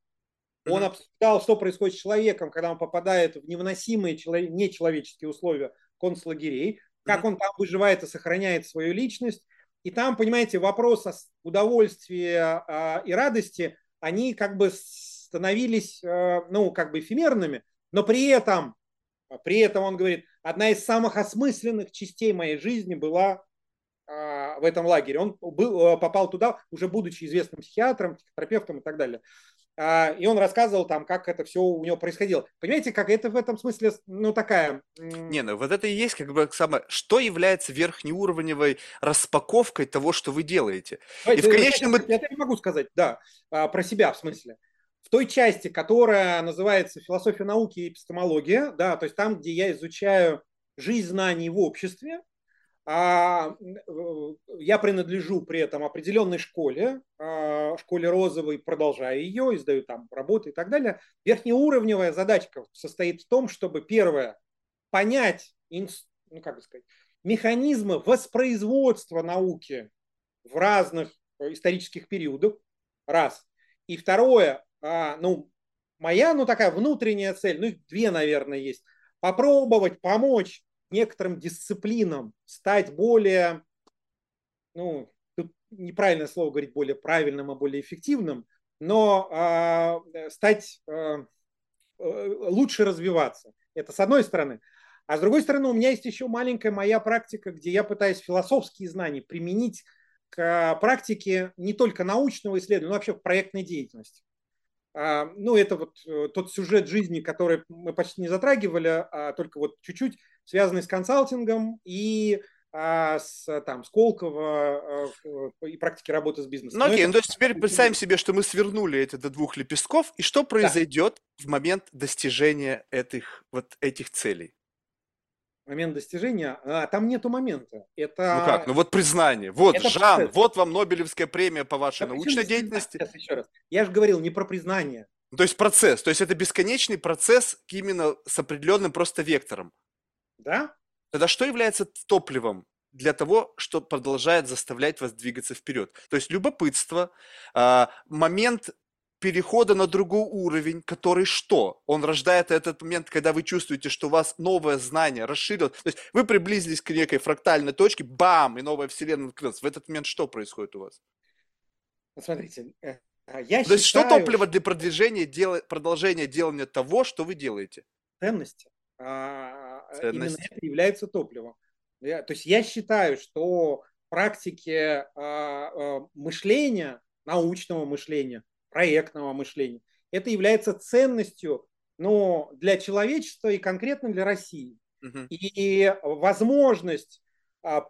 Uh-huh. Он обсуждал, что происходит с человеком, когда он попадает в невыносимые нечеловеческие условия концлагерей, как uh-huh. он там выживает и сохраняет свою личность. И там, понимаете, вопрос о удовольствии э, и радости, они как бы становились, э, ну, как бы эфемерными, но при этом, при этом, он говорит, одна из самых осмысленных частей моей жизни была э, в этом лагере. Он был, э, попал туда, уже будучи известным психиатром, психотерапевтом и так далее. Э, и он рассказывал там, как это все у него происходило. Понимаете, как это в этом смысле, ну, такая... Не, ну, вот это и есть как бы самое... Что является верхнеуровневой распаковкой того, что вы делаете? Ой, и да, в конечном... я, я, я не могу сказать, да, про себя в смысле. В той части, которая называется философия науки и эпистемология, да, то есть там, где я изучаю жизнь знаний в обществе, а, я принадлежу при этом определенной школе, а, школе Розовой, продолжаю ее, издаю там работы и так далее. Верхнеуровневая задачка состоит в том, чтобы, первое, понять, ну, как бы сказать, механизмы воспроизводства науки в разных исторических периодах, раз. И второе, ну, Моя, ну, такая внутренняя цель, ну, их две, наверное, есть. Попробовать помочь некоторым дисциплинам стать более, ну, тут неправильное слово говорить, более правильным и более эффективным, но э, стать э, лучше развиваться. Это с одной стороны. А с другой стороны, у меня есть еще маленькая моя практика, где я пытаюсь философские знания применить к практике не только научного исследования, но вообще в проектной деятельности. Ну, это вот тот сюжет жизни, который мы почти не затрагивали, а только вот чуть-чуть, связанный с консалтингом и а, с, там, с Колково а, и практики работы с бизнесом. Ну, окей, это... ну, то есть теперь представим себе, что мы свернули эти до двух лепестков, и что произойдет да. в момент достижения этих, вот этих целей? Момент достижения? А, там нету момента. Это... Ну как? Ну вот признание. Вот, это Жан, процесс. Вот вам Нобелевская премия по вашей да, научной деятельности. Сейчас еще раз. Я же говорил не про признание. То есть процесс. То есть это бесконечный процесс именно с определенным просто вектором. Да. Тогда что является топливом для того, что продолжает заставлять вас двигаться вперед? То есть любопытство, момент... перехода на другой уровень, который что? Он рождает этот момент, когда вы чувствуете, что у вас новое знание расширилось. То есть вы приблизились к некой фрактальной точке, бам, и новая вселенная открылась. В этот момент что происходит у вас? Смотрите, я То считаю... есть что топливо для продвижения, дел... продолжения делания того, что вы делаете? Ценности. Ценности. Именно это является топливом. Я... То есть я считаю, что практики мышления, научного мышления, проектного мышления. Это является ценностью, но для человечества и конкретно для России. Uh-huh. И возможность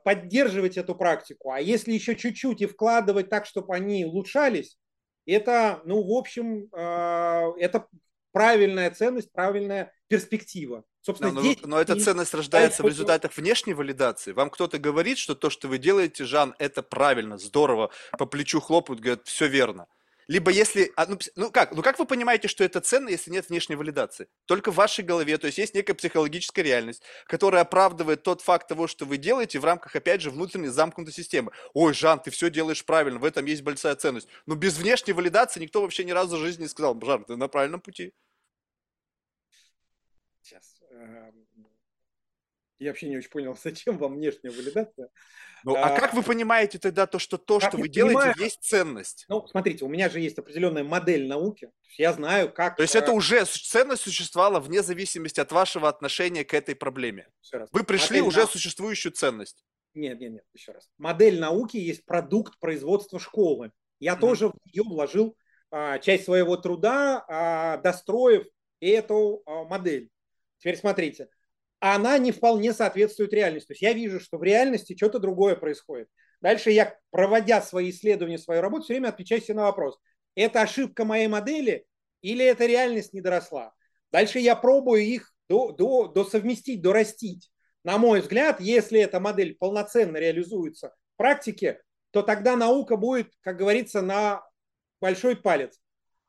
поддерживать эту практику, а если еще чуть-чуть и вкладывать так, чтобы они улучшались, это, ну, в общем, это правильная ценность, правильная перспектива. Собственно, да, но, но эта ценность рождается в результатах внешней валидации. Вам кто-то говорит, что то, что вы делаете, Жан, это правильно, здорово, по плечу хлопают, говорят, все верно. Либо если, ну как, ну как вы понимаете, что это ценно, если нет внешней валидации? Только в вашей голове, то есть есть некая психологическая реальность, которая оправдывает тот факт того, что вы делаете в рамках, опять же, внутренней замкнутой системы. Ой, Жан, ты все делаешь правильно, в этом есть большая ценность. Но без внешней валидации никто вообще ни разу в жизни не сказал, Жан, ты на правильном пути. Сейчас. Я вообще не очень понял, зачем вам внешняя валидация. Ну, а, а как вы понимаете тогда то, что то, что вы делаете, понимаю, есть ценность? Ну, смотрите, у меня же есть определенная модель науки. Я знаю, как... То есть это уже ценность существовала вне зависимости от вашего отношения к этой проблеме. Вы пришли модель уже нау... существующую ценность. Нет, нет, нет, еще раз. Модель науки есть продукт производства школы. Я mm-hmm. тоже в нее вложил а, часть своего труда, а, достроив эту а, модель. Теперь смотрите. Она не вполне соответствует реальности. То есть я вижу, что в реальности что-то другое происходит. Дальше я, проводя свои исследования, свою работу, все время отвечаю себе на вопрос. Это ошибка моей модели или эта реальность не доросла? Дальше я пробую их до, до, до совместить, дорастить. На мой взгляд, если эта модель полноценно реализуется в практике, то тогда наука будет, как говорится, на большой палец.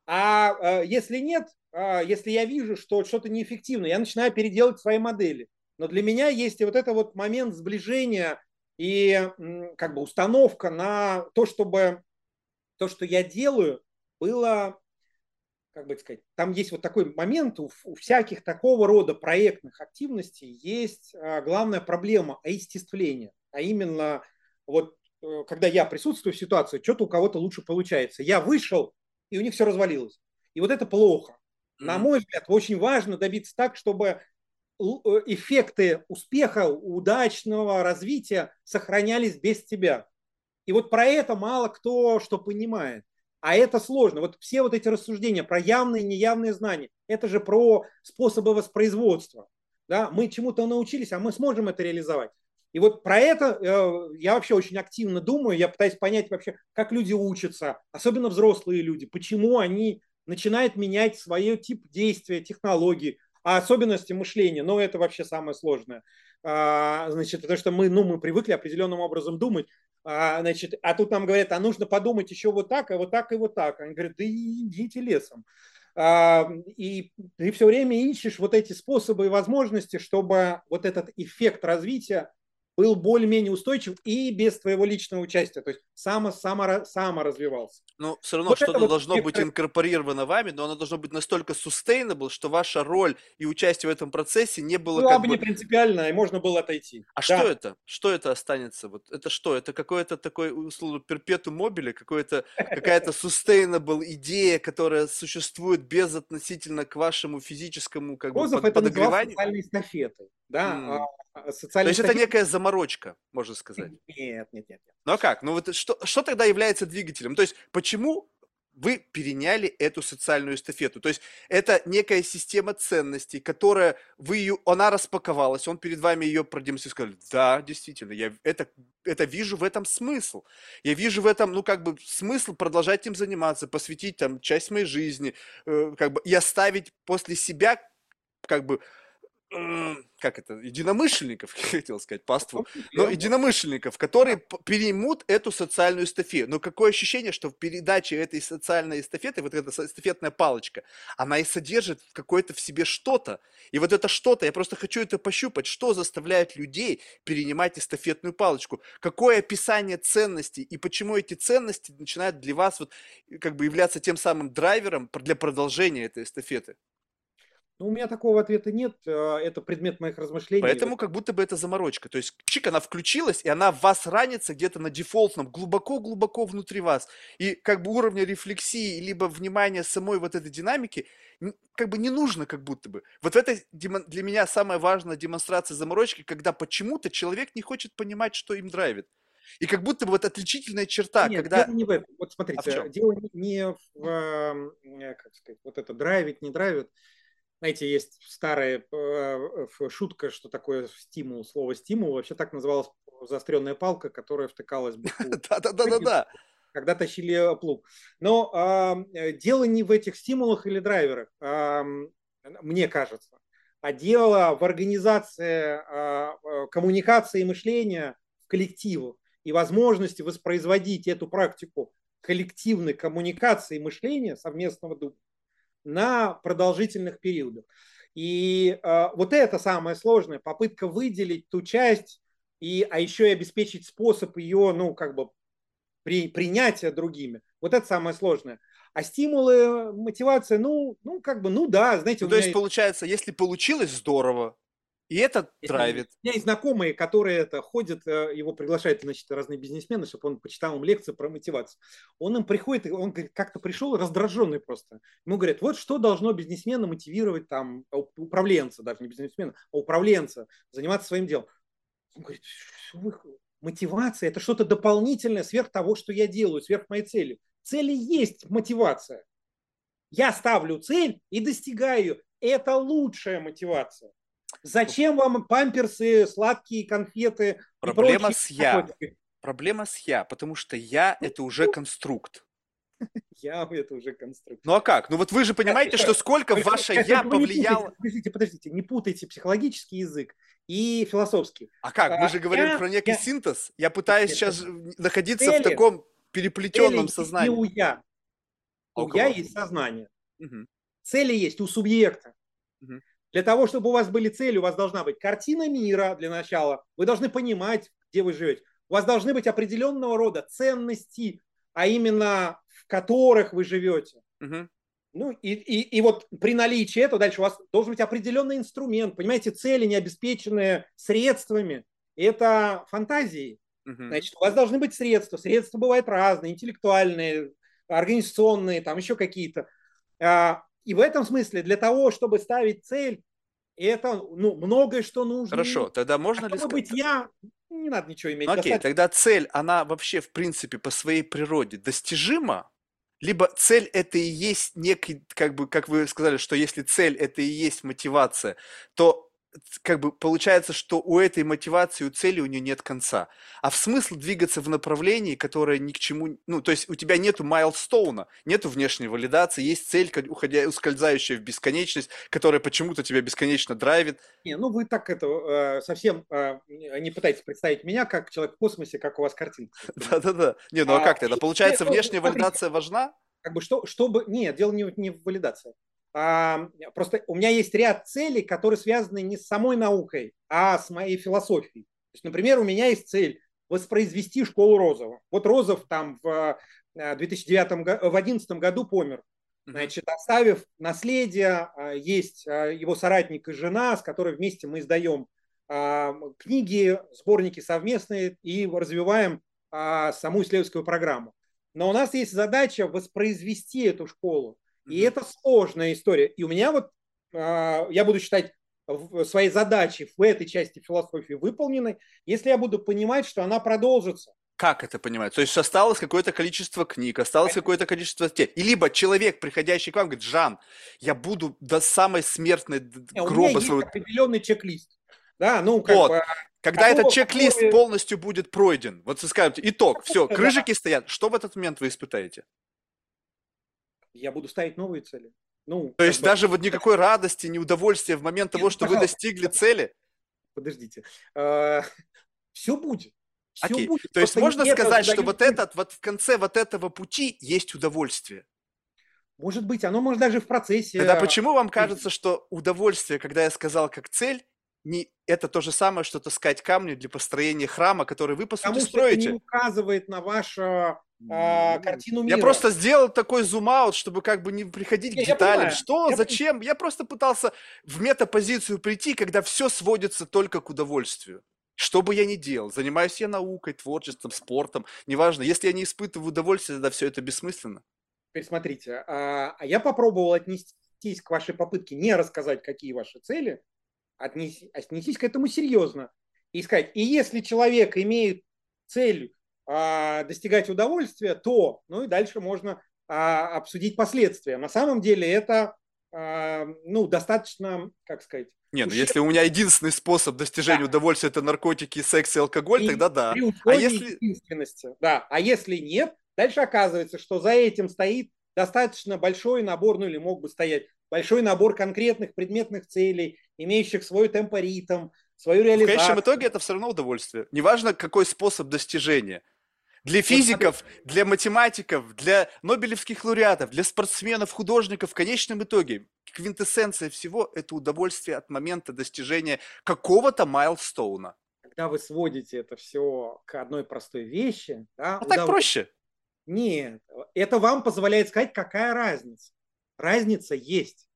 А э, если нет, э, если я вижу, что что-то неэффективно, я начинаю переделать свои модели. Но для меня есть и вот этот вот момент сближения и м, как бы установка на то, чтобы то, что я делаю, было, как бы сказать, там есть вот такой момент, у, у всяких такого рода проектных активностей есть э, главная проблема оестествления, а именно вот э, когда я присутствую в ситуации, что-то у кого-то лучше получается. Я вышел, и у них все развалилось. И вот это плохо. Mm-hmm. На мой взгляд, очень важно добиться так, чтобы эффекты успеха, удачного развития сохранялись без тебя. И вот про это мало кто что понимает. А это сложно. Вот все вот эти рассуждения про явные и неявные знания, это же про способы воспроизводства. Да? Мы чему-то научились, а мы сможем это реализовать. И вот про это э, я вообще очень активно думаю, я пытаюсь понять вообще, как люди учатся, особенно взрослые люди, почему они начинают менять свой тип действия, технологии, а особенности мышления, но это вообще самое сложное. А, значит, потому что мы, ну, мы привыкли определенным образом думать, а, значит, а тут нам говорят, а нужно подумать еще вот так, а вот так, и вот так. Они говорят, да идите лесом. А, и ты все время ищешь вот эти способы и возможности, чтобы вот этот эффект развития был более-менее устойчив и без твоего личного участия, то есть само, само, само развивался. Но все равно вот что-то вот должно быть инкорпорировано вами, но оно должно быть настолько sustainable, что ваша роль и участие в этом процессе не было... Была как бы не принципиально, и можно было отойти. А да. что это? Что это останется? Вот это что? Это какое-то такое, условно, перпетум мобиле, какая-то sustainable идея, которая существует безотносительно к вашему физическому как бы, под, подогреванию? Социальной эстафетой. Да, mm. социальной То есть эстафет... это некая заморочка, можно сказать? Нет, нет, нет. нет. Ну а как? Ну вот что, что тогда является двигателем? То есть почему вы переняли эту социальную эстафету? То есть это некая система ценностей, которая вы ее, она распаковалась, он перед вами ее продемонстрировал, сказал, да, действительно, я это, это вижу в этом смысл. Я вижу в этом, ну, как бы, смысл продолжать им заниматься, посвятить там часть моей жизни, э, как бы, и оставить после себя, как бы, как это, единомышленников, хотел сказать, паству, но единомышленников, которые переймут эту социальную эстафету. Но какое ощущение, что в передаче этой социальной эстафеты, вот эта эстафетная палочка, она и содержит какое-то в себе что-то. И вот это что-то, я просто хочу это пощупать, что заставляет людей перенимать эстафетную палочку. Какое описание ценностей и почему эти ценности начинают для вас вот как бы являться тем самым драйвером для продолжения этой эстафеты? Ну, у меня такого ответа нет, это предмет моих размышлений. Поэтому как будто бы это заморочка, то есть чик, она включилась, и она в вас ранится где-то на дефолтном, глубоко-глубоко внутри вас. И как бы уровня рефлексии, либо внимания самой вот этой динамики, как бы не нужно как будто бы. Вот это для меня самая важная демонстрация заморочки, когда почему-то человек не хочет понимать, что им драйвит. И как будто бы вот отличительная черта, Нет, когда... Дело не в этом. Вот смотрите, а дело не в, как сказать, вот это драйвит, не драйвит. Знаете, есть старая шутка, что такое стимул, слово стимул. Вообще так называлась заостренная палка, которая втыкалась в бутылку. Да-да-да-да. Когда тащили плуг. Но э, дело не в этих стимулах или драйверах, э, мне кажется, а дело в организации э, коммуникации и мышления в коллективе и возможности воспроизводить эту практику коллективной коммуникации и мышления совместного духа на продолжительных периодах. И э, вот это самое сложное, попытка выделить ту часть, и, а еще и обеспечить способ ее, ну, как бы, при, принятия другими. Вот это самое сложное. А стимулы, мотивация, ну, ну как бы, ну да, знаете. Ну, то есть, есть, получается, если получилось, здорово. И это драйвит. У меня есть знакомые, которые это ходят, его приглашают, значит, разные бизнесмены, чтобы он почитал им лекции про мотивацию. Он им приходит, он говорит, как-то пришел раздраженный просто. Ему говорят, вот что должно бизнесмена мотивировать там управленца, даже не бизнесмена, а управленца, заниматься своим делом. Он говорит, мотивация – это что-то дополнительное сверх того, что я делаю, сверх моей цели. Цели есть мотивация. Я ставлю цель и достигаю ее. Это лучшая мотивация. Зачем вам памперсы, сладкие конфеты? Проблема с я. Проблема с я, потому что я – это уже конструкт. Я – это уже конструкт. Ну а как? Ну вот вы же понимаете, что сколько ваше я повлияло… Подождите, подождите, не путайте психологический язык и философский. А как? Мы же говорим про некий синтез. Я пытаюсь сейчас находиться в таком переплетенном сознании. У я. У я есть сознание. Цели есть у субъекта. Для того, чтобы у вас были цели, у вас должна быть картина мира для начала. Вы должны понимать, где вы живете. У вас должны быть определенного рода ценности, а именно в которых вы живете. Угу. Ну, и, и, и вот при наличии этого дальше у вас должен быть определенный инструмент. Понимаете, цели, не обеспеченные средствами, это фантазии. Угу. Значит, у вас должны быть средства. Средства бывают разные, интеллектуальные, организационные, там еще какие-то. И в этом смысле для того, чтобы ставить цель, это ну, многое, что нужно. Хорошо, тогда можно а ли сказать? Быть я, не надо ничего иметь. Ну, окей, достаточно. Тогда цель, она вообще, в принципе, по своей природе достижима? Либо цель это и есть некий, как бы, как вы сказали, что если цель это и есть мотивация, то как бы получается, что у этой мотивации, у цели у нее нет конца. А в смысл двигаться в направлении, которое ни к чему... Ну, то есть у тебя нету майлстоуна, нету внешней валидации, есть цель, уходя, ускользающая в бесконечность, которая почему-то тебя бесконечно драйвит. Не, ну вы так это э, совсем э, не пытаетесь представить меня как человек в космосе, как у вас картинка. Да-да-да. Не, ну а как тогда? Получается, внешняя валидация важна? Как бы что, чтобы... Нет, дело не в валидации. Просто у меня есть ряд целей, которые связаны не с самой наукой, а с моей философией. есть, например, у меня есть цель воспроизвести школу Розова. Вот Розов там в две тысячи девятом, в две тысячи одиннадцатом году помер, значит, оставив наследие. Есть его соратник и жена, с которой вместе мы издаем книги, сборники совместные и развиваем саму исследовательскую программу. Но у нас есть задача воспроизвести эту школу. И это сложная история. И у меня вот, я буду считать свои задачи в этой части философии выполненной, если я буду понимать, что она продолжится. Как это понимать? То есть осталось какое-то количество книг, осталось какое-то количество... И либо человек, приходящий к вам, говорит: Жан, я буду до самой смертной гроба... У меня есть свой... определенный чек-лист. Да, ну, как вот. бы... Когда а этот чек-лист который... полностью будет пройден, вот вы скажете, итог, все, крыжики стоят, что в этот момент вы испытаете? Я буду ставить новые цели. Ну, То есть бы... даже вот никакой радости, ни удовольствия в момент того, что вы достигли цели? Подождите. Все будет. Все Окей. будет. То есть можно сказать, что вот, этот, вот в конце вот этого пути есть удовольствие? Может быть. Оно может даже в процессе. Тогда почему вам кажется, что удовольствие, когда я сказал как цель, не... это то же самое, что таскать камни для построения храма, который вы, по сути, строите? Это не указывает на ваше... А, картину мира. Я просто сделал такой зум-аут, чтобы как бы не приходить я, к деталям. Я Что? Я Зачем? Я просто пытался в метапозицию прийти, когда все сводится только к удовольствию. Что бы я ни делал, занимаюсь я наукой, творчеством, спортом, неважно. Если я не испытываю удовольствия, тогда все это бессмысленно. Теперь смотрите, я попробовал отнестись к вашей попытке не рассказать, какие ваши цели, отнесись к этому серьезно и сказать, и если человек имеет цель достигать удовольствия, то, ну и дальше можно а, обсудить последствия. На самом деле это, а, ну, достаточно, как сказать... Нет, ущерб... если у меня единственный способ достижения да. удовольствия – это наркотики, секс и алкоголь, и тогда да. А если... да. А если нет, дальше оказывается, что за этим стоит достаточно большой набор, ну или мог бы стоять, большой набор конкретных предметных целей, имеющих свой темпоритм, свою реализацию. В конечном итоге это все равно удовольствие. Неважно, какой способ достижения. Для физиков, для математиков, для нобелевских лауреатов, для спортсменов, художников, в конечном итоге квинтэссенция всего – это удовольствие от момента достижения какого-то майлстоуна. Когда вы сводите это все к одной простой вещи… Да, а удов... так проще. Нет, это вам позволяет сказать, какая разница. Разница есть.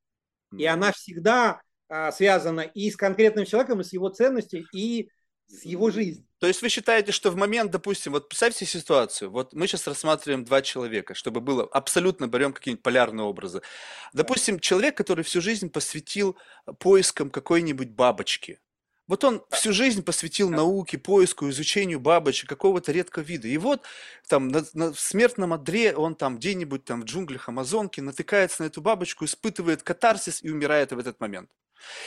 И она всегда а, связана и с конкретным человеком, и с его ценностью, и с его жизнью. То есть вы считаете, что в момент, допустим, вот представьте ситуацию, вот мы сейчас рассматриваем два человека, чтобы было абсолютно, берем какие-нибудь полярные образы. Допустим, человек, который всю жизнь посвятил поискам какой-нибудь бабочки. Вот он всю жизнь посвятил науке, поиску, изучению бабочек, какого-то редкого вида. И вот там на, на смертном одре он там где-нибудь там в джунглях Амазонки натыкается на эту бабочку, испытывает катарсис и умирает в этот момент.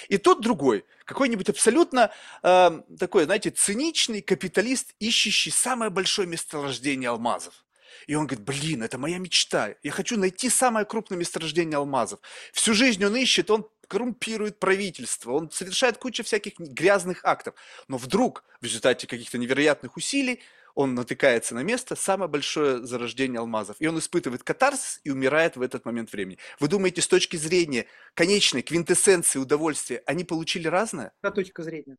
И тот другой, какой-нибудь абсолютно э, такой, знаете, циничный капиталист, ищущий самое большое месторождение алмазов. И он говорит: блин, это моя мечта, я хочу найти самое крупное месторождение алмазов. Всю жизнь он ищет, он коррумпирует правительство, он совершает кучу всяких грязных актов. Но вдруг, в результате каких-то невероятных усилий, он натыкается на место, самое большое зарождение алмазов. И он испытывает катарсис и умирает в этот момент времени. Вы думаете, с точки зрения конечной квинтэссенции удовольствия они получили разное? Да, точка зрения.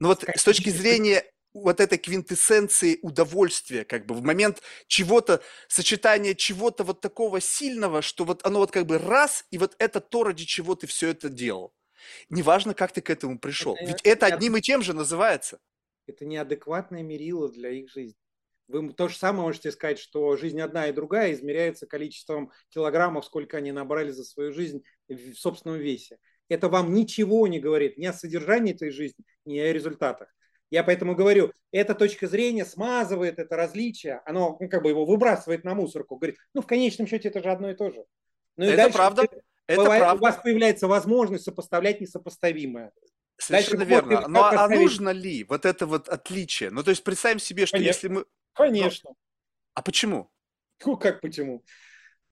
Но вот с точки зрения вот этой квинтэссенции удовольствия, как бы в момент чего-то, сочетания чего-то вот такого сильного, что вот оно вот как бы раз, и вот это то, ради чего ты все это делал. Неважно, как ты к этому пришел. Это, ведь это одним и тем же называется. Это неадекватное мерило для их жизни. Вы то же самое можете сказать, что жизнь одна и другая измеряется количеством килограммов, сколько они набрали за свою жизнь в собственном весе. Это вам ничего не говорит ни о содержании этой жизни, ни о результатах. Я поэтому говорю, эта точка зрения смазывает это различие, оно ну, как бы его выбрасывает на мусорку, говорит, ну в конечном счете это же одно и то же. Ну, и это дальше правда. Это бывает, правда. У вас появляется возможность сопоставлять несопоставимое. Совершенно дальше верно. Но а поставить. нужно ли вот это вот отличие? Ну то есть представим себе, что Конечно. если мы... Конечно. Ну, а почему? Ну как почему?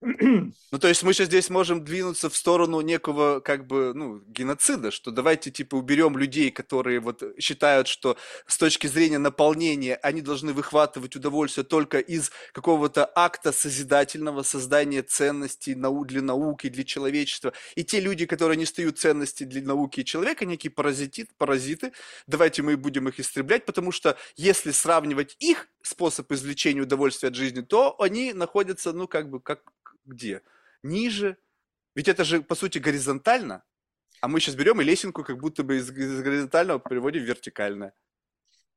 Ну, то есть мы сейчас здесь можем двинуться в сторону некого, как бы, ну, геноцида, что давайте, типа, уберем людей, которые вот считают, что с точки зрения наполнения они должны выхватывать удовольствие только из какого-то акта созидательного, создания ценностей для науки, для человечества. И те люди, которые не стают ценности для науки и человека, некие паразиты, паразиты, давайте мы будем их истреблять, потому что если сравнивать их способ извлечения удовольствия от жизни, то они находятся, ну, как бы, как... Где? Ниже. Ведь это же, по сути, горизонтально. А мы сейчас берем и лесенку как будто бы из горизонтального переводим в вертикальное.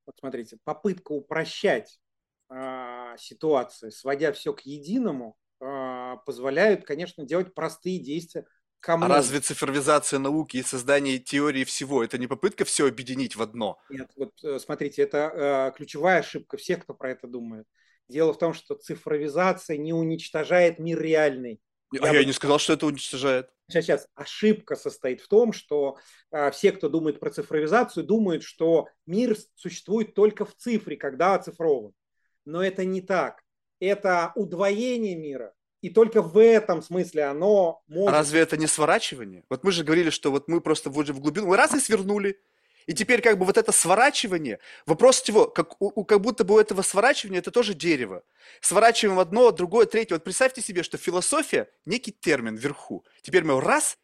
Вот смотрите, попытка упрощать э, ситуацию, сводя все к единому, э, позволяет, конечно, делать простые действия. Кому? А разве цифровизация науки и создание теории всего, это не попытка все объединить в одно? Нет, вот смотрите, это э, ключевая ошибка всех, кто про это думает. Дело в том, что цифровизация не уничтожает мир реальный. А я, я бы... не сказал, что это уничтожает. Сейчас, сейчас. Ошибка состоит в том, что а, все, кто думает про цифровизацию, думают, что мир существует только в цифре, когда оцифрован. Но это не так. Это удвоение мира. И только в этом смысле оно может... А разве это не сворачивание? Вот мы же говорили, что вот мы просто вот же в глубину, мы раз и свернули. И теперь как бы вот это сворачивание, вопрос его, как, у, как будто бы у этого сворачивания это тоже дерево. Сворачиваем одно, другое, третье. Вот представьте себе, что философия – некий термин вверху. Теперь мы раз,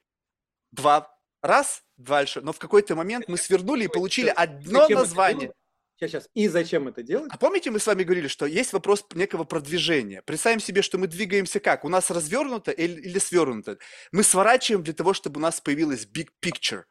два, раз, дальше. Но в какой-то момент мы свернули и получили одно название. Сейчас, сейчас. И зачем это делать? А помните, мы с вами говорили, что есть вопрос некого продвижения. Представим себе, что мы двигаемся как? У нас развернуто или, или свернуто? Мы сворачиваем для того, чтобы у нас появилась big picture.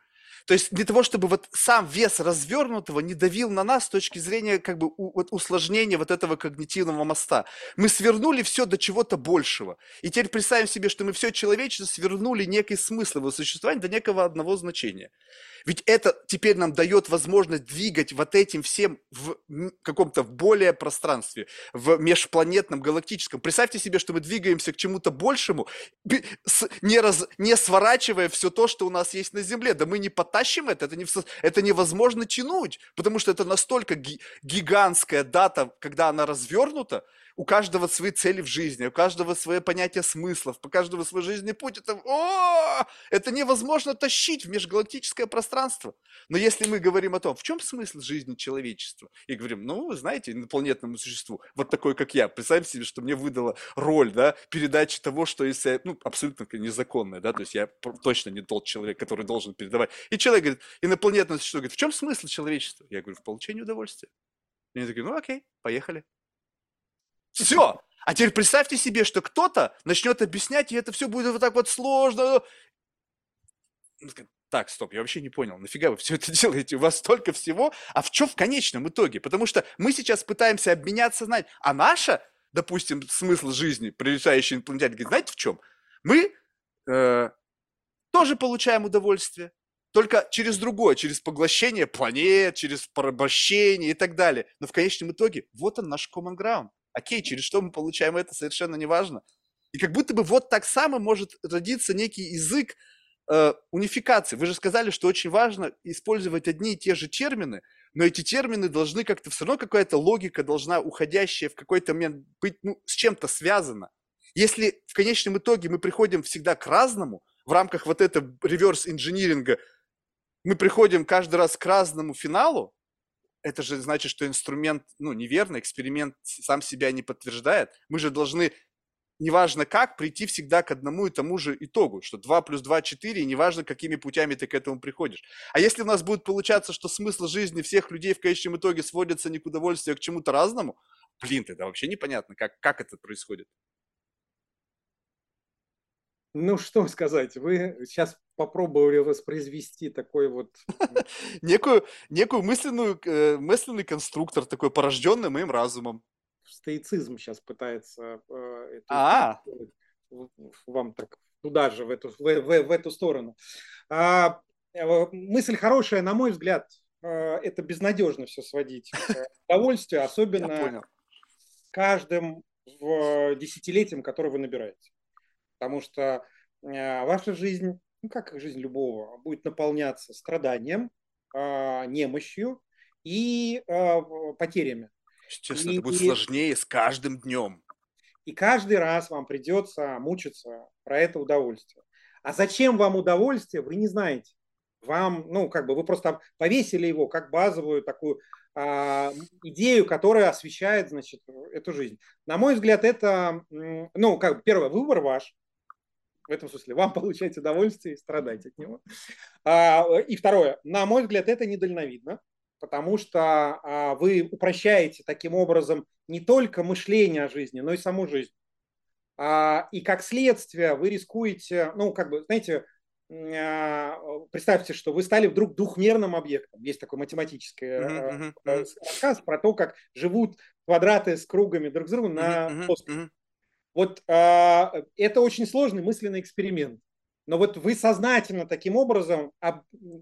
То есть для того, чтобы вот сам вес развернутого не давил на нас с точки зрения как бы у, вот, усложнения вот этого когнитивного моста. Мы свернули все до чего-то большего. И теперь представим себе, что мы все человечество свернули некий смысл его существования до некого одного значения. Ведь это теперь нам дает возможность двигать вот этим всем в каком-то более пространстве, в межпланетном, галактическом. Представьте себе, что мы двигаемся к чему-то большему, не, раз, не сворачивая все то, что у нас есть на Земле. Да мы не потащим это, это, не, это невозможно тянуть, потому что это настолько ги, гигантская дата, когда она развернута, у каждого свои цели в жизни, у каждого свое понятие смыслов, у каждого свой жизненный путь. Это, о, это невозможно тащить в межгалактическое пространство. Но если мы говорим о том, в чем смысл жизни человечества, и говорим, ну, знаете, инопланетному существу, вот такой, как я, представьте себе, что мне выдала роль, да, передачи того, что если, ну, абсолютно незаконная, да, то есть я точно не тот человек, который должен передавать. И человек говорит, инопланетное существо, говорит, в чем смысл человечества? Я говорю, в получении удовольствия. И они такие, ну, окей, поехали. Все. А теперь представьте себе, что кто-то начнет объяснять, и это все будет вот так вот сложно. Так, стоп, я вообще не понял, нафига вы все это делаете? У вас столько всего. А в чем в конечном итоге? Потому что мы сейчас пытаемся обменяться знаниями. А наша, допустим, смысл жизни, прилетающий инопланетяне, говорит, знаете в чем? Мы э, тоже получаем удовольствие. Только через другое, через поглощение планет, через порабощение и так далее. Но в конечном итоге вот он наш common ground. Окей, через что мы получаем это, совершенно неважно. И как будто бы вот так само может родиться некий язык э, унификации. Вы же сказали, что очень важно использовать одни и те же термины, но эти термины должны как-то, все равно какая-то логика должна уходящая в какой-то момент быть, ну, с чем-то связана. Если в конечном итоге мы приходим всегда к разному, в рамках вот этого реверс-инжиниринга мы приходим каждый раз к разному финалу, это же значит, что инструмент, ну, неверный, эксперимент сам себя не подтверждает. Мы же должны, неважно как, прийти всегда к одному и тому же итогу, что два плюс два – четыре, и неважно, какими путями ты к этому приходишь. А если у нас будет получаться, что смысл жизни всех людей в конечном итоге сводится не к удовольствию, а к чему-то разному, блин, тогда вообще непонятно, как, как это происходит. Ну, что сказать, вы сейчас попробовали воспроизвести такой вот... Некую, некую мысленную, э, мысленный конструктор, такой порожденный моим разумом. Стоицизм сейчас пытается... Э, это, вам так туда же, в эту, в, в, в эту сторону. А, мысль хорошая, на мой взгляд, э, это безнадежно все сводить к удовольствию, особенно с каждым в, десятилетием, которое вы набираете. Потому что э, ваша жизнь, ну как жизнь любого, будет наполняться страданием, э, немощью и э, потерями. Честно, и, это будет и... сложнее с каждым днем. И каждый раз вам придется мучиться про это удовольствие. А зачем вам удовольствие, вы не знаете. Вам, ну, как бы вы просто повесили его как базовую такую а, идею, которая освещает, значит, эту жизнь. На мой взгляд, это, ну, как бы, первый выбор ваш. В этом смысле вам получать удовольствие и страдать от него. А, и второе, на мой взгляд, это недальновидно, потому что а, вы упрощаете таким образом не только мышление о жизни, но и саму жизнь. А, и как следствие вы рискуете, ну, как бы, знаете, представьте, что вы стали вдруг двухмерным объектом. Есть такой математический uh-huh, uh-huh. рассказ про то, как живут квадраты с кругами друг с другом на плоскости. Uh-huh, uh-huh. Вот а, это очень сложный мысленный эксперимент. Но вот вы сознательно таким образом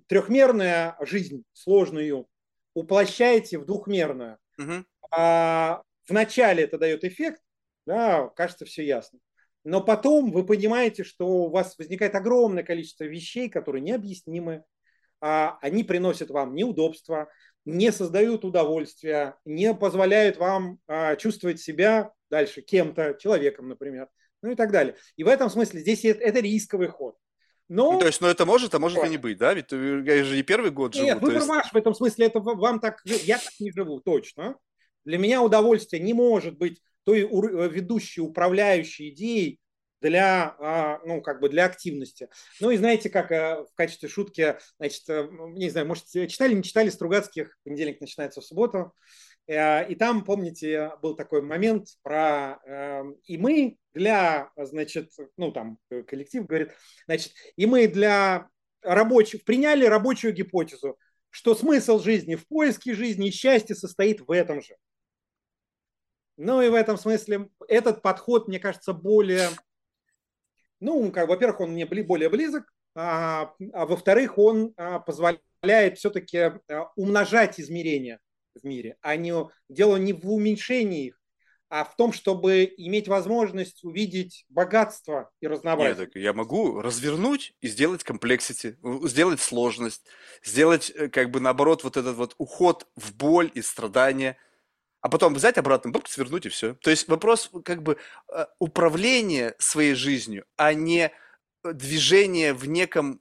трехмерную жизнь, сложную, уплощаете в двухмерную. Uh-huh. А, вначале это дает эффект, да, кажется, все ясно. Но потом вы понимаете, что у вас возникает огромное количество вещей, которые необъяснимы. Они приносят вам неудобства, не создают удовольствия, не позволяют вам чувствовать себя дальше кем-то, человеком, например, ну и так далее. И в этом смысле здесь это рисковый ход. Но... То есть, ну это может, а может вот. И не быть, да? Ведь я же не первый год живу. Нет, выбор есть... ваш в этом смысле. Это вам так... Я так не живу, точно. Для меня удовольствие не может быть той ведущей, управляющей идеей для, ну, как бы для активности. Ну и знаете, как в качестве шутки, значит, не знаю, может, читали, не читали Стругацких, понедельник начинается в субботу, и там, помните, был такой момент про и мы для, значит, ну там коллектив говорит, значит, и мы для рабочих, приняли рабочую гипотезу, что смысл жизни в поиске жизни и счастье состоит в этом же. Ну и в этом смысле этот подход, мне кажется, более, ну, как, во-первых, он мне более близок, а, а во-вторых, он позволяет все-таки умножать измерения в мире, а не, дело не в уменьшении их, а в том, чтобы иметь возможность увидеть богатство и разнообразие. Нет, так я могу развернуть и сделать комплексити, сделать сложность, сделать, как бы, наоборот, вот этот вот уход в боль и страдания, а потом взять обратно, бабку свернуть и все. То есть вопрос как бы управления своей жизнью, а не движение в неком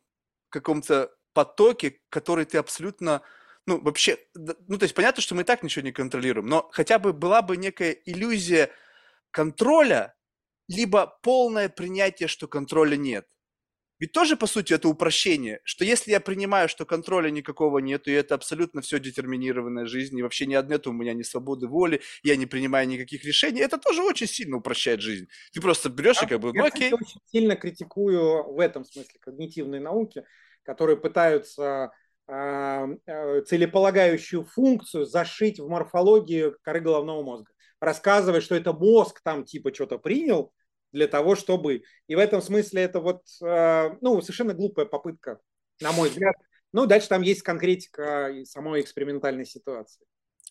каком-то потоке, который ты абсолютно, ну вообще, ну то есть понятно, что мы и так ничего не контролируем, но хотя бы была бы некая иллюзия контроля, либо полное принятие, что контроля нет. Ведь тоже, по сути, это упрощение, что если я принимаю, что контроля никакого нет, и это абсолютно все детерминированная жизнь, и вообще ни одной у меня ни свободы воли, я не принимаю никаких решений, это тоже очень сильно упрощает жизнь. Ты просто берешь я, и как бы, ну, окей. Я очень сильно критикую в этом смысле когнитивные науки, которые пытаются э, э, целеполагающую функцию зашить в морфологию коры головного мозга, рассказывая, что это мозг там типа что-то принял, для того, чтобы... И в этом смысле это вот, ну, совершенно глупая попытка, на мой взгляд. Ну, дальше там есть конкретика и самой экспериментальной ситуации.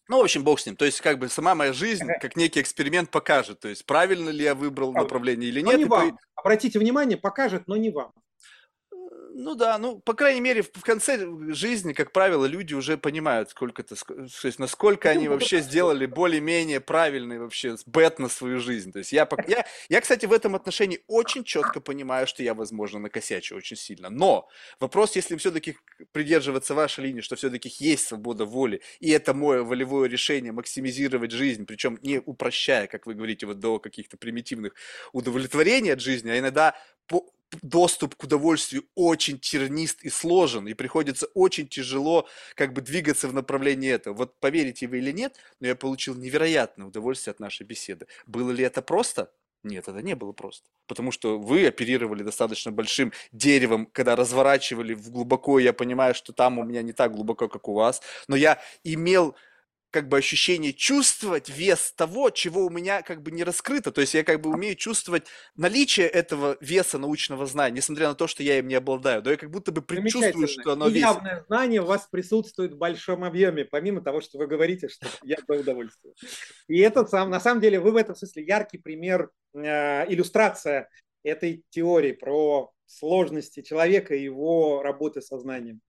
Ну, в общем, бог с ним. То есть, как бы, сама моя жизнь, как некий эксперимент, покажет, то есть, правильно ли я выбрал направление или нет. Не вам. По... Обратите внимание, покажет, но не вам. Ну да, ну, по крайней мере, в конце жизни, как правило, люди уже понимают, сколько это, то есть, насколько они вообще сделали более-менее правильный вообще бет на свою жизнь. То есть я, я, я, кстати, в этом отношении очень четко понимаю, что я, возможно, накосячу очень сильно. Но вопрос, если все-таки придерживаться вашей линии, что все-таки есть свобода воли, и это мое волевое решение максимизировать жизнь, причем не упрощая, как вы говорите, вот до каких-то примитивных удовлетворений от жизни, а иногда... по доступ к удовольствию очень тернист и сложен, и приходится очень тяжело как бы двигаться в направлении этого. Вот поверите вы или нет, но я получил невероятное удовольствие от нашей беседы. Было ли это просто? Нет, это не было просто. Потому что вы оперировали достаточно большим деревом, когда разворачивали в глубоко, я понимаю, что там у меня не так глубоко, как у вас, но я имел... как бы ощущение чувствовать вес того, чего у меня как бы не раскрыто. То есть я как бы умею чувствовать наличие этого веса научного знания, несмотря на то, что я им не обладаю. Но я как будто бы предчувствую, что оно весит. Явное знание у вас присутствует в большом объеме, помимо того, что вы говорите, что я бы удовольствие. И это сам, на самом деле вы в этом смысле яркий пример, э, иллюстрация этой теории про сложности человека и его работы со знанием.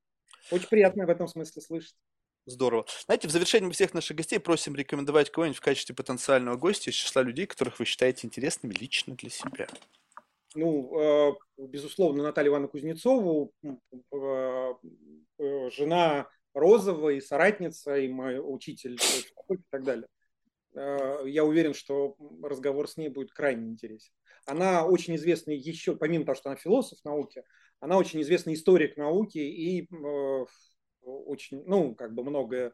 Очень приятно в этом смысле слышать. Здорово. Знаете, в завершении мы всех наших гостей просим рекомендовать кого-нибудь в качестве потенциального гостя из числа людей, которых вы считаете интересными лично для себя. Ну, безусловно, Наталью Ивановну Кузнецову, жена Розова и соратница, и мой учитель, и так далее. Я уверен, что разговор с ней будет крайне интересен. Она очень известна еще, помимо того, что она философ науки, она очень известный историк науки и очень, ну, как бы многое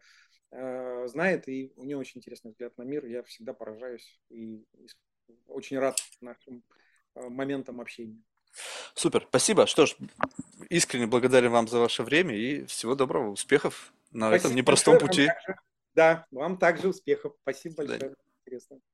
знает, и у нее очень интересный взгляд на мир. Я всегда поражаюсь и очень рад нашим моментам общения. Супер, спасибо. Что ж, искренне благодарен вам за ваше время и всего доброго, успехов на спасибо этом непростом большое, пути. Вам также, да, вам также успехов. Спасибо большое. Да. Интересно.